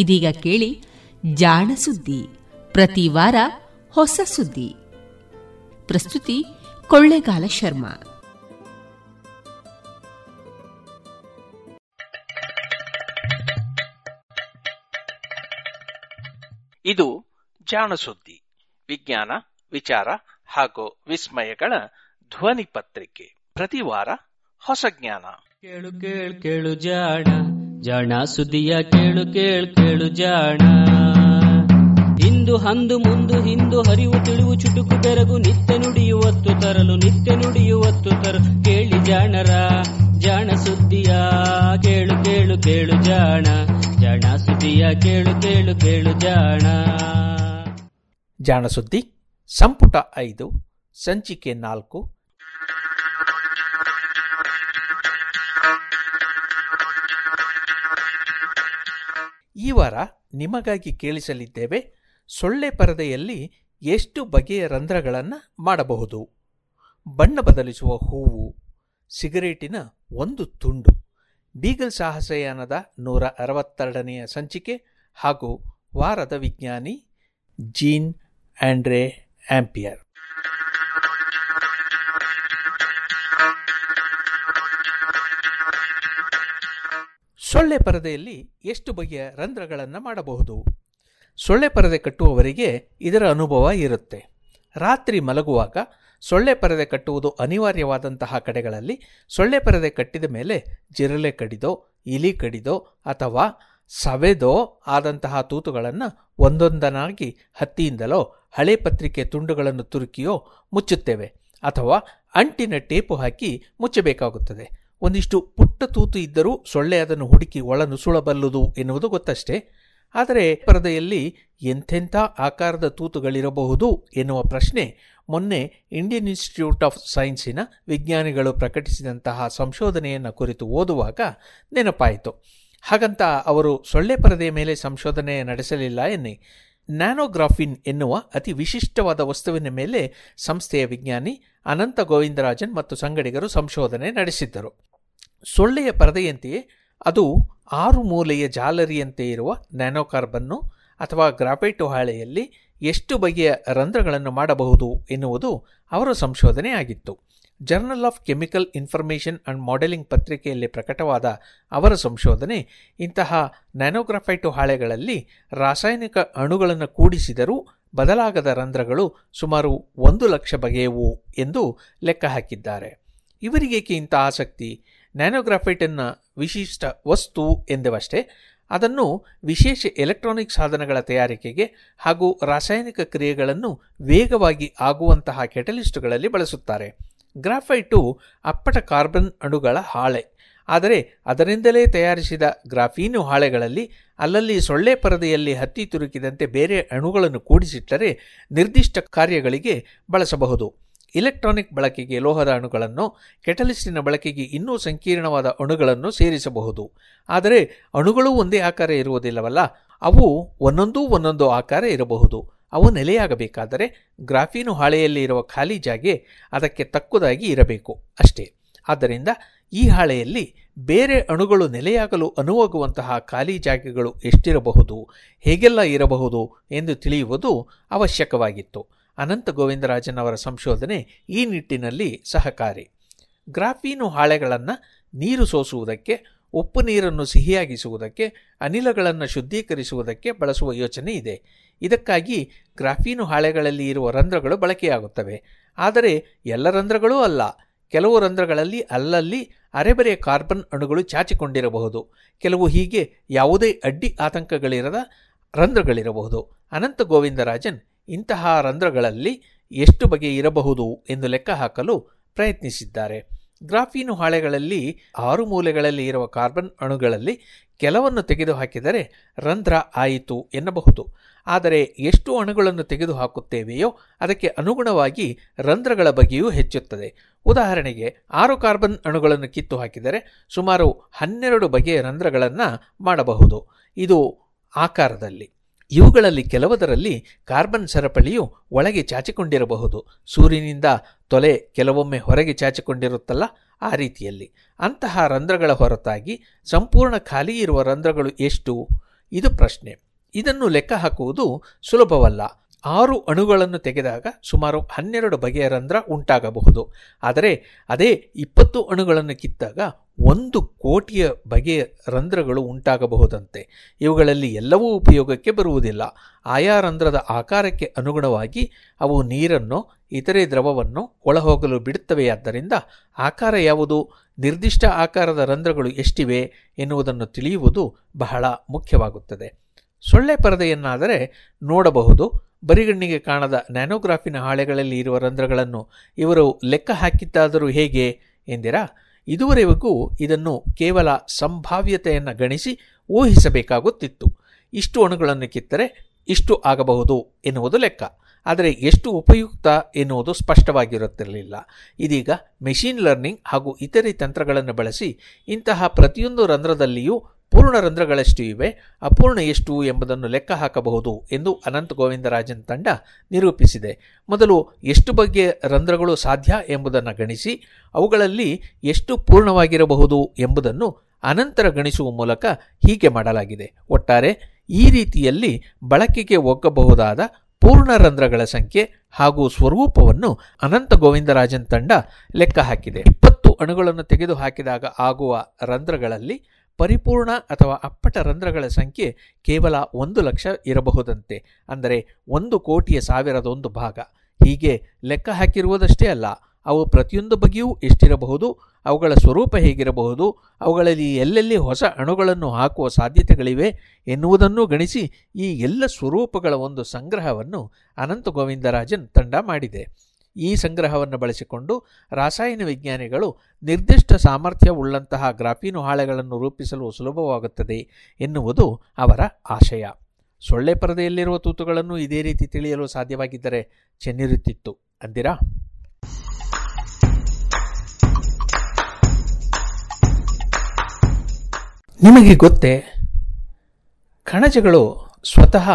ಇದೀಗ ಕೇಳಿ ಜಾಣ ಸುದ್ದಿ, ಪ್ರತಿ ವಾರ ಹೊಸ ಸುದ್ದಿ. ಪ್ರಸ್ತುತಿ ಕೊಳ್ಳೇಗಾಲ ಶರ್ಮಾ. ಇದು ಜಾಣಸುದ್ದಿ, ವಿಜ್ಞಾನ, ವಿಚಾರ ಹಾಗೂ ವಿಸ್ಮಯಗಳ ಧ್ವನಿ ಪತ್ರಿಕೆ. ಪ್ರತಿ ವಾರ ಹೊಸ ಜ್ಞಾನ. ಕೇಳು ಕೇಳು ಕೇಳು ಜಾಣ, ಜಾಣ ಸುದ್ದಿಯ ಕೇಳು ಕೇಳು ಕೇಳು ಜಾಣ. ಇಂದು ಅಂದು ಮುಂದು ಹಿಂದು ಹರಿವು ತಿಳಿವು ಚುಟುಕು ಬೆರಗು ನಿತ್ಯ ನುಡಿಯುವತ್ತು ತರಲು ನಿತ್ಯ ನುಡಿಯುವತ್ತು ತರಲು ಕೇಳಿ ಜಾಣರ ಜಾಣ ಸುದ್ದಿಯ ಕೇಳು ಕೇಳು ಕೇಳು ಜಾಣ, ಜಾಣ ಸುದ್ದಿಯ ಕೇಳು ಕೇಳು ಕೇಳು ಜಾಣ. ಜಾಣ ಸುದ್ದಿ ಸಂಪುಟ 5 ಸಂಚಿಕೆ 4 ಈ ವಾರ ನಿಮಗಾಗಿ ಕೇಳಿಸಲಿದ್ದೇವೆ. ಸೊಳ್ಳೆ ಪರದೆಯಲ್ಲಿ ಎಷ್ಟು ಬಗೆಯ ರಂಧ್ರಗಳನ್ನು ಮಾಡಬಹುದು? ಬಣ್ಣ ಬದಲಿಸುವ ಹೂವು, ಸಿಗರೇಟಿನ ಒಂದು ತುಂಡು, ಬೀಗಲ್ ಸಾಹಸಯಾನದ 162ನೇ ಸಂಚಿಕೆ ಹಾಗೂ ವಾರದ ವಿಜ್ಞಾನಿ ಜೀನ್ ಆಂಡ್ರೆ ಆಂಪಿಯರ್. ಸೊಳ್ಳೆ ಪರದೆಯಲ್ಲಿ ಎಷ್ಟು ಬಗೆಯ ರಂಧ್ರಗಳನ್ನು ಮಾಡಬಹುದು? ಸೊಳ್ಳೆ ಪರದೆ ಕಟ್ಟುವವರಿಗೆ ಇದರ ಅನುಭವ ಇರುತ್ತೆ. ರಾತ್ರಿ ಮಲಗುವಾಗ ಸೊಳ್ಳೆ ಪರದೆ ಕಟ್ಟುವುದು ಅನಿವಾರ್ಯವಾದಂತಹ ಕಡೆಗಳಲ್ಲಿ ಸೊಳ್ಳೆ ಪರದೆ ಕಟ್ಟಿದ ಮೇಲೆ ಜಿರಳೆ ಕಡಿದೋ, ಇಲಿ ಕಡಿದೋ ಅಥವಾ ಸವೆದೋ ಆದಂತಹ ತೂತುಗಳನ್ನು ಒಂದೊಂದನಾಗಿ ಹತ್ತಿಯಿಂದಲೋ ಹಳೆ ಪತ್ರಿಕೆ ತುಂಡುಗಳನ್ನು ತುರುಕಿಯೋ ಮುಚ್ಚುತ್ತೇವೆ ಅಥವಾ ಅಂಟಿನ ಟೇಪು ಹಾಕಿ ಮುಚ್ಚಬೇಕಾಗುತ್ತದೆ. ಒಂದಿಷ್ಟು ಪುಟ್ಟ ತೂತು ಇದ್ದರೂ ಸೊಳ್ಳೆ ಅದನ್ನು ಹುಡುಕಿ ಒಳ ನುಸುಳಬಲ್ಲುದು ಎನ್ನುವುದು ಗೊತ್ತಷ್ಟೇ. ಆದರೆ ಪರದೆಯಲ್ಲಿ ಎಂಥೆಂಥ ಆಕಾರದ ತೂತುಗಳಿರಬಹುದು ಎನ್ನುವ ಪ್ರಶ್ನೆ ಮೊನ್ನೆ ಇಂಡಿಯನ್ ಇನ್ಸ್ಟಿಟ್ಯೂಟ್ ಆಫ್ ಸೈನ್ಸಿನ ವಿಜ್ಞಾನಿಗಳು ಪ್ರಕಟಿಸಿದಂತಹ ಸಂಶೋಧನೆಯನ್ನು ಕುರಿತು ಓದುವಾಗ ನೆನಪಾಯಿತು. ಹಾಗಂತ ಅವರು ಸೊಳ್ಳೆ ಪರದೆಯ ಮೇಲೆ ಸಂಶೋಧನೆ ನಡೆಸಲಿಲ್ಲ ಎನ್ನಿ. ನ್ಯಾನೋಗ್ರಾಫಿನ್ ಎನ್ನುವ ಅತಿ ವಿಶಿಷ್ಟವಾದ ವಸ್ತುವಿನ ಮೇಲೆ ಸಂಸ್ಥೆಯ ವಿಜ್ಞಾನಿ ಅನಂತ ಗೋವಿಂದ್ರಾಜನ್ ಮತ್ತು ಸಂಗಡಿಗರು ಸಂಶೋಧನೆ ನಡೆಸಿದ್ದರು. ಸೊಳ್ಳೆಯ ಪರದೆಯಂತೆಯೇ ಅದು 6 ಮೂಲೆಯ ಜಾಲರಿಯಂತೆ ಇರುವ ನ್ಯಾನೋಕಾರ್ಬನ್ನು ಅಥವಾ ಗ್ರಾಫೈಟು ಹಾಳೆಯಲ್ಲಿ ಎಷ್ಟು ಬಗೆಯ ರಂಧ್ರಗಳನ್ನು ಮಾಡಬಹುದು ಎನ್ನುವುದು ಅವರ ಸಂಶೋಧನೆ ಆಗಿತ್ತು. Journal of chemical information and modelling ಪತ್ರಿಕೆಯಲ್ಲಿ ಪ್ರಕಟವಾದ ಅವರ ಸಂಶೋಧನೆ ಇಂತಹ ನ್ಯಾನೋಗ್ರಫೈಟು ಹಾಳೆಗಳಲ್ಲಿ ರಾಸಾಯನಿಕ ಅಣುಗಳನ್ನು ಕೂಡಿಸಿದರೂ ಬದಲಾಗದ ರಂಧ್ರಗಳು ಸುಮಾರು 1 ಲಕ್ಷ ಬಗೆಯವು ಎಂದು ಲೆಕ್ಕ ಹಾಕಿದ್ದಾರೆ. ಇವರಿಗೇಕೆ ಇಂಥ ಆಸಕ್ತಿ? ನ್ಯಾನೋಗ್ರಾಫೈಟನ್ನು ವಿಶಿಷ್ಟ ವಸ್ತು ಎಂದವಷ್ಟೇ, ಅದನ್ನು ವಿಶೇಷ ಎಲೆಕ್ಟ್ರಾನಿಕ್ ಸಾಧನಗಳ ತಯಾರಿಕೆಗೆ ಹಾಗೂ ರಾಸಾಯನಿಕ ಕ್ರಿಯೆಗಳನ್ನು ವೇಗವಾಗಿ ಆಗುವಂತಹ ಕೆಟಲಿಸ್ಟ್ಗಳಲ್ಲಿ ಬಳಸುತ್ತಾರೆ. ಗ್ರಾಫೈಟು ಅಪ್ಪಟ ಕಾರ್ಬನ್ ಅಣುಗಳ ಹಾಳೆ, ಆದರೆ ಅದರಿಂದಲೇ ತಯಾರಿಸಿದ ಗ್ರಾಫೀನು ಹಾಳೆಗಳಲ್ಲಿ ಅಲ್ಲಲ್ಲಿ ಸೊಳ್ಳೆ ಪರದೆಯಲ್ಲಿ ಹತ್ತಿ ತುರುಕಿದಂತೆ ಬೇರೆ ಅಣುಗಳನ್ನು ಕೂಡಿಸಿಟ್ಟರೆ ನಿರ್ದಿಷ್ಟ ಕಾರ್ಯಗಳಿಗೆ ಬಳಸಬಹುದು. ಇಲೆಕ್ಟ್ರಾನಿಕ್ ಬಳಕೆಗೆ ಲೋಹದ ಅಣುಗಳನ್ನು, ಕೆಟಲಿಸ್ಟಿನ ಬಳಕೆಗೆ ಇನ್ನೂ ಸಂಕೀರ್ಣವಾದ ಅಣುಗಳನ್ನು ಸೇರಿಸಬಹುದು. ಆದರೆ ಅಣುಗಳೂ ಒಂದೇ ಆಕಾರ ಇರುವುದಿಲ್ಲವಲ್ಲ, ಅವು ಒಂದೊಂದು ಆಕಾರ ಇರಬಹುದು. ಅವು ನೆಲೆಯಾಗಬೇಕಾದರೆ ಗ್ರಾಫೀನು ಹಾಳೆಯಲ್ಲಿ ಇರುವ ಖಾಲಿ ಜಾಗೆ ಅದಕ್ಕೆ ತಕ್ಕುದಾಗಿ ಇರಬೇಕು ಅಷ್ಟೇ. ಆದ್ದರಿಂದ ಈ ಹಾಳೆಯಲ್ಲಿ ಬೇರೆ ಅಣುಗಳು ನೆಲೆಯಾಗಲು ಅನುವಾಗುವಂತಹ ಖಾಲಿ ಜಾಗೆಗಳು ಎಷ್ಟಿರಬಹುದು, ಹೇಗೆಲ್ಲ ಇರಬಹುದು ಎಂದು ತಿಳಿಯುವುದು ಅವಶ್ಯಕವಾಗಿತ್ತು. ಅನಂತ ಗೋವಿಂದರಾಜನ್ ಅವರ ಸಂಶೋಧನೆ ಈ ನಿಟ್ಟಿನಲ್ಲಿ ಸಹಕಾರಿ. ಗ್ರಾಫೀನು ಹಾಳೆಗಳನ್ನು ನೀರು ಸೋಸುವುದಕ್ಕೆ, ಉಪ್ಪು ನೀರನ್ನು ಸಿಹಿಯಾಗಿಸುವುದಕ್ಕೆ, ಅನಿಲಗಳನ್ನು ಶುದ್ಧೀಕರಿಸುವುದಕ್ಕೆ ಬಳಸುವ ಯೋಚನೆ ಇದೆ. ಇದಕ್ಕಾಗಿ ಗ್ರಾಫೀನು ಹಾಳೆಗಳಲ್ಲಿ ಇರುವ ರಂಧ್ರಗಳು ಬಳಕೆಯಾಗುತ್ತವೆ. ಆದರೆ ಎಲ್ಲ ರಂಧ್ರಗಳೂ ಅಲ್ಲ. ಕೆಲವು ರಂಧ್ರಗಳಲ್ಲಿ ಅಲ್ಲಲ್ಲಿ ಅರೆಬರೆ ಕಾರ್ಬನ್ ಅಣುಗಳು ಚಾಚಿಕೊಂಡಿರಬಹುದು. ಕೆಲವು ಹೀಗೆ ಯಾವುದೇ ಅಡ್ಡಿ ಆತಂಕಗಳಿರದ ರಂಧ್ರಗಳಿರಬಹುದು. ಅನಂತ ಗೋವಿಂದರಾಜನ್ ಇಂತಹ ರಂಧ್ರಗಳಲ್ಲಿ ಎಷ್ಟು ಬಗೆ ಇರಬಹುದು ಎಂದು ಲೆಕ್ಕ ಹಾಕಲು ಪ್ರಯತ್ನಿಸಿದ್ದಾರೆ. ಗ್ರಾಫೀನು ಹಾಳೆಗಳಲ್ಲಿ 6 ಮೂಲೆಗಳಲ್ಲಿ ಇರುವ ಕಾರ್ಬನ್ ಅಣುಗಳಲ್ಲಿ ಕೆಲವನ್ನು ತೆಗೆದುಹಾಕಿದರೆ ರಂಧ್ರ ಆಯಿತು ಎನ್ನಬಹುದು. ಆದರೆ ಎಷ್ಟು ಅಣುಗಳನ್ನು ತೆಗೆದುಹಾಕುತ್ತೇವೆಯೋ ಅದಕ್ಕೆ ಅನುಗುಣವಾಗಿ ರಂಧ್ರಗಳ ಬಗೆಯೂ ಹೆಚ್ಚುತ್ತದೆ. ಉದಾಹರಣೆಗೆ 6 ಕಾರ್ಬನ್ ಅಣುಗಳನ್ನು ಕಿತ್ತು ಹಾಕಿದರೆ ಸುಮಾರು 12 ಬಗೆಯ ರಂಧ್ರಗಳನ್ನು ಮಾಡಬಹುದು. ಇದು ಆಕಾರದಲ್ಲಿ. ಇವುಗಳಲ್ಲಿ ಕೆಲವದರಲ್ಲಿ ಕಾರ್ಬನ್ ಸರಪಳಿಯು ಒಳಗೆ ಚಾಚಿಕೊಂಡಿರಬಹುದು. ಸೂರ್ಯನಿಂದ ತೊಲೆ ಕೆಲವೊಮ್ಮೆ ಹೊರಗೆ ಚಾಚಿಕೊಂಡಿರುತ್ತಲ್ಲ, ಆ ರೀತಿಯಲ್ಲಿ. ಅಂತಹ ರಂಧ್ರಗಳ ಹೊರತಾಗಿ ಸಂಪೂರ್ಣ ಖಾಲಿ ಇರುವ ರಂಧ್ರಗಳು ಎಷ್ಟು? ಇದು ಪ್ರಶ್ನೆ. ಇದನ್ನು ಲೆಕ್ಕ ಹಾಕುವುದು ಸುಲಭವಲ್ಲ. 6 ಅಣುಗಳನ್ನು ತೆಗೆದಾಗ ಸುಮಾರು 12 ಬಗೆಯ ರಂಧ್ರ ಉಂಟಾಗಬಹುದು. ಆದರೆ ಅದೇ 20 ಅಣುಗಳನ್ನು ಕಿತ್ತಾಗ 1 ಕೋಟಿಯ ಬಗೆಯ ರಂಧ್ರಗಳು ಉಂಟಾಗಬಹುದಂತೆ. ಇವುಗಳಲ್ಲಿ ಎಲ್ಲವೂ ಉಪಯೋಗಕ್ಕೆ ಬರುವುದಿಲ್ಲ. ಆಯಾ ರಂಧ್ರದ ಆಕಾರಕ್ಕೆ ಅನುಗುಣವಾಗಿ ಅವು ನೀರನ್ನು, ಇತರೆ ದ್ರವವನ್ನು ಒಳಹೋಗಲು ಬಿಡುತ್ತವೆಯಾದ್ದರಿಂದ ಆಕಾರ ಯಾವುದು, ನಿರ್ದಿಷ್ಟ ಆಕಾರದ ರಂಧ್ರಗಳು ಎಷ್ಟಿವೆ ಎನ್ನುವುದನ್ನು ತಿಳಿಯುವುದು ಬಹಳ ಮುಖ್ಯವಾಗುತ್ತದೆ. ಸೊಳ್ಳೆ ಪರದೆಯನ್ನಾದರೆ ನೋಡಬಹುದು. ಬರಿಗಣ್ಣಿಗೆ ಕಾಣದ ನ್ಯಾನೋಗ್ರಾಫಿನ ಹಾಳೆಗಳಲ್ಲಿ ಇರುವ ರಂಧ್ರಗಳನ್ನು ಇವರು ಲೆಕ್ಕ ಹಾಕಿದ್ದಾದರೂ ಹೇಗೆ ಎಂದಿರಾ? ಇದುವರೆಗೂ ಇದನ್ನು ಕೇವಲ ಸಂಭಾವ್ಯತೆಯನ್ನು ಗಣಿಸಿ ಊಹಿಸಬೇಕಾಗುತ್ತಿತ್ತು. ಇಷ್ಟು ಅಣುಗಳನ್ನು ಕಿತ್ತರೆ ಇಷ್ಟು ಆಗಬಹುದು ಎನ್ನುವುದು ಲೆಕ್ಕ. ಆದರೆ ಎಷ್ಟು ಉಪಯುಕ್ತ ಎನ್ನುವುದು ಸ್ಪಷ್ಟವಾಗಿರುತ್ತಿರಲಿಲ್ಲ. ಇದೀಗ ಮೆಷಿನ್ ಲರ್ನಿಂಗ್ ಹಾಗೂ ಇತರೆ ತಂತ್ರಗಳನ್ನು ಬಳಸಿ ಇಂತಹ ಪ್ರತಿಯೊಂದು ರಂಧ್ರದಲ್ಲಿಯೂ ಪೂರ್ಣ ರಂಧ್ರಗಳಷ್ಟು ಇವೆ, ಅಪೂರ್ಣ ಎಷ್ಟು ಎಂಬುದನ್ನು ಲೆಕ್ಕ ಹಾಕಬಹುದು ಎಂದು ಅನಂತ ಗೋವಿಂದರಾಜನ್ ತಂಡ ನಿರೂಪಿಸಿದೆ. ಮೊದಲು ಎಷ್ಟು ಬಗೆಯ ರಂಧ್ರಗಳು ಸಾಧ್ಯ ಎಂಬುದನ್ನು ಗಣಿಸಿ ಅವುಗಳಲ್ಲಿ ಎಷ್ಟು ಪೂರ್ಣವಾಗಿರಬಹುದು ಎಂಬುದನ್ನು ಅನಂತರ ಗಣಿಸುವ ಮೂಲಕ ಹೀಗೆ ಮಾಡಲಾಗಿದೆ. ಒಟ್ಟಾರೆ ಈ ರೀತಿಯಲ್ಲಿ ಬಳಕೆಗೆ ಒಗ್ಗಬಹುದಾದ ಪೂರ್ಣ ರಂಧ್ರಗಳ ಸಂಖ್ಯೆ ಹಾಗೂ ಸ್ವರೂಪವನ್ನು ಅನಂತ ಗೋವಿಂದರಾಜನ್ ತಂಡ ಲೆಕ್ಕ ಹಾಕಿದೆ. 20 ಅಣುಗಳನ್ನು ತೆಗೆದುಹಾಕಿದಾಗ ಆಗುವ ರಂಧ್ರಗಳಲ್ಲಿ ಪರಿಪೂರ್ಣ ಅಥವಾ ಅಪ್ಪಟ ರಂಧ್ರಗಳ ಸಂಖ್ಯೆ ಕೇವಲ 1 ಲಕ್ಷ ಇರಬಹುದಂತೆ. ಅಂದರೆ 1,00,00,000 ಭಾಗ. ಹೀಗೆ ಲೆಕ್ಕ ಹಾಕಿರುವುದಷ್ಟೇ ಅಲ್ಲ, ಅವು ಪ್ರತಿಯೊಂದು ಬಗೆಯೂ ಎಷ್ಟಿರಬಹುದು, ಅವುಗಳ ಸ್ವರೂಪ ಹೇಗಿರಬಹುದು, ಅವುಗಳಲ್ಲಿ ಎಲ್ಲೆಲ್ಲಿ ಹೊಸ ಅಣುಗಳನ್ನು ಹಾಕುವ ಸಾಧ್ಯತೆಗಳಿವೆ ಎನ್ನುವುದನ್ನು ಗಣಿಸಿ ಈ ಎಲ್ಲ ಸ್ವರೂಪಗಳ ಒಂದು ಸಂಗ್ರಹವನ್ನು ಅನಂತ ಗೋವಿಂದರಾಜನ್ ತಂಡ ಮಾಡಿದೆ. ಈ ಸಂಗ್ರಹವನ್ನು ಬಳಸಿಕೊಂಡು ರಾಸಾಯನ ವಿಜ್ಞಾನಿಗಳು ನಿರ್ದಿಷ್ಟ ಸಾಮರ್ಥ್ಯವುಳ್ಳಂತಹ ಗ್ರಾಫೀನು ಹಾಳೆಗಳನ್ನು ರೂಪಿಸಲು ಸುಲಭವಾಗುತ್ತದೆ ಎನ್ನುವುದು ಅವರ ಆಶಯ. ಸೊಳ್ಳೆ ಪರದೆಯಲ್ಲಿರುವ ತೂತುಗಳನ್ನು ಇದೇ ರೀತಿ ತಿಳಿಯಲು ಸಾಧ್ಯವಾಗಿದ್ದರೆ ಚೆನ್ನಿರುತ್ತಿತ್ತು ಅಂದಿರಾ? ನಿಮಗೆ ಗೊತ್ತೇ, ಕಣಜಗಳು ಸ್ವತಃ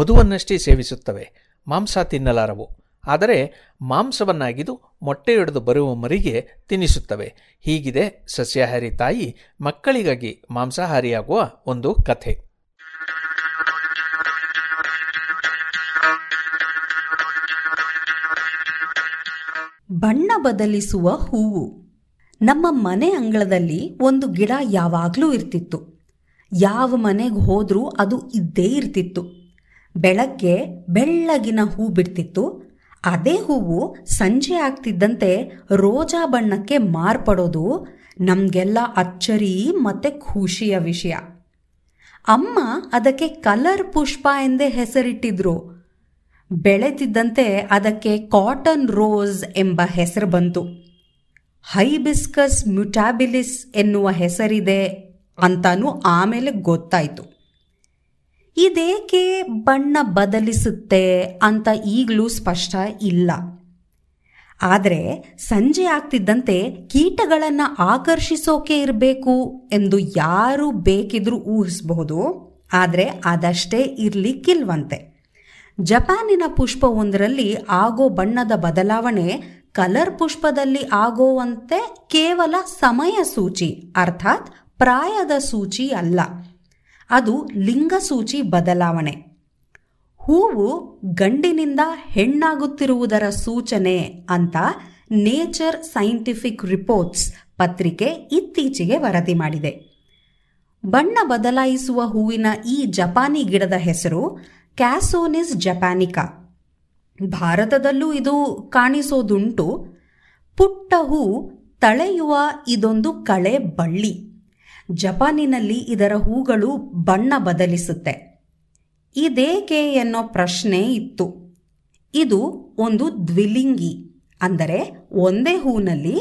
ಮಧುವನ್ನಷ್ಟೇ ಸೇವಿಸುತ್ತವೆ, ಮಾಂಸ ತಿನ್ನಲಾರವು. ಆದರೆ ಮಾಂಸವನ್ನಾಗಿದು ಮೊಟ್ಟೆಯೊಡೆದು ಬರುವ ಮರಿಗೆ ತಿನ್ನಿಸುತ್ತವೆ. ಹೀಗಿದೆ ಸಸ್ಯಾಹಾರಿ ತಾಯಿ ಮಕ್ಕಳಿಗಾಗಿ ಮಾಂಸಾಹಾರಿಯಾಗುವ ಒಂದು ಕಥೆ. ಬಣ್ಣ ಬದಲಿಸುವ ಹೂವು. ನಮ್ಮ ಮನೆ ಅಂಗಳದಲ್ಲಿ ಒಂದು ಗಿಡ ಯಾವಾಗಲೂ ಇರ್ತಿತ್ತು. ಯಾವ ಮನೆಗೆ ಹೋದರೂ ಅದು ಇದ್ದೇ ಇರ್ತಿತ್ತು. ಬೆಳಗ್ಗೆ ಬೆಳ್ಳಗಿನ ಹೂ ಬಿಡ್ತಿತ್ತು. ಅದೇ ಹೂವು ಸಂಜೆ ಆಗ್ತಿದ್ದಂತೆ ರೋಜಾ ಬಣ್ಣಕ್ಕೆ ಮಾರ್ಪಡೋದು ನಮಗೆಲ್ಲ ಅಚ್ಚರಿ ಮತ್ತು ಖುಷಿಯ ವಿಷಯ. ಅಮ್ಮ ಅದಕ್ಕೆ ಕಲರ್ ಪುಷ್ಪ ಎಂದೇ ಹೆಸರಿಟ್ಟಿದ್ರು. ಬೆಳೆದಿದ್ದಂತೆ ಅದಕ್ಕೆ ಕಾಟನ್ ರೋಸ್ ಎಂಬ ಹೆಸರು ಬಂತು. ಹೈಬಿಸ್ಕಸ್ ಮ್ಯೂಟಾಬಿಲಿಸ್ ಎನ್ನುವ ಹೆಸರಿದೆ ಅಂತಾನೂ ಆಮೇಲೆ ಗೊತ್ತಾಯಿತು. ಇದೇಕೆ ಬಣ್ಣ ಬದಲಿಸುತ್ತೆ ಅಂತ ಈಗಲೂ ಸ್ಪಷ್ಟ ಇಲ್ಲ. ಆದರೆ ಸಂಜೆ ಆಗ್ತಿದ್ದಂತೆ ಕೀಟಗಳನ್ನು ಆಕರ್ಷಿಸೋಕೆ ಇರಬೇಕು ಎಂದು ಯಾರು ಬೇಕಿದ್ರೂ ಊಹಿಸಬಹುದು. ಆದರೆ ಅದಷ್ಟೇ ಇರಲಿಕ್ಕಿಲ್ವಂತೆ. ಜಪಾನಿನ ಪುಷ್ಪವೊಂದರಲ್ಲಿ ಆಗೋ ಬಣ್ಣದ ಬದಲಾವಣೆ ಕಲರ್ ಪುಷ್ಪದಲ್ಲಿ ಆಗೋವಂತೆ ಕೇವಲ ಸಮಯ ಸೂಚಿ ಅರ್ಥಾತ್ ಪ್ರಾಯದ ಸೂಚಿ ಅಲ್ಲ, ಅದು ಲಿಂಗಸೂಚಿ ಬದಲಾವಣೆ. ಹೂವು ಗಂಡಿನಿಂದ ಹೆಣ್ಣಾಗುತ್ತಿರುವುದರ ಸೂಚನೆ ಅಂತ ನೇಚರ್ ಸೈಂಟಿಫಿಕ್ ರಿಪೋರ್ಟ್ಸ್ ಪತ್ರಿಕೆ ಇತ್ತೀಚೆಗೆ ವರದಿ ಮಾಡಿದೆ. ಬಣ್ಣ ಬದಲಾಯಿಸುವ ಹೂವಿನ ಈ ಜಪಾನಿ ಗಿಡದ ಹೆಸರು ಕ್ಯಾಸೋನಿಸ್ ಜಪಾನಿಕಾ. ಭಾರತದಲ್ಲೂ ಇದು ಕಾಣಿಸೋದುಂಟು. ಪುಟ್ಟ ಹೂ ತಳೆಯುವ ಇದೊಂದು ಕಳೆ ಬಳ್ಳಿ. ಜಪಾನಿನಲ್ಲಿ ಇದರ ಹೂಗಳು ಬಣ್ಣ ಬದಲಿಸುತ್ತೆ. ಇದೇಕೆ ಎನ್ನೋ ಪ್ರಶ್ನೆ ಇತ್ತು. ಇದು ಒಂದು ದ್ವಿಲಿಂಗಿ, ಅಂದರೆ ಒಂದೇ ಹೂನಲ್ಲಿ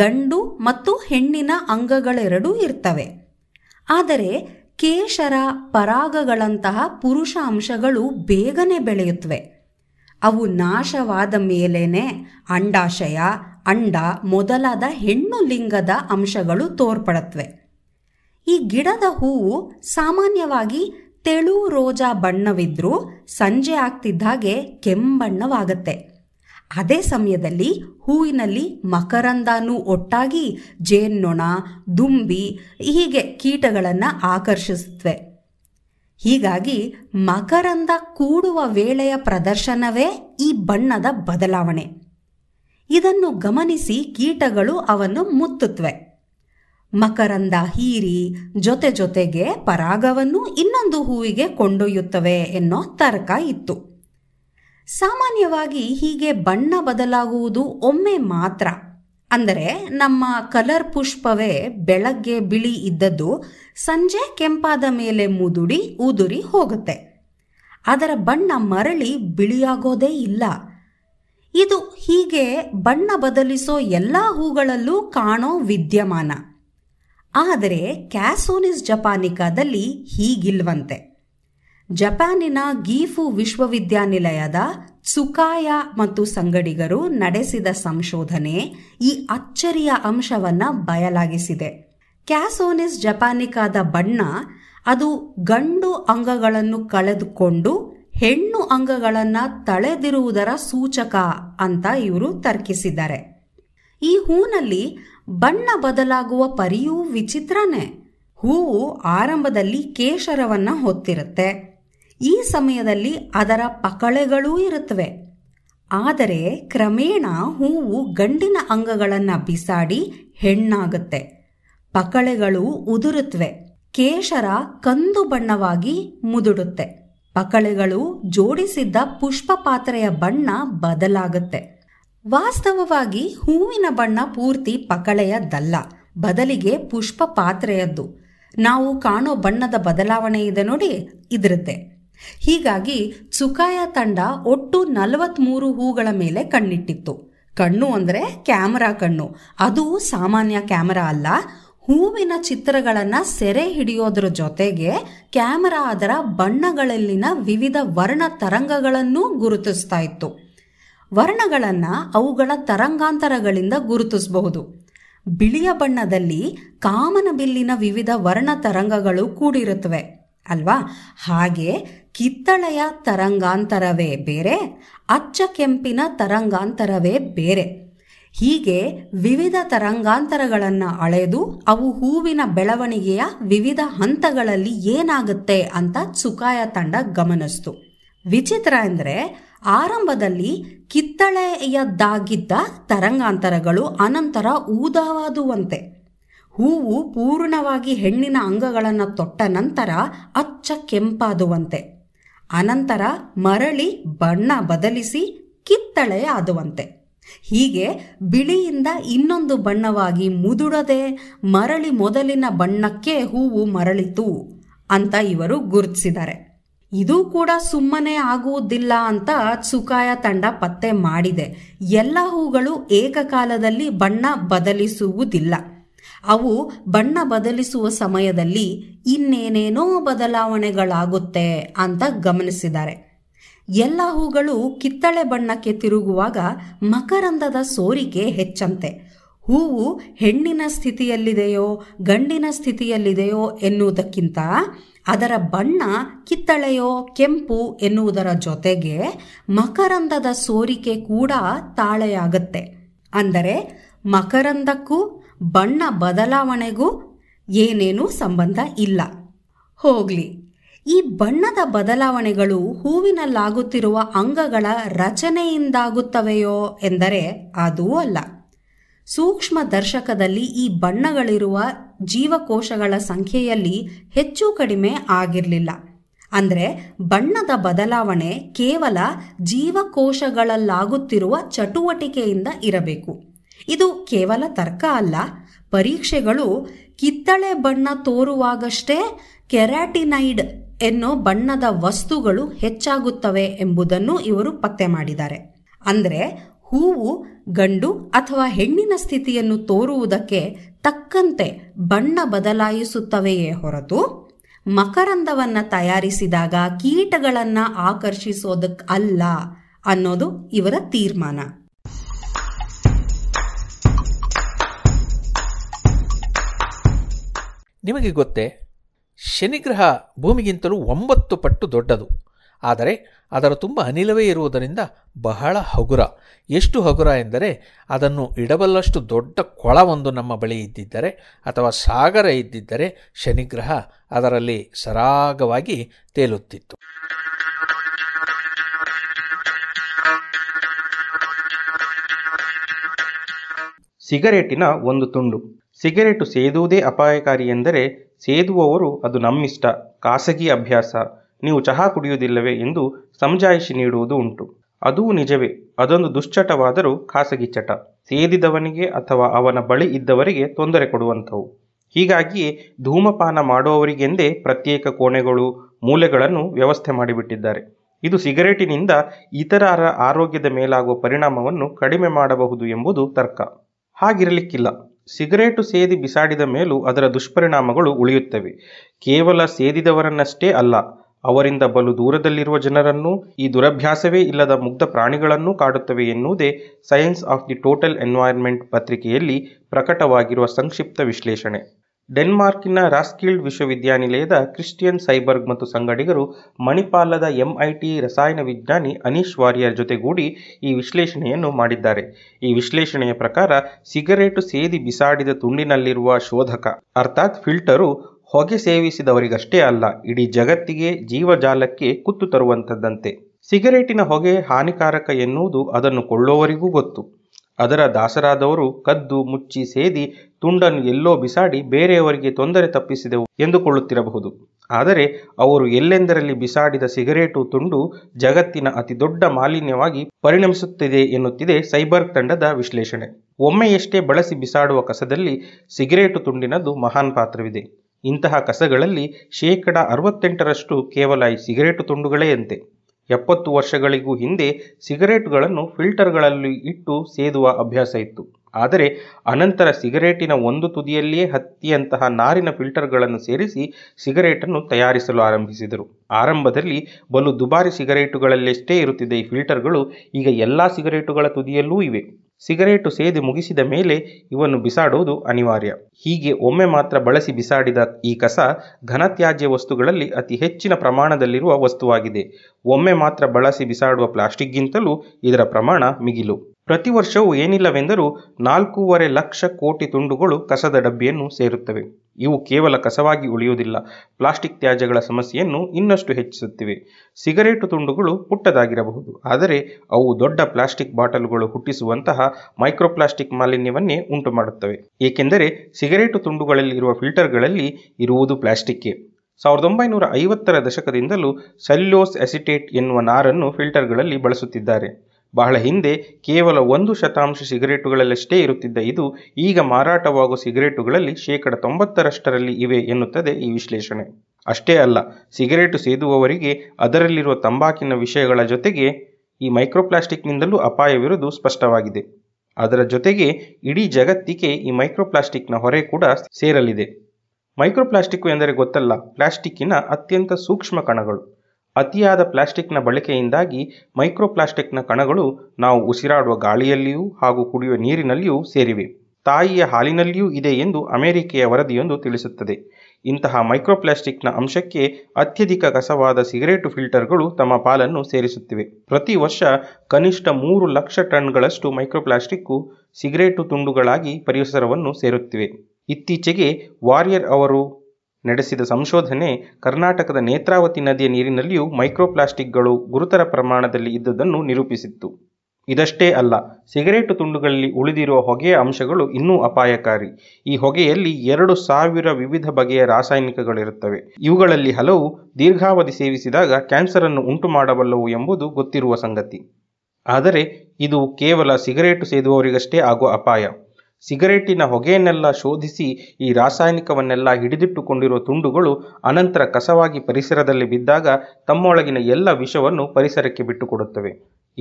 ಗಂಡು ಮತ್ತು ಹೆಣ್ಣಿನ ಅಂಗಗಳೆರಡೂ ಇರ್ತವೆ. ಆದರೆ ಕೇಶರ ಪರಾಗಗಳಂತಹ ಪುರುಷ ಅಂಶಗಳು ಬೇಗನೆ ಬೆಳೆಯುತ್ತವೆ. ಅವು ನಾಶವಾದ ಮೇಲೇನೆ ಅಂಡಾಶಯ, ಅಂಡ ಮೊದಲಾದ ಹೆಣ್ಣು ಲಿಂಗದ ಅಂಶಗಳು ತೋರ್ಪಡುತ್ತವೆ. ಈ ಗಿಡದ ಹೂವು ಸಾಮಾನ್ಯವಾಗಿ ತೆಳು ರೋಜಾ ಬಣ್ಣವಿದ್ರೂ ಸಂಜೆ ಆಗ್ತಿದ್ದ ಹಾಗೆ ಕೆಂಬಣ್ಣವಾಗತ್ತೆ. ಅದೇ ಸಮಯದಲ್ಲಿ ಹೂವಿನಲ್ಲಿ ಮಕರಂದಾನು ಒಟ್ಟಾಗಿ ಜೇನ್ನೊಣ, ದುಂಬಿ ಹೀಗೆ ಕೀಟಗಳನ್ನು ಆಕರ್ಷಿಸುತ್ತವೆ. ಹೀಗಾಗಿ ಮಕರಂದ ಕೂಡುವ ವೇಳೆಯ ಪ್ರದರ್ಶನವೇ ಈ ಬಣ್ಣದ ಬದಲಾವಣೆ. ಇದನ್ನು ಗಮನಿಸಿ ಕೀಟಗಳು ಅವನ್ನು ಮುತ್ತುತ್ತವೆ. ಮಕರಂದ ಹೀರಿ ಜೊತೆ ಜೊತೆಗೆ ಪರಾಗವನ್ನು ಇನ್ನೊಂದು ಹೂವಿಗೆ ಕೊಂಡೊಯ್ಯುತ್ತವೆ ಎನ್ನೋ ತರ್ಕ ಇತ್ತು. ಸಾಮಾನ್ಯವಾಗಿ ಹೀಗೆ ಬಣ್ಣ ಬದಲಾಗುವುದು ಒಮ್ಮೆ ಮಾತ್ರ. ಅಂದರೆ ನಮ್ಮ ಕಲರ್ ಪುಷ್ಪವೇ ಬೆಳಗ್ಗೆ ಬಿಳಿ ಇದ್ದದ್ದು ಸಂಜೆ ಕೆಂಪಾದ ಮೇಲೆ ಉದುರಿ ಹೋಗುತ್ತೆ. ಅದರ ಬಣ್ಣ ಮರಳಿ ಬಿಳಿಯಾಗೋದೇ ಇಲ್ಲ. ಇದು ಹೀಗೆ ಬಣ್ಣ ಬದಲಿಸೋ ಎಲ್ಲ ಹೂಗಳಲ್ಲೂ ಕಾಣೋ ವಿದ್ಯಮಾನ. ಆದರೆ ಕ್ಯಾಸೋನಿಸ್ ಜಪಾನಿಕಾದಲ್ಲಿ ಹೀಗಿಲ್ವಂತೆ. ಜಪಾನಿನ ಗೀಫು ವಿಶ್ವವಿದ್ಯಾನಿಲಯದ ಸುಕಾಯ ಮತ್ತು ಸಂಗಡಿಗರು ನಡೆಸಿದ ಸಂಶೋಧನೆ ಈ ಅಚ್ಚರಿಯ ಅಂಶವನ್ನು ಬಯಲಾಗಿಸಿದೆ. ಕ್ಯಾಸೋನಿಸ್ ಜಪಾನಿಕಾದ ಬಣ್ಣ ಅದು ಗಂಡು ಅಂಗಗಳನ್ನು ಕಳೆದುಕೊಂಡು ಹೆಣ್ಣು ಅಂಗಗಳನ್ನು ತಳೆದಿರುವುದರ ಸೂಚಕ ಅಂತ ಇವರು ತರ್ಕಿಸಿದ್ದಾರೆ. ಈ ಹೂನಲ್ಲಿ ಬಣ್ಣ ಬದಲಾಗುವ ಪರಿಯೂ ವಿಚಿತ್ರನೇ. ಹೂವು ಆರಂಭದಲ್ಲಿ ಕೇಶರವನ್ನು ಹೊತ್ತಿರುತ್ತೆ. ಈ ಸಮಯದಲ್ಲಿ ಅದರ ಪಕಳೆಗಳೂ ಇರುತ್ತವೆ. ಆದರೆ ಕ್ರಮೇಣ ಹೂವು ಗಂಡಿನ ಅಂಗಗಳನ್ನು ಬಿಸಾಡಿ ಹೆಣ್ಣಾಗುತ್ತೆ. ಪಕಳೆಗಳು ಉದುರುತ್ತವೆ. ಕೇಶರ ಕಂದು ಬಣ್ಣವಾಗಿ ಮುದುಡುತ್ತೆ. ಪಕಳೆಗಳು ಜೋಡಿಸಿದ್ದ ಪುಷ್ಪ ಪಾತ್ರೆಯ ಬಣ್ಣ ಬದಲಾಗುತ್ತೆ. ವಾಸ್ತವವಾಗಿ ಹೂವಿನ ಬಣ್ಣ ಪೂರ್ತಿ ಪಕಳೆಯದ್ದಲ್ಲ, ಬದಲಿಗೆ ಪುಷ್ಪ ಪಾತ್ರೆಯದ್ದು. ನಾವು ಕಾಣೋ ಬಣ್ಣದ ಬದಲಾವಣೆ ಇದೆ ನೋಡಿ, ಇದರದ್ದೇ. ಹೀಗಾಗಿ ಸುಕಾಯ ತಂಡ ಒಟ್ಟು 43 ಹೂಗಳ ಮೇಲೆ ಕಣ್ಣಿಟ್ಟಿತ್ತು. ಕಣ್ಣು ಅಂದರೆ ಕ್ಯಾಮರಾ ಕಣ್ಣು. ಅದು ಸಾಮಾನ್ಯ ಕ್ಯಾಮರಾ ಅಲ್ಲ. ಹೂವಿನ ಚಿತ್ರಗಳನ್ನು ಸೆರೆ ಹಿಡಿಯೋದ್ರ ಜೊತೆಗೆ ಕ್ಯಾಮರಾ ಅದರ ಬಣ್ಣಗಳಲ್ಲಿನ ವಿವಿಧ ವರ್ಣ ತರಂಗಗಳನ್ನೂ ಗುರುತಿಸ್ತಾ ಇತ್ತು. ವರ್ಣಗಳನ್ನು ಅವುಗಳ ತರಂಗಾಂತರಗಳಿಂದ ಗುರುತಿಸಬಹುದು. ಬಿಳಿಯ ಬಣ್ಣದಲ್ಲಿ ಕಾಮನಬಿಲ್ಲಿನ ವಿವಿಧ ವರ್ಣ ತರಂಗಗಳು ಕೂಡಿರುತ್ತವೆ ಅಲ್ವಾ? ಹಾಗೆ ಕಿತ್ತಳೆಯ ತರಂಗಾಂತರವೇ ಬೇರೆ, ಅಚ್ಚ ಕೆಂಪಿನ ತರಂಗಾಂತರವೇ ಬೇರೆ. ಹೀಗೆ ವಿವಿಧ ತರಂಗಾಂತರಗಳನ್ನು ಅಳೆದು ಅವು ಹೂವಿನ ಬೆಳವಣಿಗೆಯ ವಿವಿಧ ಹಂತಗಳಲ್ಲಿ ಏನಾಗುತ್ತೆ ಅಂತ ಸುಕಾಯ ತಂಡ ಗಮನಿಸ್ತು. ವಿಚಿತ್ರ ಅಂದರೆ ಆರಂಭದಲ್ಲಿ ಕಿತ್ತಳೆಯದ್ದಾಗಿದ್ದ ತರಂಗಾಂತರಗಳು ಅನಂತರ ಊದವಾದುವಂತೆ. ಹೂವು ಪೂರ್ಣವಾಗಿ ಹೆಣ್ಣಿನ ಅಂಗಗಳನ್ನು ತೊಟ್ಟ ನಂತರ ಅಚ್ಚ ಕೆಂಪಾದುವಂತೆ, ಅನಂತರ ಮರಳಿ ಬಣ್ಣ ಬದಲಿಸಿ ಕಿತ್ತಳೆ ಆದುವಂತೆ. ಹೀಗೆ ಬಿಳಿಯಿಂದ ಇನ್ನೊಂದು ಬಣ್ಣವಾಗಿ ಮುದುಡದೆ ಮರಳಿ ಮೊದಲಿನ ಬಣ್ಣಕ್ಕೆ ಹೂವು ಮರಳಿತು ಅಂತ ಇವರು ಗುರುತಿಸಿದ್ದಾರೆ. ಇದೂ ಕೂಡ ಸುಮ್ಮನೆ ಆಗುವುದಿಲ್ಲ ಅಂತ ಸುಕಾಯ ತಂಡ ಪತ್ತೆ ಮಾಡಿದೆ. ಎಲ್ಲ ಹೂಗಳು ಏಕಕಾಲದಲ್ಲಿ ಬಣ್ಣ ಬದಲಿಸುವುದಿಲ್ಲ. ಅವು ಬಣ್ಣ ಬದಲಿಸುವ ಸಮಯದಲ್ಲಿ ಇನ್ನೇನೇನೋ ಬದಲಾವಣೆಗಳಾಗುತ್ತೆ ಅಂತ ಗಮನಿಸಿದ್ದಾರೆ. ಎಲ್ಲ ಹೂಗಳು ಕಿತ್ತಳೆ ಬಣ್ಣಕ್ಕೆ ತಿರುಗುವಾಗ ಮಕರಂದದ ಸೋರಿಕೆ ಹೆಚ್ಚಂತೆ. ಹೂವು ಹೆಣ್ಣಿನ ಸ್ಥಿತಿಯಲ್ಲಿದೆಯೋ ಗಂಡಿನ ಸ್ಥಿತಿಯಲ್ಲಿದೆಯೋ ಎನ್ನುವುದಕ್ಕಿಂತ ಅದರ ಬಣ್ಣ ಕಿತ್ತಳೆಯೋ ಕೆಂಪು ಎನ್ನುವುದರ ಜೊತೆಗೆ ಮಕರಂದದ ಸೋರಿಕೆ ಕೂಡ ತಾಳೆಯಾಗುತ್ತೆ. ಅಂದರೆ ಮಕರಂದಕ್ಕೂ ಬಣ್ಣ ಬದಲಾವಣೆಗೂ ಏನೇನೂ ಸಂಬಂಧ ಇಲ್ಲ. ಹೋಗ್ಲಿ, ಈ ಬಣ್ಣದ ಬದಲಾವಣೆಗಳು ಹೂವಿನಲ್ಲಾಗುತ್ತಿರುವ ಅಂಗಗಳ ರಚನೆಯಿಂದಾಗುತ್ತವೆಯೋ ಎಂದರೆ ಅದೂ ಅಲ್ಲ. ಸೂಕ್ಷ್ಮ ದರ್ಶಕದಲ್ಲಿ ಈ ಬಣ್ಣಗಳಿರುವ ಜೀವಕೋಶಗಳ ಸಂಖ್ಯೆಯಲ್ಲಿ ಹೆಚ್ಚು ಕಡಿಮೆ ಆಗಿರಲಿಲ್ಲ. ಅಂದರೆ ಬಣ್ಣದ ಬದಲಾವಣೆ ಕೇವಲ ಜೀವಕೋಶಗಳಲ್ಲಾಗುತ್ತಿರುವ ಚಟುವಟಿಕೆಯಿಂದ ಇರಬೇಕು. ಇದು ಕೇವಲ ತರ್ಕ ಅಲ್ಲ. ಪರೀಕ್ಷೆಗಳು ಕಿತ್ತಳೆ ಬಣ್ಣ ತೋರುವಾಗಷ್ಟೇ ಕೆರಾಟಿನೈಡ್ ಎನ್ನೋ ಬಣ್ಣದ ವಸ್ತುಗಳು ಹೆಚ್ಚಾಗುತ್ತವೆ ಎಂಬುದನ್ನು ಇವರು ಪತ್ತೆ ಮಾಡಿದ್ದಾರೆ. ಅಂದರೆ ಹೂವು ಗಂಡು ಅಥವಾ ಹೆಣ್ಣಿನ ಸ್ಥಿತಿಯನ್ನು ತೋರುವುದಕ್ಕೆ ತಕ್ಕಂತೆ ಬಣ್ಣ ಬದಲಾಯಿಸುತ್ತವೆಯೇ ಹೊರತು ಮಕರಂದವನ್ನು ತಯಾರಿಸಿದಾಗ ಕೀಟಗಳನ್ನು ಆಕರ್ಷಿಸೋದಕ್ಕೆ ಅಲ್ಲ ಅನ್ನೋದು ಇವರ ತೀರ್ಮಾನ. ನಿಮಗೆ ಗೊತ್ತೇ, ಶನಿಗ್ರಹ ಭೂಮಿಗಿಂತಲೂ 9 ಪಟ್ಟು ದೊಡ್ಡದು. ಆದರೆ ಅದರ ತುಂಬ ಅನಿಲವೇ ಇರುವುದರಿಂದ ಬಹಳ ಹಗುರ. ಎಷ್ಟು ಹಗುರ ಎಂದರೆ ಅದನ್ನು ಇಡಬಲ್ಲಷ್ಟು ದೊಡ್ಡ ಕೊಳವೊಂದು ನಮ್ಮ ಬಳಿ ಇದ್ದಿದ್ದರೆ ಅಥವಾ ಸಾಗರ ಇದ್ದಿದ್ದರೆ ಶನಿಗ್ರಹ ಅದರಲ್ಲಿ ಸರಾಗವಾಗಿ ತೇಲುತ್ತಿತ್ತು. ಸಿಗರೇಟಿನ ಒಂದು ತುಂಡು. ಸಿಗರೇಟು ಸೇದುವುದೇ ಅಪಾಯಕಾರಿ ಎಂದರೆ ಸೇದುವವರು ಅದು ನಮ್ಮಿಷ್ಟ, ಖಾಸಗಿ ಅಭ್ಯಾಸ, ನೀವು ಚಹಾ ಕುಡಿಯುವುದಿಲ್ಲವೇ ಎಂದು ಸಮಜಾಯಿಷಿ ನೀಡುವುದು ಉಂಟು. ಅದೂ ನಿಜವೇ, ಅದೊಂದು ದುಶ್ಚಟವಾದರೂ ಖಾಸಗಿ ಚಟ, ಸೇದಿದವನಿಗೆ ಅಥವಾ ಅವನ ಬಳಿ ಇದ್ದವರಿಗೆ ತೊಂದರೆ ಕೊಡುವಂಥವು. ಹೀಗಾಗಿಯೇ ಧೂಮಪಾನ ಮಾಡುವವರಿಗೆಂದೇ ಪ್ರತ್ಯೇಕ ಕೋಣೆಗಳು, ಮೂಲೆಗಳನ್ನು ವ್ಯವಸ್ಥೆ ಮಾಡಿಬಿಟ್ಟಿದ್ದಾರೆ. ಇದು ಸಿಗರೇಟಿನಿಂದ ಇತರರ ಆರೋಗ್ಯದ ಮೇಲಾಗುವ ಪರಿಣಾಮವನ್ನು ಕಡಿಮೆ ಮಾಡಬಹುದು ಎಂಬುದು ತರ್ಕ. ಹಾಗಿರಲಿಕ್ಕಿಲ್ಲ. ಸಿಗರೇಟು ಸೇದಿ ಬಿಸಾಡಿದ ಮೇಲೂ ಅದರ ದುಷ್ಪರಿಣಾಮಗಳು ಉಳಿಯುತ್ತವೆ. ಕೇವಲ ಸೇದಿದವರನ್ನಷ್ಟೇ ಅಲ್ಲ, ಅವರಿಂದ ಬಲು ದೂರದಲ್ಲಿರುವ ಜನರನ್ನು, ಈ ದುರಭ್ಯಾಸವೇ ಇಲ್ಲದ ಮುಗ್ಧ ಪ್ರಾಣಿಗಳನ್ನೂ ಕಾಡುತ್ತವೆ ಎನ್ನುವುದೇ science of the total environment ಪತ್ರಿಕೆಯಲ್ಲಿ ಪ್ರಕಟವಾಗಿರುವ ಸಂಕ್ಷಿಪ್ತ ವಿಶ್ಲೇಷಣೆ. ಡೆನ್ಮಾರ್ಕಿನ ರಾಸ್ಕಿಲ್ಡ್ ವಿಶ್ವವಿದ್ಯಾನಿಲಯದ ಕ್ರಿಸ್ಟಿಯನ್ ಸೈಬರ್ಗ್ ಮತ್ತು ಸಂಗಡಿಗರು ಮಣಿಪಾಲದ MIT ರಸಾಯನ ವಿಜ್ಞಾನಿ ಅನೀಶ್ ವಾರಿಯರ್ ಜೊತೆಗೂಡಿ ಈ ವಿಶ್ಲೇಷಣೆಯನ್ನು ಮಾಡಿದ್ದಾರೆ. ಈ ವಿಶ್ಲೇಷಣೆಯ ಪ್ರಕಾರ ಸಿಗರೇಟು ಸೇದಿ ಬಿಸಾಡಿದ ತುಂಡಿನಲ್ಲಿರುವ ಶೋಧಕ ಅರ್ಥಾತ್ ಫಿಲ್ಟರು ಹೊಗೆ ಸೇವಿಸಿದವರಿಗಷ್ಟೇ ಅಲ್ಲ, ಇಡೀ ಜಗತ್ತಿಗೆ, ಜೀವಜಾಲಕ್ಕೆ ಕುತ್ತು ತರುವಂಥದ್ದಂತೆ. ಸಿಗರೇಟಿನ ಹೊಗೆ ಹಾನಿಕಾರಕ ಎನ್ನುವುದು ಅದನ್ನು ಕೊಳ್ಳುವವರಿಗೂ ಗೊತ್ತು. ಅದರ ದಾಸರಾದವರು ಕದ್ದು ಮುಚ್ಚಿ ಸೇದಿ ತುಂಡನ್ನು ಎಲ್ಲೋ ಬಿಸಾಡಿ ಬೇರೆಯವರಿಗೆ ತೊಂದರೆ ತಪ್ಪಿಸಿದೆವು ಎಂದುಕೊಳ್ಳುತ್ತಿರಬಹುದು. ಆದರೆ ಅವರು ಎಲ್ಲೆಂದರಲ್ಲಿ ಬಿಸಾಡಿದ ಸಿಗರೇಟು ತುಂಡು ಜಗತ್ತಿನ ಅತಿದೊಡ್ಡ ಮಾಲಿನ್ಯವಾಗಿ ಪರಿಣಮಿಸುತ್ತಿದೆ ಎನ್ನುತ್ತಿದೆ ಸೈಬರ್ಗ್ ತಂಡದ ವಿಶ್ಲೇಷಣೆ. ಒಮ್ಮೆಯಷ್ಟೇ ಬಳಸಿ ಬಿಸಾಡುವ ಕಸದಲ್ಲಿ ಸಿಗರೇಟು ತುಂಡಿನದು ಮಹಾನ್ ಪಾತ್ರವಿದೆ. ಇಂತಹ ಕಸಗಳಲ್ಲಿ 68% ಕೇವಲ ಈ ಸಿಗರೇಟು ತುಂಡುಗಳೇ ಅಂತೆ. 70 ವರ್ಷಗಳಿಗೂ ಹಿಂದೆ ಸಿಗರೇಟುಗಳನ್ನು ಫಿಲ್ಟರ್ಗಳಲ್ಲಿ ಇಟ್ಟು ಸೇದುವ ಅಭ್ಯಾಸ ಇತ್ತು. ಆದರೆ ಅನಂತರ ಸಿಗರೇಟಿನ ಒಂದು ತುದಿಯಲ್ಲಿಯೇ ಹತ್ತಿಯಂತಹ ನಾರಿನ ಫಿಲ್ಟರ್ಗಳನ್ನು ಸೇರಿಸಿ ಸಿಗರೇಟನ್ನು ತಯಾರಿಸಲು ಆರಂಭಿಸಿದರು. ಆರಂಭದಲ್ಲಿ ಬಲು ದುಬಾರಿ ಸಿಗರೇಟುಗಳಲ್ಲಷ್ಟೇ ಇರುತ್ತಿದ್ದ ಈ ಫಿಲ್ಟರ್ಗಳು ಈಗ ಎಲ್ಲ ಸಿಗರೇಟುಗಳ ತುದಿಯಲ್ಲೂ ಇವೆ. ಸಿಗರೇಟು ಸೇದಿ ಮುಗಿಸಿದ ಮೇಲೆ ಇವನ್ನು ಬಿಸಾಡುವುದು ಅನಿವಾರ್ಯ. ಹೀಗೆ ಒಮ್ಮೆ ಮಾತ್ರ ಬಳಸಿ ಬಿಸಾಡಿದ ಈ ಕಸ ಘನತ್ಯಾಜ್ಯ ವಸ್ತುಗಳಲ್ಲಿ ಅತಿ ಹೆಚ್ಚಿನ ಪ್ರಮಾಣದಲ್ಲಿರುವ ವಸ್ತುವಾಗಿದೆ. ಒಮ್ಮೆ ಮಾತ್ರ ಬಳಸಿ ಬಿಸಾಡುವ ಪ್ಲಾಸ್ಟಿಕ್ಗಿಂತಲೂ ಇದರ ಪ್ರಮಾಣ ಮಿಗಿಲು. ಪ್ರತಿ ವರ್ಷವೂ ಏನಿಲ್ಲವೆಂದರೂ 4.5 ಲಕ್ಷ ಕೋಟಿ ತುಂಡುಗಳು ಕಸದ ಡಬ್ಬಿಯನ್ನು ಸೇರುತ್ತವೆ. ಇವು ಕೇವಲ ಕಸವಾಗಿ ಉಳಿಯುವುದಿಲ್ಲ, ಪ್ಲಾಸ್ಟಿಕ್ ತ್ಯಾಜ್ಯಗಳ ಸಮಸ್ಯೆಯನ್ನು ಇನ್ನಷ್ಟು ಹೆಚ್ಚಿಸುತ್ತಿವೆ. ಸಿಗರೇಟು ತುಂಡುಗಳು ಪುಟ್ಟದಾಗಿರಬಹುದು, ಆದರೆ ಅವು ದೊಡ್ಡ ಪ್ಲಾಸ್ಟಿಕ್ ಬಾಟಲುಗಳು ಹುಟ್ಟಿಸುವಂತಹ ಮೈಕ್ರೋಪ್ಲಾಸ್ಟಿಕ್ ಮಾಲಿನ್ಯವನ್ನೇ ಉಂಟು ಮಾಡುತ್ತವೆ. ಏಕೆಂದರೆ ಸಿಗರೇಟು ತುಂಡುಗಳಲ್ಲಿರುವ ಫಿಲ್ಟರ್ಗಳಲ್ಲಿ ಇರುವುದು ಪ್ಲಾಸ್ಟಿಕ್ಕೇ. 1950ರ ದಶಕದಿಂದಲೂ ಸೆಲ್ಯುಲೋಸ್ ಅಸಿಟೇಟ್ ಎನ್ನುವ ನಾರನ್ನು ಫಿಲ್ಟರ್ಗಳಲ್ಲಿ ಬಳಸುತ್ತಿದ್ದಾರೆ. ಬಹಳ ಹಿಂದೆ ಕೇವಲ 1% ಸಿಗರೇಟುಗಳಲ್ಲಷ್ಟೇ ಇರುತ್ತಿದ್ದ ಇದು ಈಗ ಮಾರಾಟವಾಗುವ ಸಿಗರೇಟುಗಳಲ್ಲಿ 90%ರಷ್ಟರಲ್ಲಿ ಇವೆ ಎನ್ನುತ್ತದೆ ಈ ವಿಶ್ಲೇಷಣೆ. ಅಷ್ಟೇ ಅಲ್ಲ, ಸಿಗರೇಟು ಸೇದುವವರಿಗೆ ಅದರಲ್ಲಿರುವ ತಂಬಾಕಿನ ವಿಷಯಗಳ ಜೊತೆಗೆ ಈ ಮೈಕ್ರೋಪ್ಲಾಸ್ಟಿಕ್ನಿಂದಲೂ ಅಪಾಯವಿರುವುದು ಸ್ಪಷ್ಟವಾಗಿದೆ. ಅದರ ಜೊತೆಗೆ ಇಡೀ ಜಗತ್ತಿಗೆ ಈ ಮೈಕ್ರೋಪ್ಲಾಸ್ಟಿಕ್ನ ಹೊರೆ ಕೂಡ ಸೇರಲಿದೆ. ಮೈಕ್ರೋಪ್ಲಾಸ್ಟಿಕ್ಕು ಎಂದರೆ ಗೊತ್ತಲ್ಲ, ಪ್ಲಾಸ್ಟಿಕ್ಕಿನ ಅತ್ಯಂತ ಸೂಕ್ಷ್ಮ ಕಣಗಳು. ಅತಿಯಾದ ಪ್ಲಾಸ್ಟಿಕ್ನ ಬಳಕೆಯಿಂದಾಗಿ ಮೈಕ್ರೋಪ್ಲಾಸ್ಟಿಕ್ನ ಕಣಗಳು ನಾವು ಉಸಿರಾಡುವ ಗಾಳಿಯಲ್ಲಿಯೂ ಹಾಗೂ ಕುಡಿಯುವ ನೀರಿನಲ್ಲಿಯೂ ಸೇರಿವೆ. ತಾಯಿಯ ಹಾಲಿನಲ್ಲಿಯೂ ಇದೆ ಎಂದು ಅಮೆರಿಕೆಯ ವರದಿಯೊಂದು ತಿಳಿಸುತ್ತದೆ. ಇಂತಹ ಮೈಕ್ರೋಪ್ಲಾಸ್ಟಿಕ್ನ ಅಂಶಕ್ಕೆ ಅತ್ಯಧಿಕ ಕಸವಾದ ಸಿಗರೇಟು ಫಿಲ್ಟರ್ಗಳು ತಮ್ಮ ಪಾಲನ್ನು ಸೇರಿಸುತ್ತಿವೆ. ಪ್ರತಿ ವರ್ಷ ಕನಿಷ್ಠ 3 ಲಕ್ಷ ಟನ್ಗಳಷ್ಟು ಮೈಕ್ರೋಪ್ಲಾಸ್ಟಿಕ್ಕು ಸಿಗರೇಟು ತುಂಡುಗಳಾಗಿ ಪರಿಸರವನ್ನು ಸೇರುತ್ತಿವೆ. ಇತ್ತೀಚೆಗೆ ವಾರಿಯರ್ ಅವರು ನಡೆಸಿದ ಸಂಶೋಧನೆ ಕರ್ನಾಟಕದ ನೇತ್ರಾವತಿ ನದಿಯ ನೀರಿನಲ್ಲಿಯೂ ಮೈಕ್ರೋಪ್ಲಾಸ್ಟಿಕ್ಗಳು ಗುರುತರ ಪ್ರಮಾಣದಲ್ಲಿ ಇದ್ದುದನ್ನು ನಿರೂಪಿಸಿತ್ತು. ಇದಷ್ಟೇ ಅಲ್ಲ, ಸಿಗರೇಟು ತುಂಡುಗಳಲ್ಲಿ ಉಳಿದಿರುವ ಹೊಗೆಯ ಅಂಶಗಳು ಇನ್ನೂ ಅಪಾಯಕಾರಿ. ಈ ಹೊಗೆಯಲ್ಲಿ 2000 ವಿವಿಧ ಬಗೆಯ ರಾಸಾಯನಿಕಗಳಿರುತ್ತವೆ. ಇವುಗಳಲ್ಲಿ ಹಲವು ದೀರ್ಘಾವಧಿ ಸೇವಿಸಿದಾಗ ಕ್ಯಾನ್ಸರನ್ನು ಉಂಟು ಮಾಡಬಲ್ಲವು ಎಂಬುದು ಗೊತ್ತಿರುವ ಸಂಗತಿ. ಆದರೆ ಇದು ಕೇವಲ ಸಿಗರೇಟು ಸೇದುವವರಿಗಷ್ಟೇ ಆಗುವ ಅಪಾಯ. ಸಿಗರೇಟಿನ ಹೊಗೆಯನ್ನೆಲ್ಲ ಶೋಧಿಸಿ ಈ ರಾಸಾಯನಿಕವನ್ನೆಲ್ಲ ಹಿಡಿದಿಟ್ಟುಕೊಂಡಿರುವ ತುಂಡುಗಳು ಅನಂತರ ಕಸವಾಗಿ ಪರಿಸರದಲ್ಲಿ ಬಿದ್ದಾಗ ತಮ್ಮೊಳಗಿನ ಎಲ್ಲ ವಿಷವನ್ನು ಪರಿಸರಕ್ಕೆ ಬಿಟ್ಟುಕೊಡುತ್ತವೆ.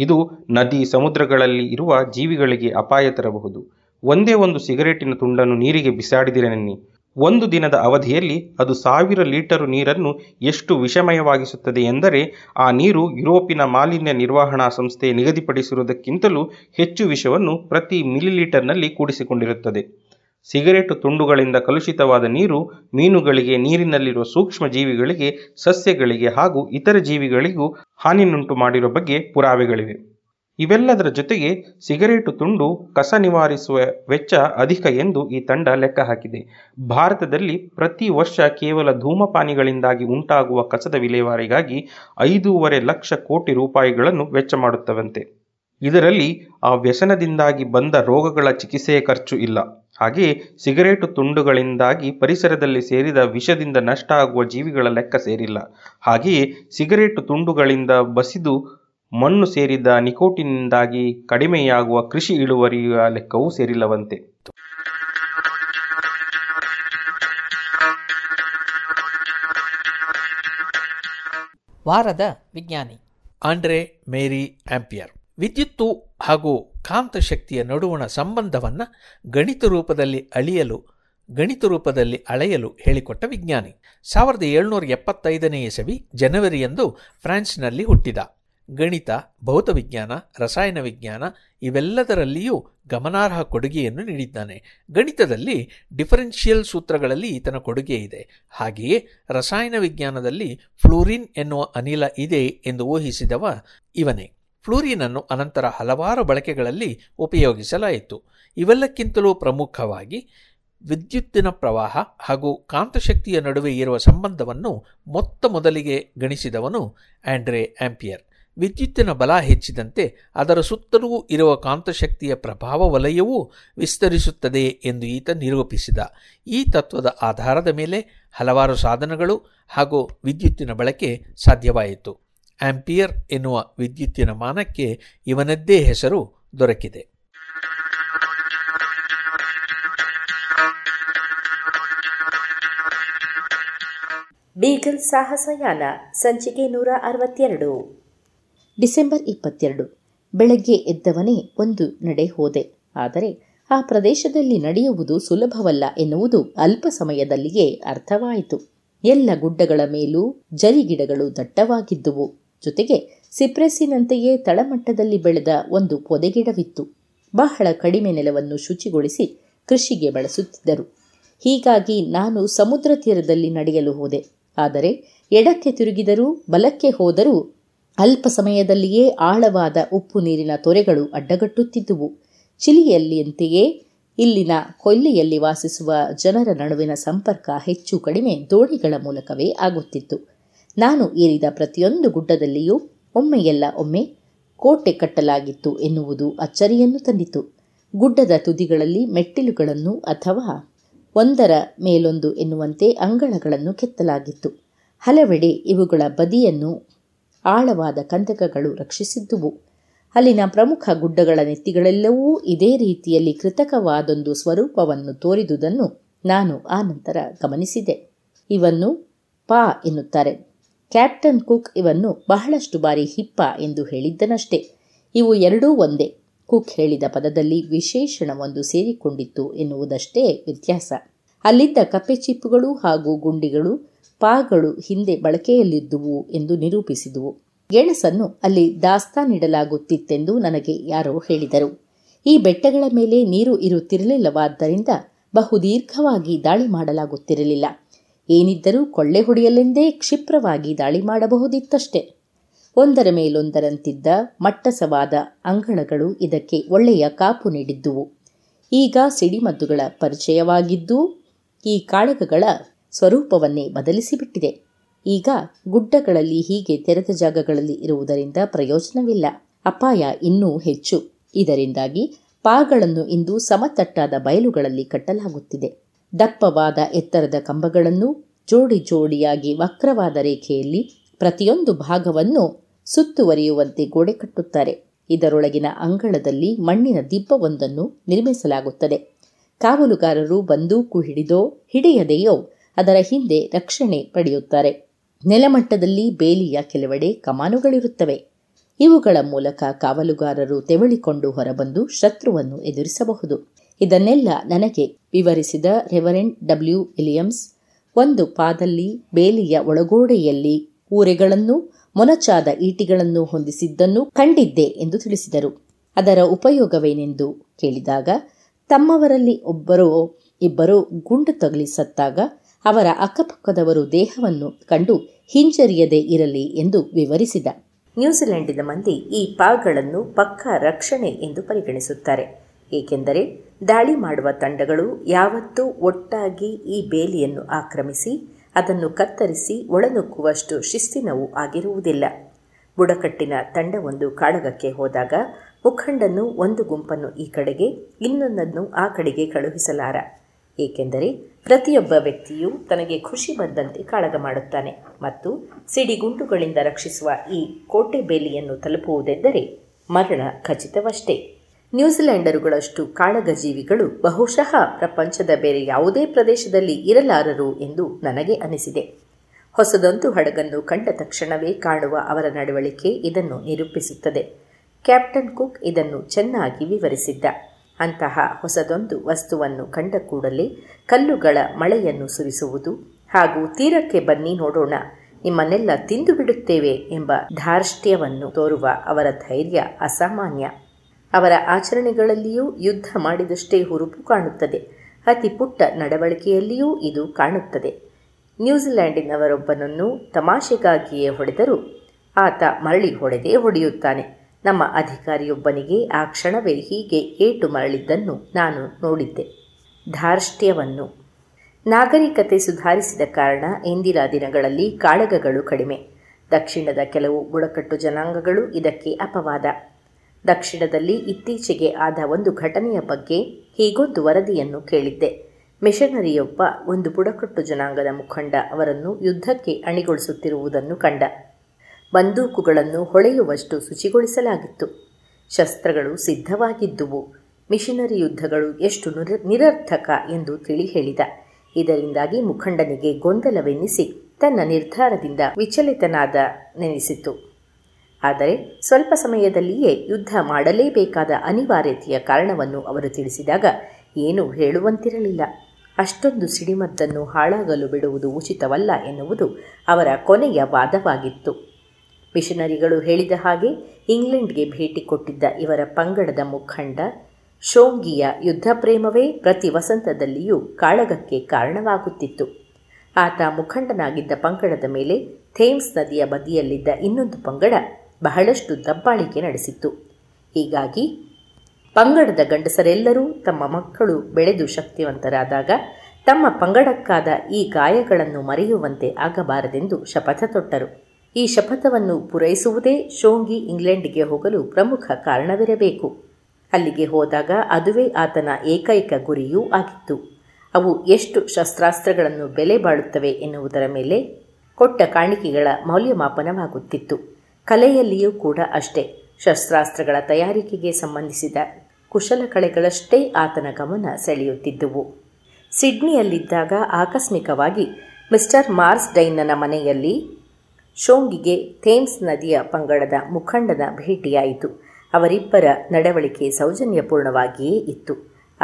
ಇದು ನದಿ, ಸಮುದ್ರಗಳಲ್ಲಿ ಇರುವ ಜೀವಿಗಳಿಗೆ ಅಪಾಯ ತರಬಹುದು. ಒಂದೇ ಒಂದು ಸಿಗರೇಟಿನ ತುಂಡನ್ನು ನೀರಿಗೆ ಬಿಸಾಡಿದಿರನೆನ್ನಿ, ಒಂದು ದಿನದ ಅವಧಿಯಲ್ಲಿ ಅದು 1000 ಲೀಟರು ನೀರನ್ನು ಎಷ್ಟು ವಿಷಮಯವಾಗಿಸುತ್ತದೆ ಎಂದರೆ ಆ ನೀರು ಯುರೋಪಿನ ಮಾಲಿನ್ಯ ನಿರ್ವಹಣಾ ಸಂಸ್ಥೆ ನಿಗದಿಪಡಿಸಿರುವುದಕ್ಕಿಂತಲೂ ಹೆಚ್ಚು ವಿಷವನ್ನು ಪ್ರತಿ ಮಿಲಿಲೀಟರ್ನಲ್ಲಿ ಕೂಡಿಸಿಕೊಂಡಿರುತ್ತದೆ. ಸಿಗರೇಟು ತುಂಡುಗಳಿಂದ ಕಲುಷಿತವಾದ ನೀರು ಮೀನುಗಳಿಗೆ, ನೀರಿನಲ್ಲಿರುವ ಸೂಕ್ಷ್ಮ ಜೀವಿಗಳಿಗೆ, ಸಸ್ಯಗಳಿಗೆ ಹಾಗೂ ಇತರ ಜೀವಿಗಳಿಗೂ ಹಾನಿಯನ್ನುಂಟು ಮಾಡಿರುವ ಬಗ್ಗೆ ಪುರಾವೆಗಳಿವೆ. ಇವೆಲ್ಲದರ ಜೊತೆಗೆ ಸಿಗರೇಟು ತುಂಡು ಕಸ ನಿವಾರಿಸುವ ವೆಚ್ಚ ಅಧಿಕ ಎಂದು ಈ ತಂಡ ಲೆಕ್ಕ ಹಾಕಿದೆ. ಭಾರತದಲ್ಲಿ ಪ್ರತಿ ವರ್ಷ ಕೇವಲ ಧೂಮಪಾನಿಗಳಿಂದಾಗಿ ಉಂಟಾಗುವ ಕಸದ ವಿಲೇವಾರಿಗಾಗಿ 5.5 ಲಕ್ಷ ಕೋಟಿ ರೂಪಾಯಿಗಳನ್ನು ವೆಚ್ಚ ಮಾಡುತ್ತವಂತೆ. ಇದರಲ್ಲಿ ಆ ವ್ಯಸನದಿಂದಾಗಿ ಬಂದ ರೋಗಗಳ ಚಿಕಿತ್ಸೆಯ ಖರ್ಚು ಇಲ್ಲ. ಹಾಗೆಯೇ ಸಿಗರೇಟು ತುಂಡುಗಳಿಂದಾಗಿ ಪರಿಸರದಲ್ಲಿ ಸೇರಿದ ವಿಷದಿಂದ ನಷ್ಟ ಆಗುವ ಜೀವಿಗಳ ಲೆಕ್ಕ ಸೇರಿಲ್ಲ. ಹಾಗೆಯೇ ಸಿಗರೇಟು ತುಂಡುಗಳಿಂದ ಬಸಿದು ಮಣ್ಣು ಸೇರಿದ ನಿಕೋಟಿನಿಂದಾಗಿ ಕಡಿಮೆಯಾಗುವ ಕೃಷಿ ಇಳುವರಿಯ ಲೆಕ್ಕವೂ ಸೇರಿಲ್ಲವಂತೆ. ವಾರದ ವಿಜ್ಞಾನಿ ಆಂಡ್ರೆ ಮೇರಿ ಆಂಪಿಯರ್ ವಿದ್ಯುತ್ತು ಹಾಗೂ ಕಾಂತ ಶಕ್ತಿಯ ನಡುವಣ ಸಂಬಂಧವನ್ನು ಗಣಿತ ರೂಪದಲ್ಲಿ ಅಳೆಯಲು ಹೇಳಿಕೊಟ್ಟ ವಿಜ್ಞಾನಿ. 1775ನೇ ಇಸವಿ ಜನವರಿಯಂದು ಫ್ರಾನ್ಸ್ನಲ್ಲಿ ಹುಟ್ಟಿದ. ಗಣಿತ, ಭೌತವಿಜ್ಞಾನ, ರಸಾಯನ ವಿಜ್ಞಾನ ಇವೆಲ್ಲದರಲ್ಲಿಯೂ ಗಮನಾರ್ಹ ಕೊಡುಗೆಯನ್ನು ನೀಡಿದ್ದಾನೆ. ಗಣಿತದಲ್ಲಿ ಡಿಫರೆನ್ಷಿಯಲ್ ಸೂತ್ರಗಳಲ್ಲಿ ಈತನ ಕೊಡುಗೆ ಇದೆ. ಹಾಗೆಯೇ ರಸಾಯನ ವಿಜ್ಞಾನದಲ್ಲಿ ಫ್ಲೂರಿನ್ ಎನ್ನುವ ಅನಿಲ ಇದೆ ಎಂದು ಊಹಿಸಿದವ ಇವನೇ. ಫ್ಲೂರಿನನ್ನು ಅನಂತರ ಹಲವಾರು ಬಳಕೆಗಳಲ್ಲಿ ಉಪಯೋಗಿಸಲಾಯಿತು. ಇವೆಲ್ಲಕ್ಕಿಂತಲೂ ಪ್ರಮುಖವಾಗಿ ವಿದ್ಯುತ್ತಿನ ಪ್ರವಾಹ ಹಾಗೂ ಕಾಂತಶಕ್ತಿಯ ನಡುವೆ ಇರುವ ಸಂಬಂಧವನ್ನು ಮೊತ್ತ ಮೊದಲಿಗೆ ಗಣಿಸಿದವನು ಆಂಡ್ರೆ ಆಂಪಿಯರ್. ವಿದ್ಯುತ್ತಿನ ಬಲ ಹೆಚ್ಚಿದಂತೆ ಅದರ ಸುತ್ತಲೂ ಇರುವ ಕಾಂತಶಕ್ತಿಯ ಪ್ರಭಾವ ವಲಯವೂ ವಿಸ್ತರಿಸುತ್ತದೆ ಎಂದು ಈತ ನಿರೂಪಿಸಿದ. ಈ ತತ್ವದ ಆಧಾರದ ಮೇಲೆ ಹಲವಾರು ಸಾಧನಗಳು ಹಾಗೂ ವಿದ್ಯುತ್ತಿನ ಬಳಕೆ ಸಾಧ್ಯವಾಯಿತು. ಆಂಪಿಯರ್ ಎನ್ನುವ ವಿದ್ಯುತ್ತಿನ ಮಾನಕ್ಕೆ ಇವನದ್ದೇ ಹೆಸರು ದೊರಕಿದೆ. ಬೀಗಲ್ ಸಾಹಸಯಾನ ಸಂಚಿಕೆ 162. ಡಿಸೆಂಬರ್ 22. ಬೆಳಗ್ಗೆ ಎದ್ದವನೇ ಒಂದು ನಡೆ ಹೋದೆ. ಆದರೆ ಆ ಪ್ರದೇಶದಲ್ಲಿ ನಡೆಯುವುದು ಸುಲಭವಲ್ಲ ಎನ್ನುವುದು ಅಲ್ಪ ಸಮಯದಲ್ಲಿಯೇ ಅರ್ಥವಾಯಿತು. ಎಲ್ಲ ಗುಡ್ಡಗಳ ಮೇಲೂ ಜರಿಗಿಡಗಳು ದಟ್ಟವಾಗಿದ್ದುವು. ಜೊತೆಗೆ ಸಿಪ್ರೆಸ್ಸಿನಂತೆಯೇ ತಳಮಟ್ಟದಲ್ಲಿ ಬೆಳೆದ ಒಂದು ಪೊದೆಗಿಡವಿತ್ತು. ಬಹಳ ಕಡಿಮೆ ನೆಲವನ್ನು ಶುಚಿಗೊಳಿಸಿ ಕೃಷಿಗೆ ಬಳಸುತ್ತಿದ್ದರು. ಹೀಗಾಗಿ ನಾನು ಸಮುದ್ರ ತೀರದಲ್ಲಿ ನಡೆಯಲು ಹೋದೆ. ಆದರೆ ಎಡಕ್ಕೆ ತಿರುಗಿದರೂ ಬಲಕ್ಕೆ ಹೋದರೂ ಅಲ್ಪ ಸಮಯದಲ್ಲಿಯೇ ಆಳವಾದ ಉಪ್ಪು ನೀರಿನ ತೊರೆಗಳು ಅಡ್ಡಗಟ್ಟುತ್ತಿದ್ದುವು. ಚಿಲಿಯಲ್ಲಿಯಂತೆಯೇ ಇಲ್ಲಿನ ಕೊಲ್ಲಿಯಲ್ಲಿ ವಾಸಿಸುವ ಜನರ ನಡುವಿನ ಸಂಪರ್ಕ ಹೆಚ್ಚು ಕಡಿಮೆ ದೋಣಿಗಳ ಮೂಲಕವೇ ಆಗುತ್ತಿತ್ತು. ನಾನು ಏರಿದ ಪ್ರತಿಯೊಂದು ಗುಡ್ಡದಲ್ಲಿಯೂ ಒಮ್ಮೆ ಕೋಟೆ ಕಟ್ಟಲಾಗಿತ್ತು ಎನ್ನುವುದು ಅಚ್ಚರಿಯನ್ನು ತಂದಿತು. ಗುಡ್ಡದ ತುದಿಗಳಲ್ಲಿ ಮೆಟ್ಟಿಲುಗಳನ್ನು ಅಥವಾ ಒಂದರ ಮೇಲೊಂದು ಎನ್ನುವಂತೆ ಅಂಗಳಗಳನ್ನು ಕೆತ್ತಲಾಗಿತ್ತು. ಹಲವೆಡೆ ಇವುಗಳ ಬದಿಯನ್ನು ಆಳವಾದ ಕಂದಕಗಳು ರಕ್ಷಿಸಿದ್ದುವು. ಅಲ್ಲಿನ ಪ್ರಮುಖ ಗುಡ್ಡಗಳ ನೆತ್ತಿಗಳೆಲ್ಲವೂ ಇದೇ ರೀತಿಯಲ್ಲಿ ಕೃತಕವಾದೊಂದು ಸ್ವರೂಪವನ್ನು ತೋರಿದುದನ್ನು ನಾನು ಆನಂತರ ಗಮನಿಸಿದೆ. ಇವನ್ನು ಪಾ ಎನ್ನುತ್ತಾರೆ. ಕ್ಯಾಪ್ಟನ್ ಕುಕ್ ಇವನ್ನು ಬಹಳಷ್ಟು ಬಾರಿ ಹಿಪ್ಪ ಎಂದು ಹೇಳಿದ್ದನಷ್ಟೇ. ಇವು ಎರಡೂ ಒಂದೇ. ಕುಕ್ ಹೇಳಿದ ಪದದಲ್ಲಿ ವಿಶೇಷಣವೊಂದು ಸೇರಿಕೊಂಡಿತ್ತು ಎನ್ನುವುದಷ್ಟೇ ವ್ಯತ್ಯಾಸ. ಅಲ್ಲಿದ್ದ ಕಪ್ಪೆಚಿಪ್ಪುಗಳು ಹಾಗೂ ಗುಂಡಿಗಳು ಪಾಗಳು ಹಿಂದೆ ಬಳಕೆಯಲ್ಲಿದ್ದುವು ಎಂದು ನಿರೂಪಿಸಿದುವು. ಗೆಣಸನ್ನು ಅಲ್ಲಿ ದಾಸ್ತಾನಿಡಲಾಗುತ್ತಿತ್ತೆಂದು ನನಗೆ ಯಾರೋ ಹೇಳಿದರು. ಈ ಬೆಟ್ಟಗಳ ಮೇಲೆ ನೀರು ಇರುತ್ತಿರಲಿಲ್ಲವಾದ್ದರಿಂದ ಬಹುದೀರ್ಘವಾಗಿ ದಾಳಿ ಮಾಡಲಾಗುತ್ತಿರಲಿಲ್ಲ. ಏನಿದ್ದರೂ ಕೊಳ್ಳೆ ಹೊಡೆಯಲೆಂದೇ ಕ್ಷಿಪ್ರವಾಗಿ ದಾಳಿ ಮಾಡಬಹುದಿತ್ತಷ್ಟೆ. ಒಂದರ ಮೇಲೊಂದರಂತಿದ್ದ ಮಟ್ಟಸವಾದ ಅಂಗಳಗಳು ಇದಕ್ಕೆ ಒಳ್ಳೆಯ ಕಾಪು ನೀಡಿದ್ದುವು. ಈಗ ಸಿಡಿಮದ್ದುಗಳ ಪರಿಚಯವಾಗಿದ್ದು ಈ ಕಾಳಗಗಳ ಸ್ವರೂಪವನ್ನೇ ಬದಲಿಸಿಬಿಟ್ಟಿದೆ. ಈಗ ಗುಡ್ಡಗಳಲ್ಲಿ ಹೀಗೆ ತೆರೆದ ಜಾಗಗಳಲ್ಲಿ ಇರುವುದರಿಂದ ಪ್ರಯೋಜನವಿಲ್ಲ, ಅಪಾಯ ಇನ್ನೂ ಹೆಚ್ಚು. ಇದರಿಂದಾಗಿ ಪಾಗಳನ್ನು ಇಂದು ಸಮತಟ್ಟಾದ ಬಯಲುಗಳಲ್ಲಿ ಕಟ್ಟಲಾಗುತ್ತಿದೆ. ದಪ್ಪವಾದ ಎತ್ತರದ ಕಂಬಗಳನ್ನು ಜೋಡಿ ಜೋಡಿಯಾಗಿ ವಕ್ರವಾದ ರೇಖೆಯಲ್ಲಿ ಪ್ರತಿಯೊಂದು ಭಾಗವನ್ನು ಸುತ್ತುವರಿಯುವಂತೆ ಗೋಡೆ ಕಟ್ಟುತ್ತಾರೆ. ಇದರೊಳಗಿನ ಅಂಗಳದಲ್ಲಿ ಮಣ್ಣಿನ ದಿಬ್ಬವೊಂದನ್ನು ನಿರ್ಮಿಸಲಾಗುತ್ತದೆ. ಕಾವಲುಗಾರರು ಬಂದೂಕು ಹಿಡಿದೋ ಹಿಡಿಯದೆಯೋ ಅದರ ಹಿಂದೆ ರಕ್ಷಣೆ ಪಡೆಯುತ್ತಾರೆ. ನೆಲಮಟ್ಟದಲ್ಲಿ ಬೇಲಿಯ ಕೆಲವೆಡೆ ಕಮಾನುಗಳಿರುತ್ತವೆ. ಇವುಗಳ ಮೂಲಕ ಕಾವಲುಗಾರರು ತೆವಳಿಕೊಂಡು ಹೊರಬಂದು ಶತ್ರುವನ್ನು ಎದುರಿಸಬಹುದು. ಇದನ್ನೆಲ್ಲ ನನಗೆ ವಿವರಿಸಿದ ರೆವರೆಂಡ್ ಡಬ್ಲ್ಯೂ ವಿಲಿಯಮ್ಸ್ ಒಂದು ಪಾದಲ್ಲಿ ಬೇಲಿಯ ಒಳಗೋಡೆಯಲ್ಲಿ ಊರೆಗಳನ್ನು ಮೊನಚಾದ ಈಟಿಗಳನ್ನು ಹೊಂದಿಸಿದ್ದನ್ನು ಕಂಡಿದ್ದೆ ಎಂದು ತಿಳಿಸಿದರು. ಅದರ ಉಪಯೋಗವೇನೆಂದು ಕೇಳಿದಾಗ ತಮ್ಮವರಲ್ಲಿ ಒಬ್ಬರೋ ಇಬ್ಬರೋ ಗುಂಡು ತಗಲಿ ಸತ್ತಾಗ ಅವರ ಅಕ್ಕಪಕ್ಕದವರು ದೇಹವನ್ನು ಕಂಡು ಹಿಂಜರಿಯದೇ ಇರಲಿ ಎಂದು ವಿವರಿಸಿದ. ನ್ಯೂಜಿಲೆಂಡಿನ ಮಂದಿ ಈ ಪಾಗಳನ್ನು ಪಕ್ಕಾ ರಕ್ಷಣೆ ಎಂದು ಪರಿಗಣಿಸುತ್ತಾರೆ. ಏಕೆಂದರೆ ದಾಳಿ ಮಾಡುವ ತಂಡಗಳು ಯಾವತ್ತೂ ಒಟ್ಟಾಗಿ ಈ ಬೇಲಿಯನ್ನು ಆಕ್ರಮಿಸಿ ಅದನ್ನು ಕತ್ತರಿಸಿ ಒಳನುಕ್ಕುವಷ್ಟು ಶಿಸ್ತಿನವೂ ಆಗಿರುವುದಿಲ್ಲ. ಬುಡಕಟ್ಟಿನ ತಂಡವೊಂದು ಕಾಳಗಕ್ಕೆ ಹೋದಾಗ ಮುಖಂಡನು ಒಂದು ಗುಂಪನ್ನು ಈ ಕಡೆಗೆ ಇನ್ನೊಂದನ್ನು ಆ ಕಡೆಗೆ ಕಳುಹಿಸಲಾರ. ಏಕೆಂದರೆ ಪ್ರತಿಯೊಬ್ಬ ವ್ಯಕ್ತಿಯು ತನಗೆ ಖುಷಿ ಬಂದಂತೆ ಕಾಳಗ ಮಾಡುತ್ತಾನೆ ಮತ್ತು ಸಿಡಿಗುಂಡುಗಳಿಂದ ರಕ್ಷಿಸುವ ಈ ಕೋಟೆ ಬೇಲಿಯನ್ನು ತಲುಪುವುದೆಂದರೆ ಮರಣ ಖಚಿತವಷ್ಟೇ. ನ್ಯೂಜಿಲೆಂಡರುಗಳಷ್ಟು ಕಾಳಗ ಜೀವಿಗಳು ಬಹುಶಃ ಪ್ರಪಂಚದ ಬೇರೆ ಯಾವುದೇ ಪ್ರದೇಶದಲ್ಲಿ ಇರಲಾರರು ಎಂದು ನನಗೆ ಅನಿಸಿದೆ. ಹೊಸದೊಂದು ಹಡಗನ್ನು ಕಂಡ ತಕ್ಷಣವೇ ಕಾಣುವ ಅವರ ನಡವಳಿಕೆ ಇದನ್ನು ನಿರೂಪಿಸುತ್ತದೆ. ಕ್ಯಾಪ್ಟನ್ ಕುಕ್ ಇದನ್ನು ಚೆನ್ನಾಗಿ ವಿವರಿಸಿದ್ದ. ಅಂತಹ ಹೊಸದೊಂದು ವಸ್ತುವನ್ನು ಕಂಡ ಕೂಡಲೇ ಕಲ್ಲುಗಳ ಮಳೆಯನ್ನು ಸುರಿಸುವುದು ಹಾಗೂ ತೀರಕ್ಕೆ ಬನ್ನಿ ನೋಡೋಣ, ನಿಮ್ಮನ್ನೆಲ್ಲ ತಿಂದು ಬಿಡುತ್ತೇವೆ ಎಂಬ ಧಾರ್ಷ್ಟ್ಯವನ್ನು ತೋರುವ ಅವರ ಧೈರ್ಯ ಅಸಾಮಾನ್ಯ. ಅವರ ಆಚರಣೆಗಳಲ್ಲಿಯೂ ಯುದ್ಧ ಮಾಡಿದಷ್ಟೇ ಹುರುಪು ಕಾಣುತ್ತದೆ. ಅತಿ ಪುಟ್ಟ ನಡವಳಿಕೆಯಲ್ಲಿಯೂ ಇದು ಕಾಣುತ್ತದೆ. ನ್ಯೂಜಿಲೆಂಡಿನವರೊಬ್ಬನನ್ನು ತಮಾಷೆಗಾಗಿಯೇ ಹೊಡೆದರೂ ಆತ ಮರಳಿ ಹೊಡೆದೇ ಹೊಡೆಯುತ್ತಾನೆ. ನಮ್ಮ ಅಧಿಕಾರಿಯೊಬ್ಬನಿಗೆ ಆ ಕ್ಷಣವೇ ಹೀಗೆ ಏಟು ಮರಳಿದ್ದನ್ನು ನಾನು ನೋಡಿದ್ದೆ. ಧಾರ್ಷ್ಟ್ಯವನ್ನು ನಾಗರಿಕತೆ ಸುಧಾರಿಸಿದ ಕಾರಣ ಇಂದಿನ ದಿನಗಳಲ್ಲಿ ಕಾಳಗಗಳು ಕಡಿಮೆ. ದಕ್ಷಿಣದ ಕೆಲವು ಬುಡಕಟ್ಟು ಜನಾಂಗಗಳು ಇದಕ್ಕೆ ಅಪವಾದ. ದಕ್ಷಿಣದಲ್ಲಿ ಇತ್ತೀಚೆಗೆ ಆದ ಒಂದು ಘಟನೆಯ ಬಗ್ಗೆ ಹೀಗೊಂದು ವರದಿಯನ್ನು ಕೇಳಿದ್ದೆ. ಮಿಷನರಿಯೊಬ್ಬ ಒಂದು ಬುಡಕಟ್ಟು ಜನಾಂಗದ ಮುಖಂಡ ಅವರನ್ನು ಯುದ್ಧಕ್ಕೆ ಅಣಿಗೊಳಿಸುತ್ತಿರುವುದನ್ನು ಕಂಡ. ಬಂದೂಕುಗಳನ್ನು ಹೊಳೆಯುವಷ್ಟು ಶುಚಿಗೊಳಿಸಲಾಗಿತ್ತು. ಶಸ್ತ್ರಗಳು ಸಿದ್ಧವಾಗಿದ್ದುವು. ಮಿಷನರಿ ಯುದ್ಧಗಳು ಎಷ್ಟು ನಿರರ್ಥಕ ಎಂದು ತಿಳಿ ಹೇಳಿದ. ಇದರಿಂದಾಗಿ ಮುಖಂಡನಿಗೆ ಗೊಂದಲವೆನ್ನಿಸಿ ತನ್ನ ನಿರ್ಧಾರದಿಂದ ವಿಚಲಿತನಾದ ನೆನೆಸಿತು. ಆದರೆ ಸ್ವಲ್ಪ ಸಮಯದಲ್ಲಿಯೇ ಯುದ್ಧ ಮಾಡಲೇಬೇಕಾದ ಅನಿವಾರ್ಯತೆಯ ಕಾರಣವನ್ನು ಅವರು ತಿಳಿಸಿದಾಗ ಏನೂ ಹೇಳುವಂತಿರಲಿಲ್ಲ. ಅಷ್ಟೊಂದು ಸಿಡಿಮದ್ದನ್ನು ಹಾಳಾಗಲು ಬಿಡುವುದು ಉಚಿತವಲ್ಲ ಎನ್ನುವುದು ಅವರ ಕೊನೆಯ ವಾದವಾಗಿತ್ತು. ಮಿಷನರಿಗಳು ಹೇಳಿದ ಹಾಗೆ ಇಂಗ್ಲೆಂಡ್ಗೆ ಭೇಟಿ ಕೊಟ್ಟಿದ್ದ ಇವರ ಪಂಗಡದ ಮುಖಂಡ ಶೋಂಗಿಯ ಯುದ್ಧ ಪ್ರೇಮವೇ ಪ್ರತಿ ವಸಂತದಲ್ಲಿಯೂ ಕಾಳಗಕ್ಕೆ ಕಾರಣವಾಗುತ್ತಿತ್ತು. ಆತ ಮುಖಂಡನಾಗಿದ್ದ ಪಂಗಡದ ಮೇಲೆ ಥೇಮ್ಸ್ ನದಿಯ ಬದಿಯಲ್ಲಿದ್ದ ಇನ್ನೊಂದು ಪಂಗಡ ಬಹಳಷ್ಟು ದಬ್ಬಾಳಿಕೆ ನಡೆಸಿತ್ತು. ಹೀಗಾಗಿ ಪಂಗಡದ ಗಂಡಸರೆಲ್ಲರೂ ತಮ್ಮ ಮಕ್ಕಳು ಬೆಳೆದು ಶಕ್ತಿವಂತರಾದಾಗ ತಮ್ಮ ಪಂಗಡಕ್ಕಾದ ಈ ಗಾಯಗಳನ್ನು ಮರೆಯುವಂತೆ ಆಗಬಾರದೆಂದು ಶಪಥ ತೊಟ್ಟರು. ಈ ಶಪಥವನ್ನು ಪೂರೈಸುವುದೇ ಶೋಂಗಿ ಇಂಗ್ಲೆಂಡ್ಗೆ ಹೋಗಲು ಪ್ರಮುಖ ಕಾರಣವಿರಬೇಕು. ಅಲ್ಲಿಗೆ ಹೋದಾಗ ಅದುವೇ ಆತನ ಏಕೈಕ ಗುರಿಯೂ ಆಗಿತ್ತು. ಅವು ಎಷ್ಟು ಶಸ್ತ್ರಾಸ್ತ್ರಗಳನ್ನು ಬೆಲೆ ಬಾಳುತ್ತವೆ ಎನ್ನುವುದರ ಮೇಲೆ ಕೊಟ್ಟ ಕಾಣಿಕೆಗಳ ಮೌಲ್ಯಮಾಪನವಾಗುತ್ತಿತ್ತು. ಕಲೆಯಲ್ಲಿಯೂ ಕೂಡ ಅಷ್ಟೇ. ಶಸ್ತ್ರಾಸ್ತ್ರಗಳ ತಯಾರಿಕೆಗೆ ಸಂಬಂಧಿಸಿದ ಕುಶಲಕಲೆಗಳಷ್ಟೇ ಆತನ ಗಮನ ಸೆಳೆಯುತ್ತಿದ್ದುವು. ಸಿಡ್ನಿಯಲ್ಲಿದ್ದಾಗ ಆಕಸ್ಮಿಕವಾಗಿ ಮಿಸ್ಟರ್ ಮಾರ್ಸ್ಡೈನ್ನ ಮನೆಯಲ್ಲಿ ಶೋಂಗಿಗೆ ಥೇಮ್ಸ್ ನದಿಯ ಪಂಗಡದ ಮುಖಂಡನ ಭೇಟಿಯಾಯಿತು. ಅವರಿಬ್ಬರ ನಡವಳಿಕೆ ಸೌಜನ್ಯಪೂರ್ಣವಾಗಿಯೇ ಇತ್ತು.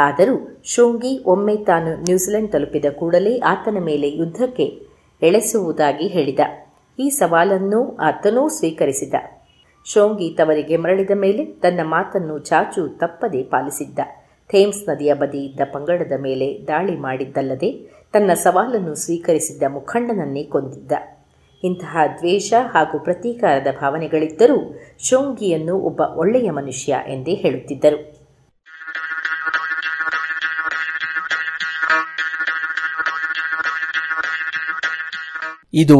ಆದರೂ ಶೋಂಗಿ ಒಮ್ಮೆ ತಾನು ನ್ಯೂಜಿಲೆಂಡ್ ತಲುಪಿದ ಕೂಡಲೇ ಆತನ ಮೇಲೆ ಯುದ್ಧಕ್ಕೆ ಎಳೆಸುವುದಾಗಿ ಹೇಳಿದ. ಈ ಸವಾಲನ್ನು ಆತನೂ ಸ್ವೀಕರಿಸಿದ. ಶೋಂಗಿ ತವರಿಗೆ ಮರಳಿದ ಮೇಲೆ ತನ್ನ ಮಾತನ್ನು ಚಾಚು ತಪ್ಪದೆ ಪಾಲಿಸಿದ್ದ. ಥೇಮ್ಸ್ ನದಿಯ ಬದಿಯಿದ್ದ ಪಂಗಡದ ಮೇಲೆ ದಾಳಿ ಮಾಡಿದ್ದಲ್ಲದೆ ತನ್ನ ಸವಾಲನ್ನು ಸ್ವೀಕರಿಸಿದ್ದ ಮುಖಂಡನನ್ನೇ ಕೊಂದಿದ್ದ. ಇಂತಹ ದ್ವೇಷ ಹಾಗೂ ಪ್ರತೀಕಾರದ ಭಾವನೆಗಳಿದ್ದರೂ ಶೋಂಗಿಯನ್ನು ಒಬ್ಬ ಒಳ್ಳೆಯ ಮನುಷ್ಯ ಎಂದೇ ಹೇಳುತ್ತಿದ್ದರು. ಇದು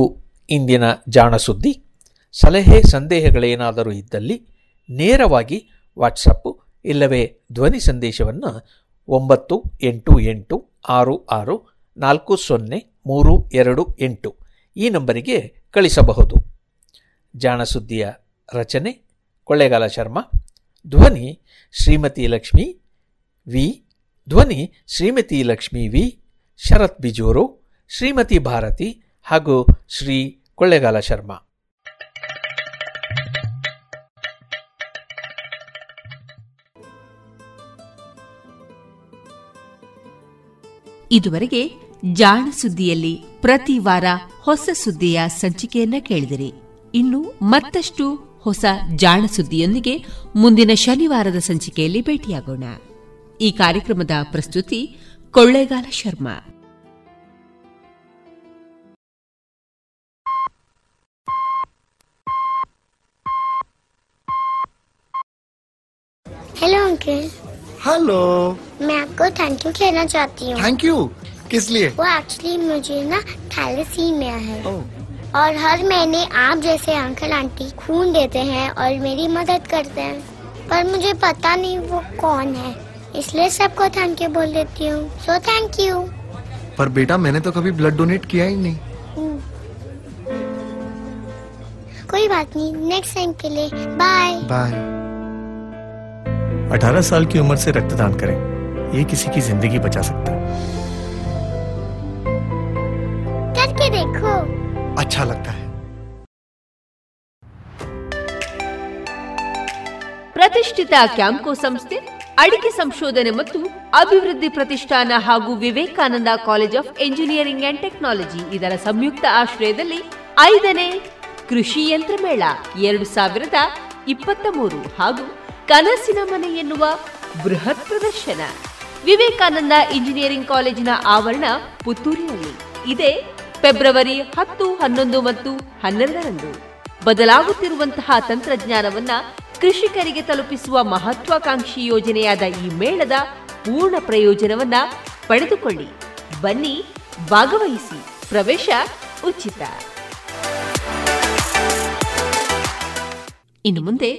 ಇಂದಿನ ಜಾಣ ಸುದ್ದಿ. ಸಲಹೆ ಸಂದೇಹಗಳೇನಾದರೂ ಇದ್ದಲ್ಲಿ ನೇರವಾಗಿ ವಾಟ್ಸಪ್ಪು ಇಲ್ಲವೇ ಧ್ವನಿ ಸಂದೇಶವನ್ನು 9886640328 ಈ ನಂಬರಿಗೆ ಕಳಿಸಬಹುದು. ಜಾಣಸುದ್ದಿಯ ರಚನೆ ಕೊಳ್ಳೇಗಾಲ ಶರ್ಮಾ, ಧ್ವನಿ ಶ್ರೀಮತಿ ಲಕ್ಷ್ಮಿ ವಿ, ಧ್ವನಿ ಶ್ರೀಮತಿ ಲಕ್ಷ್ಮಿ ವಿ, ಶರತ್ ಬಿಜೂರು, ಶ್ರೀಮತಿ ಭಾರತಿ ಹಾಗೂ ಶ್ರೀ ಕೊಳ್ಳೇಗಾಲ ಶರ್ಮಾ. ಇದುವರೆಗೆ ಜಾಣ ಸುದ್ದಿಯಲ್ಲಿ ಪ್ರತಿ ವಾರ ಹೊಸ ಸುದ್ದಿಯ ಸಂಚಿಕೆಯನ್ನ ಕೇಳಿದಿರಿ. ಇನ್ನು ಮತ್ತಷ್ಟು ಹೊಸ ಜಾಣ ಸುದ್ದಿಯೊಂದಿಗೆ ಮುಂದಿನ ಶನಿವಾರದ ಸಂಚಿಕೆಯಲ್ಲಿ ಭೇಟಿಯಾಗೋಣ. ಈ ಕಾರ್ಯಕ್ರಮದ ಪ್ರಸ್ತುತಿ Kollegala Sharma. Hello uncle. Hello. मैं आपको थैंक यू कहना चाहती हूँ. थैंक यू किस लिए? वो एक्चुअली मुझे ना थैलेसीमिया है और हर महीने आप जैसे अंकल आंटी खून देते हैं और मेरी मदद करते हैं, पर मुझे पता नहीं वो कौन है, इसलिए सबको थैंक यू बोल देती हूँ. So thank you. पर बेटा मैंने तो कभी ब्लड डोनेट किया ही नहीं. कोई बात नहीं, नेक्स्ट टाइम के लिए बाय बाय. 18 साल की उम्र से रक्तदान करें, ये किसी की जिंदगी बचा सकता है. करके देखो, अच्छा लगता है. ಪ್ರತಿಷ್ಠಿತ ಕ್ಯಾಂಪ್ಕೋ ಸಂಸ್ಥೆ, ಅಡಿಕೆ ಸಂಶೋಧನೆ ಮತ್ತು ಅಭಿವೃದ್ಧಿ ಪ್ರತಿಷ್ಠಾನ ಹಾಗೂ Vivekananda college of engineering and technology ಇದರ ಸಂಯುಕ್ತ ಆಶ್ರಯದಲ್ಲಿ 5ನೇ ಕೃಷಿ ಯಂತ್ರ ಮೇಳ 2023 ಹಾಗೂ ಕನಸಿನ ಮನೆ ಎನ್ನುವ ಬೃಹತ್ ಪ್ರದರ್ಶನ ವಿವೇಕಾನಂದ ಇಂಜಿನಿಯರಿಂಗ್ ಕಾಲೇಜಿನ ಆವರಣ ಪುತ್ತೂರಿನಲ್ಲಿ ಇದೆ. ಫೆಬ್ರವರಿ 10, 11 ಮತ್ತು 12ರಂದು ಬದಲಾಗುತ್ತಿರುವಂತಹ ತಂತ್ರಜ್ಞಾನವನ್ನ ಕೃಷಿಕರಿಗೆ ತಲುಪಿಸುವ ಮಹತ್ವಾಕಾಂಕ್ಷಿ ಯೋಜನೆಯಾದ ಈ ಮೇಳದ ಪೂರ್ಣ ಪ್ರಯೋಜನವನ್ನ ಪಡೆದುಕೊಳ್ಳಿ. ಬನ್ನಿ, ಭಾಗವಹಿಸಿ. ಪ್ರವೇಶ ಉಚಿತ. ಇನ್ನು ಮುಂದೆ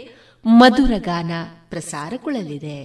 ಮಧುರ ಗಾನ ಪ್ರಸಾರಗೊಳ್ಳಲಿದೆ.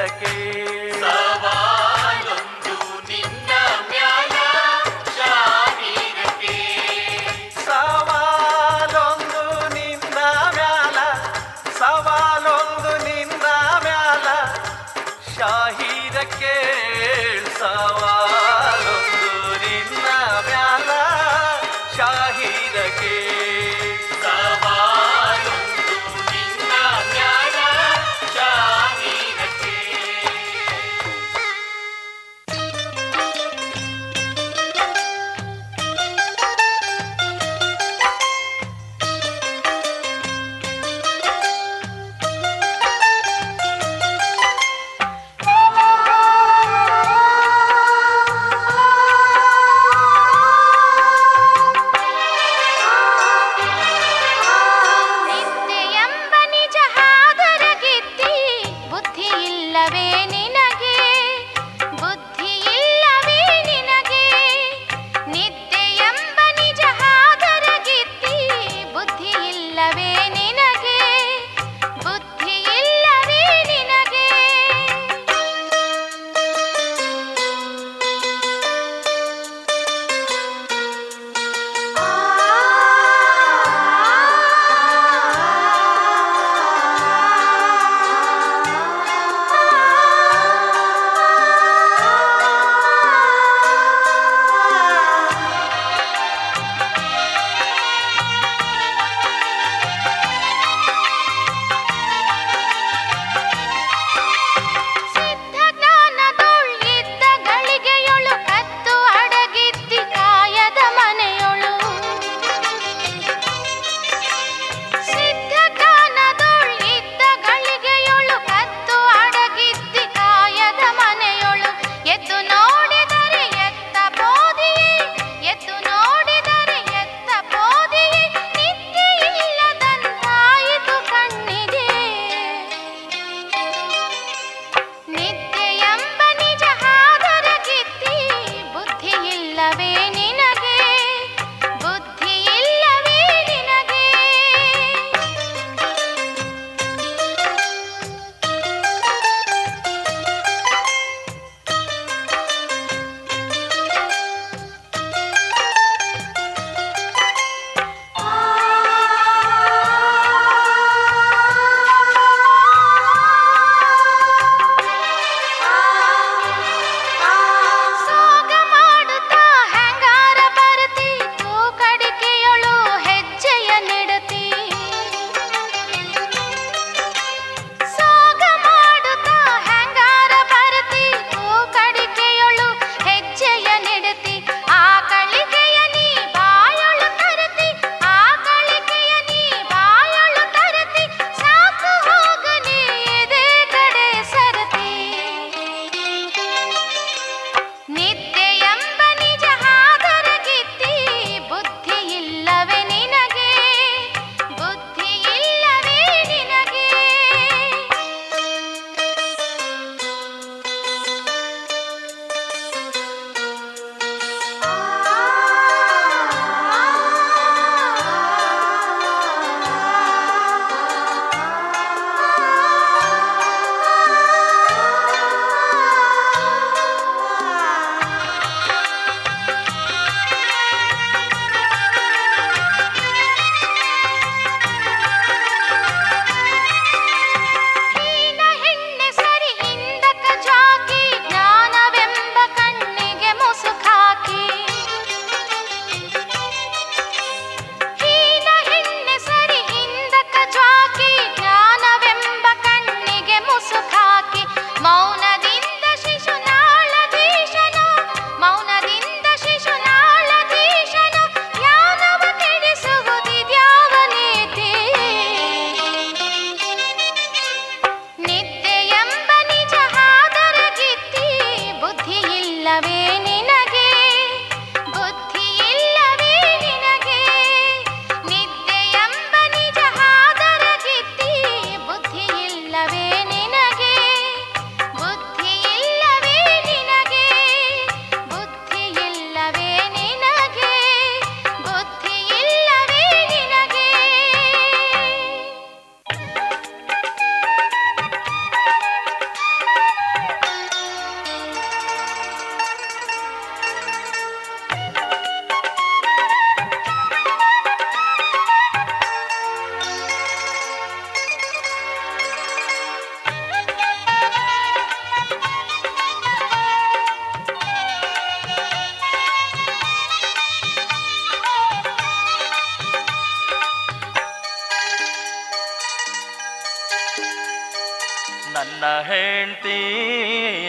ಸದಕ್ಕೆ ಸವಾಲೊಂದು ನಿನ್ನ ಮ್ಯಾಲ ಶಾನೀರತೆ ಸವಾಲೊಂದು ನಿನ್ನ ಮ್ಯಾಲ ಸವಾಲೊಂದು ನಿನ್ನ ಮ್ಯಾಲ ಶಾಹೀರಕ್ಕೆ ಸವಾಲೊಂದು ನಿನ್ನ ಮ್ಯಾಲ ಶಾಹೀರಕ್ಕೆ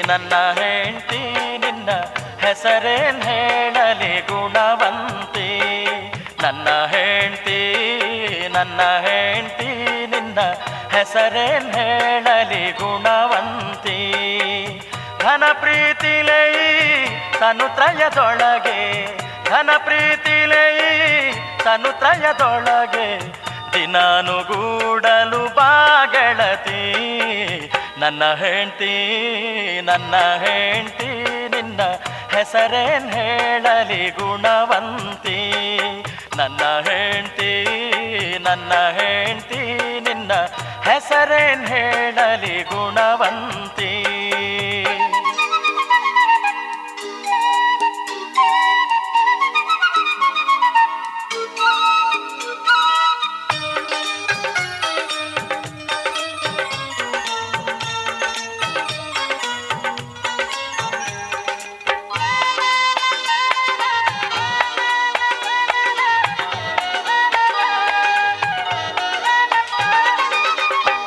ನನ್ನ ಹೆಂಡತಿ ನಿನ್ನ ಹೆಸರೇನು ಹೇಳಲಿ ಗುಣವಂತಿ, ನನ್ನ ಹೆಂಡತಿ ನಿನ್ನ ಹೆಸರೇನು ಹೇಳಲಿ ಗುಣವಂತಿ. ಧನ ಪ್ರೀತಿಲೆಯಿ ತನುತ್ರಯದೊಳಗೆ, ಧನ ಪ್ರೀತಿಲೆಯಿ ತನುತ್ರಯದೊಳಗೆ ದಿನಾನುಗೂಡಲು ಬಾಗೆಳತಿ. ನನ್ನ ಹೆಂಡ್ತಿ ನಿನ್ನ ಹೆಸರೇನು ಹೇಳಲಿ ಗುಣವಂತಿ. ನನ್ನ ಹೆಂಡ್ತಿ ನಿನ್ನ ಹೆಸರೇನು ಹೇಳಲಿ ಗುಣವಂತಿ.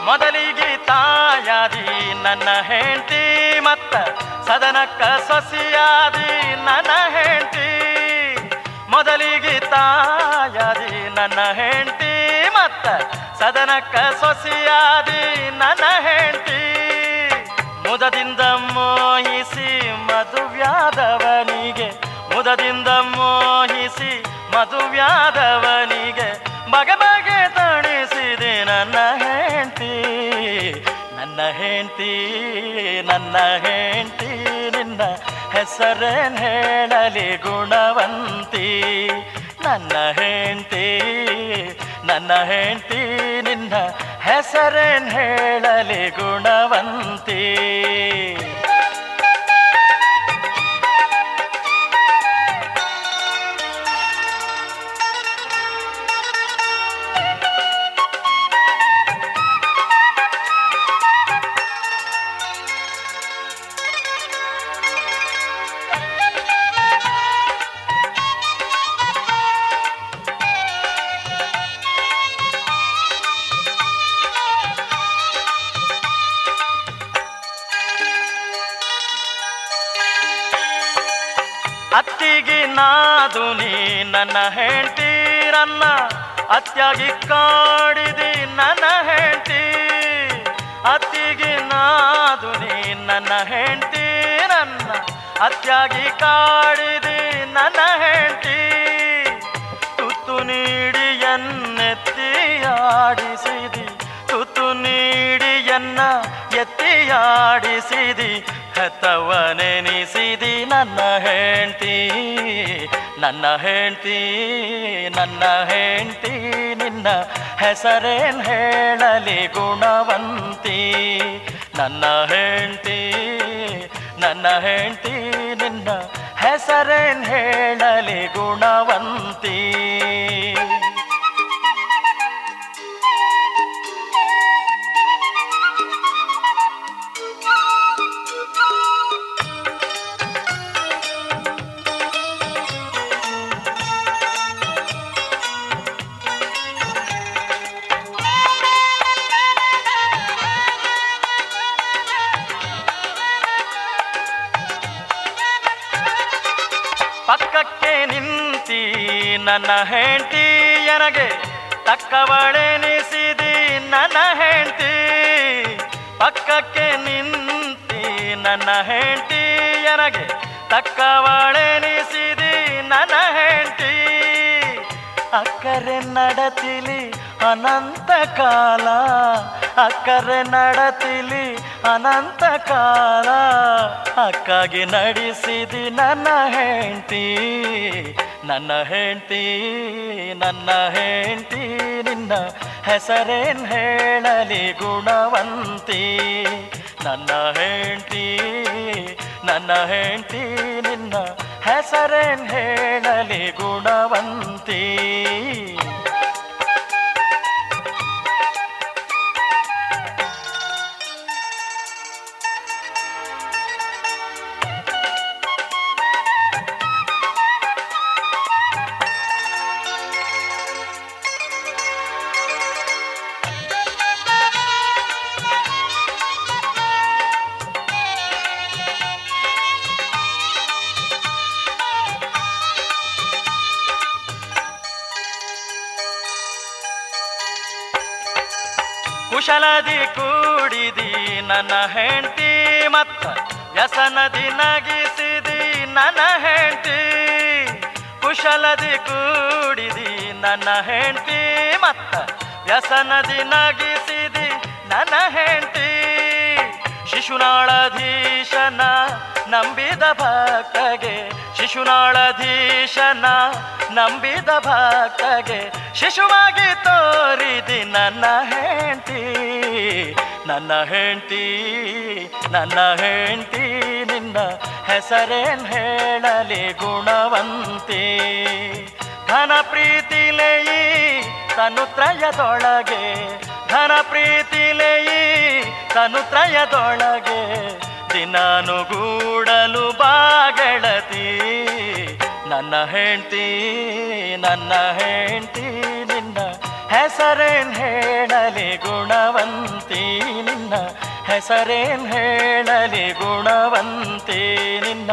ಮೊದಲಿಗೆ ತಾಯಾದಿ ನನ್ನ ಹೆಂಡ್ತಿ, ಮತ್ತ ಸದನಕ್ಕ ಸೊಸಿಯಾದಿ ನನ್ನ ಹೆಂಡ್ತಿ. ಮೊದಲಿಗೆ ತಾಯಾದಿ ನನ್ನ ಹೆಂಡ್ತಿ, ಮತ್ತ ಸದನಕ್ಕ ಸೊಸಿಯಾದಿ ನನ್ನ ಹೆಂಡ್ತಿ. ಮುದದಿಂದ ಮೋಹಿಸಿ ಮಧುವ್ಯಾದವನಿಗೆ, ಮುದದಿಂದ ಮೋಹಿಸಿ ಮಧುವ್ಯಾದವನಿಗೆ ಬಗೆ ತಣಿಸಿದೆ ನನ್ನ ಹೆಂಡ್ತಿ. ನನ್ನ ಹೆಂಡ್ತಿ ನಿನ್ನ ಹೆಸರೇನು ಹೇಳಲಿ ಗುಣವಂತಿ. ನನ್ನ ಹೆಂಡ್ತಿ ನಿನ್ನ ಹೆಸರೇನು ಹೇಳಲಿ ಗುಣವಂತಿ. ಅತ್ತಿಗೆ ನಾದು ನೀ ನನ್ನ ಹೆಂಡ್ತೀರನ್ನ, ಅತ್ಯಾಗಿ ಕಾಡಿದಿ ನನ್ನ ಹೆಂಡ್ತಿ. ಅತ್ತಿಗೆ ನಾದು ನೀ ನನ್ನ ಹೆಂಡ್ತೀರನ್ನ, ಅತ್ಯಾಗಿ ಕಾಡಿದಿ ನನ್ನ ಹೆಂಡ್ತಿ. ತುತ್ತು ನೀಡಿಯನ್ನೆತ್ತಿಯಾಡಿಸಿದಿ, ತುತ್ತು ನೀಡಿಯನ್ನ ಎತ್ತಿಯಾಡಿಸಿದಿ. ಹತವನೆನಿಸಿದಿ ನನ್ನ ಹೆಂಡ್ತಿ. ನನ್ನ ಹೆಂಡ್ತಿ ನಿನ್ನ ಹೆಸರೇನು ಹೇಳಲಿ ಗುಣವಂತಿ. ನನ್ನ ಹೆಂಡ್ತಿ ನಿನ್ನ ಹೆಸರೇನು ಹೇಳಲಿ ಗುಣವಂತಿ. ನನ್ನ ಹೆಂಡ್ತಿ ಎನಗೆ ತಕ್ಕವಳೆನಿಸಿದಿ ನನ್ನ ಹೆಂಡ್ತಿ. ಪಕ್ಕಕ್ಕೆ ನಿಂತಿ ನನ್ನ ಹೆಂಡ್ತಿ ಎನಗೆ ತಕ್ಕವಳೆನಿಸಿದಿ ನನ್ನ ಹೆಂಡ್ತಿ. ಅಕ್ಕರೆ ನಡತಿಲಿ ಅನಂತ ಕಾಲ, ಅಕ್ಕರೆ ನಡತಿಲಿ ಅನಂತ ಕಾಲ. ಅಕ್ಕಾಗಿ ನಡೆಸಿದಿ ನನ್ನ ಹೆಂಡ್ತಿ. ನನ್ನ ಹೆಂಡ್ತಿ ನಿನ್ನ ಹೆಸರೇನು ಹೇಳಲಿ ಗುಣವಂತಿ. ನನ್ನ ಹೆಂಡ್ತಿ ನಿನ್ನ ಹೆಸರೇನು ಹೇಳಲಿ ಗುಣವಂತಿ. ಕುಶಲದಿ ಕೂಡಿದಿ ನನ್ನ ಹೆಂಡತಿ ಮತ್ತ ವ್ಯಸನದಿ ನಗಿಸಿದಿ ನನ್ನ ಹೆಂಡತಿ ಕುಶಲದಿ ಕೂಡಿದಿ ನನ್ನ ಹೆಂಡತಿ ಮತ್ತ ವ್ಯಸನದಿ ನಗಿಸಿದಿ ನನ್ನ ಹೆಂಡತಿ ಶಿಶುನಾಳಧೀಶನ ನಂಬಿದ ಭಕ್ತಗೆ ಶಿಶುನಾಳಧೀಶನ ನಂಬಿದ ಭಕ್ತಗೆ ಶಿಶುವಾಗಿ ತೋರಿದಿ ನನ್ನ ಹೆಂಡತಿ ನನ್ನ ಹೆಂಡತಿ ನನ್ನ ಹೆಂಡತಿ ನಿನ್ನ ಹೆಸರೇನು ಹೇಳಲಿ ಗುಣವಂತಿ ಧನ ಪ್ರೀತಿಲೆಯಿ ತನುತ್ರಯದೊಳಗೆ ಧನ ಪ್ರೀತಿಲೆಯಿ ತನುತ್ರಯದೊಳಗೆ ದಿನಾನುಗೂಡಲು ಬಾಗಳತಿ ನನ್ನ ಹೆಂಡತಿ ನಿನ್ನ ಹೆಸರೇನು ಹೇಳಲಿ ಗುಣವಂತಿ ನಿನ್ನ ಹೆಸರೇನು ಹೇಳಲಿ ಗುಣವಂತಿ ನಿನ್ನ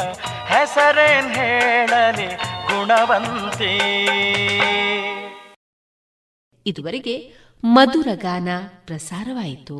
ಹೆಸರೇನು ಹೇಳಲಿ ಗುಣವಂತಿ. ಇದುವರೆಗೆ ಮಧುರ ಗಾನ ಪ್ರಸಾರವಾಯಿತು.